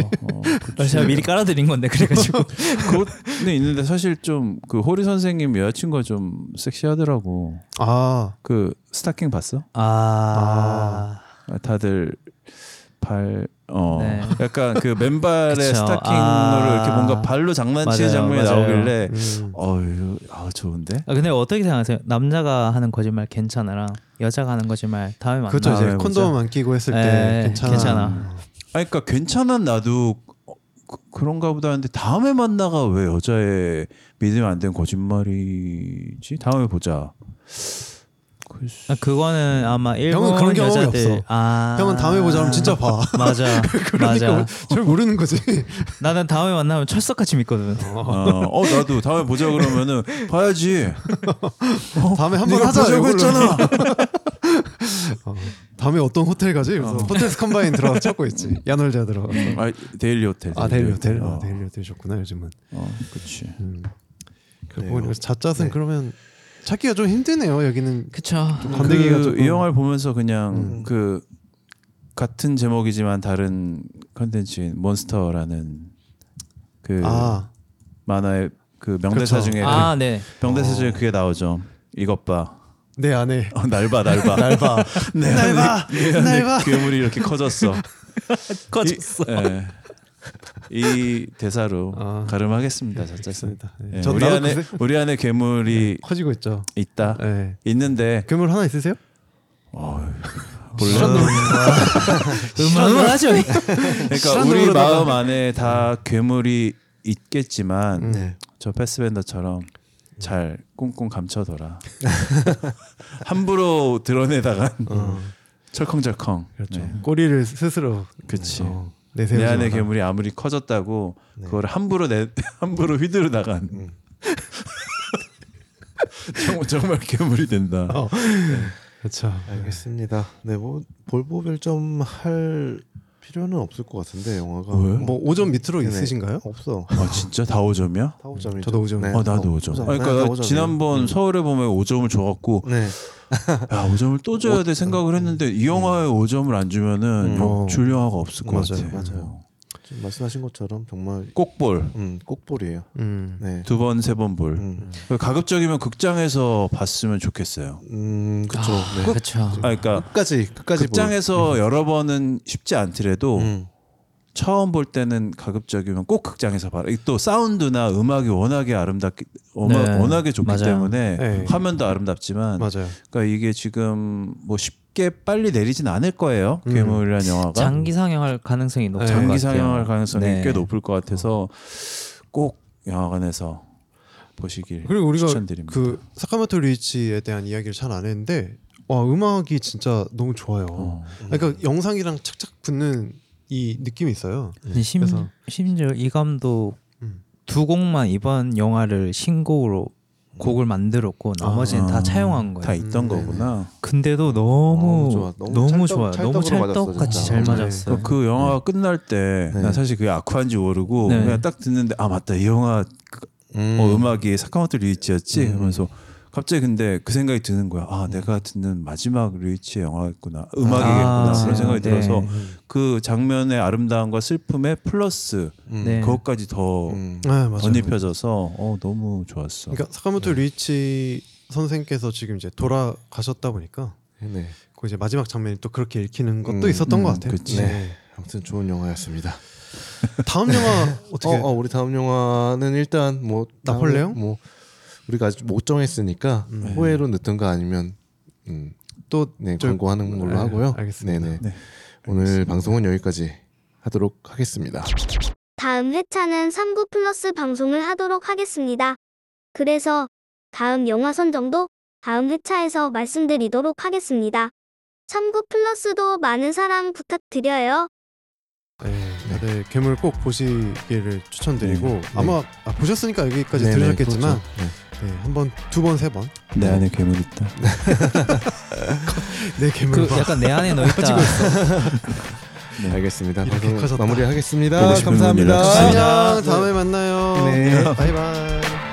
제가 미리 깔아드린 건데 그래가지고. 그것도 있는데 사실 좀 그 호리 선생님 여자친구가 좀 섹시하더라고. 아, 그 스타킹 봤어? 아. 다들 발 네. 약간 그 맨발에 스타킹으로 이렇게 뭔가 발로 장난치는 장면이 나오길래 좋은데. 아, 근데 어떻게 생각하세요? 남자가 하는 거짓말 괜찮아라, 여자가 하는 거짓말 다음에 만나. 그렇죠. 이제 콘돔 안 끼고 했을 때 괜찮아. 아니, 그러니까 괜찮아 나도 그런가 보다 하는데 다음에 만나가 왜 여자의 믿으면 안 되는 거짓말이지? 다음에 보자. 그거는 아마 일본 그런 여자들 없어. 형은 다음에 보자면 진짜 봐. 맞아. 그러니까 잘 모르는 거지. 나는 다음에 만나면 철석같이 믿거든. 나도 다음에 보자 그러면은 봐야지. 다음에 한번 하자 이걸로 했잖아. 다음에 어떤 호텔 가지? 그래서 호텔 스컴바인 들어가 찾고 있지. 야놀자 들어가. 데일리 호텔. 데일리 호텔 좋구나 요즘은. 그렇지. 잣잣은 그러면. 찾기가 좀 힘드네요 여기는. 그쵸. 건드기가 이 영화를 보면서 그냥 그 같은 제목이지만 다른 컨텐츠인 몬스터라는 그 만화의 그 명대사 그쵸. 중에 네. 명대사 중에 그게 나오죠. 이것 봐. 내 안에 날봐. 날봐. 날봐. 괴물이 이렇게 커졌어. 네. 이 대사로 가름하겠습니다. 자짜입니다. 네. 우리 안에 괴물이 커지고 있죠. 있다. 네. 있는데 괴물 하나 있으세요? 몰라. 음악을 하죠. 그러니까 우리 마음 안에 다 괴물이 있겠지만 저 패스밴더처럼 잘 꽁꽁 감춰둬라. 함부로 드러내다간 철컹철컹. 그렇죠. 네. 꼬리를 스스로. 그렇지. 내 안에 괴물이 아무리 커졌다고 그걸 함부로 휘두르 나간 정말 괴물이 된다. 네. 그렇죠. 알겠습니다. 네, 뭐 볼보별점 할 필요는 없을 것 같은데 영화가. 왜? 뭐 5점 밑으로 있으신가요? 없어. 아, 진짜 다 5점이야? 다 5점이죠. 저도 5점. 네. 나도 5점. 그러니까 지난번 서울에 보면 5점을 줘갖고. 네. 야, 5점을 또 줘야 돼 생각을 했는데 이 영화에 5점을 안 주면은 줄 영화가 없을 것 같아요. 맞아요. 지금 말씀하신 것처럼 정말 꼭볼이에요. 네. 두 번, 세 번 볼. 가급적이면 극장에서 봤으면 좋겠어요. 그렇죠. 그러니까 끝까지 극장에서 여러 번은 쉽지 않더라도 처음 볼 때는 가급적이면 꼭 극장에서 봐라. 또 사운드나 음악이 워낙에 워낙에 좋기 때문에 화면도 아름답지만, 그러니까 이게 지금 뭐 쉽게 빨리 내리진 않을 거예요. 괴물이라는 영화가 장기 상영할 가능성이 높은 것 같아요. 장기 상영할 가능성이 꽤 높을 것 같아서 꼭 영화관에서 보시길 그리고 우리가 추천드립니다. 그 사카모토 류이치에 대한 이야기를 잘 안 했는데, 와, 음악이 진짜 너무 좋아요. 그러니까 영상이랑 착착 붙는 이 느낌이 있어요. 심지어 이 감독 두 곡만 이번 영화를 신곡으로 곡을 만들었고 나머지는 다 차용한 거예요. 다 있던 거구나. 근데도 너무 좋아요. 너무 찰떡같이 잘 맞았어요. 그 영화가 끝날 때 난 사실 그게 아쿠아인지 모르고 그냥 딱 듣는데 맞다 이 영화 음악이 사카모토 류이치였지 하면서 갑자기 근데 그 생각이 드는 거야. 내가 듣는 마지막 류이치의 영화겠구나. 음악이겠구나. 그런 생각이 들어서 그 장면의 아름다움과 슬픔에 플러스 그것까지 더 덧입혀져서 너무 좋았어. 그러니까 사카모토 류이치 선생께서 지금 이제 돌아가셨다 보니까 그 이제 마지막 장면이 또 그렇게 읽히는 것도 있었던 것 같아요. 아무튼 좋은 영화였습니다. 다음 영화 어떻게? 우리 다음 영화는 일단 뭐 나폴레옹? 우리가 아직 못 정했으니까 호외로 넣든가 아니면 또 광고하는 걸로 하고요. 알겠습니다. 오늘 방송은 여기까지 하도록 하겠습니다. 다음 회차는 3부 플러스 방송을 하도록 하겠습니다. 그래서 다음 영화 선정도 다음 회차에서 말씀드리도록 하겠습니다. 3부 플러스도 많은 사랑 부탁드려요. 네, 괴물 꼭 보시기를 추천드리고 네. 아마 네. 아, 보셨으니까 여기까지 네, 들으셨겠지만 네. 네, 한 번, 두 번, 세 번. 내 안에 괴물 있다. 내 괴물 봐. 약간 내 안에 너 있다. 네, 알겠습니다. 마무리하겠습니다. 감사합니다. 안녕, 다음에 만나요. 네, 바이바이.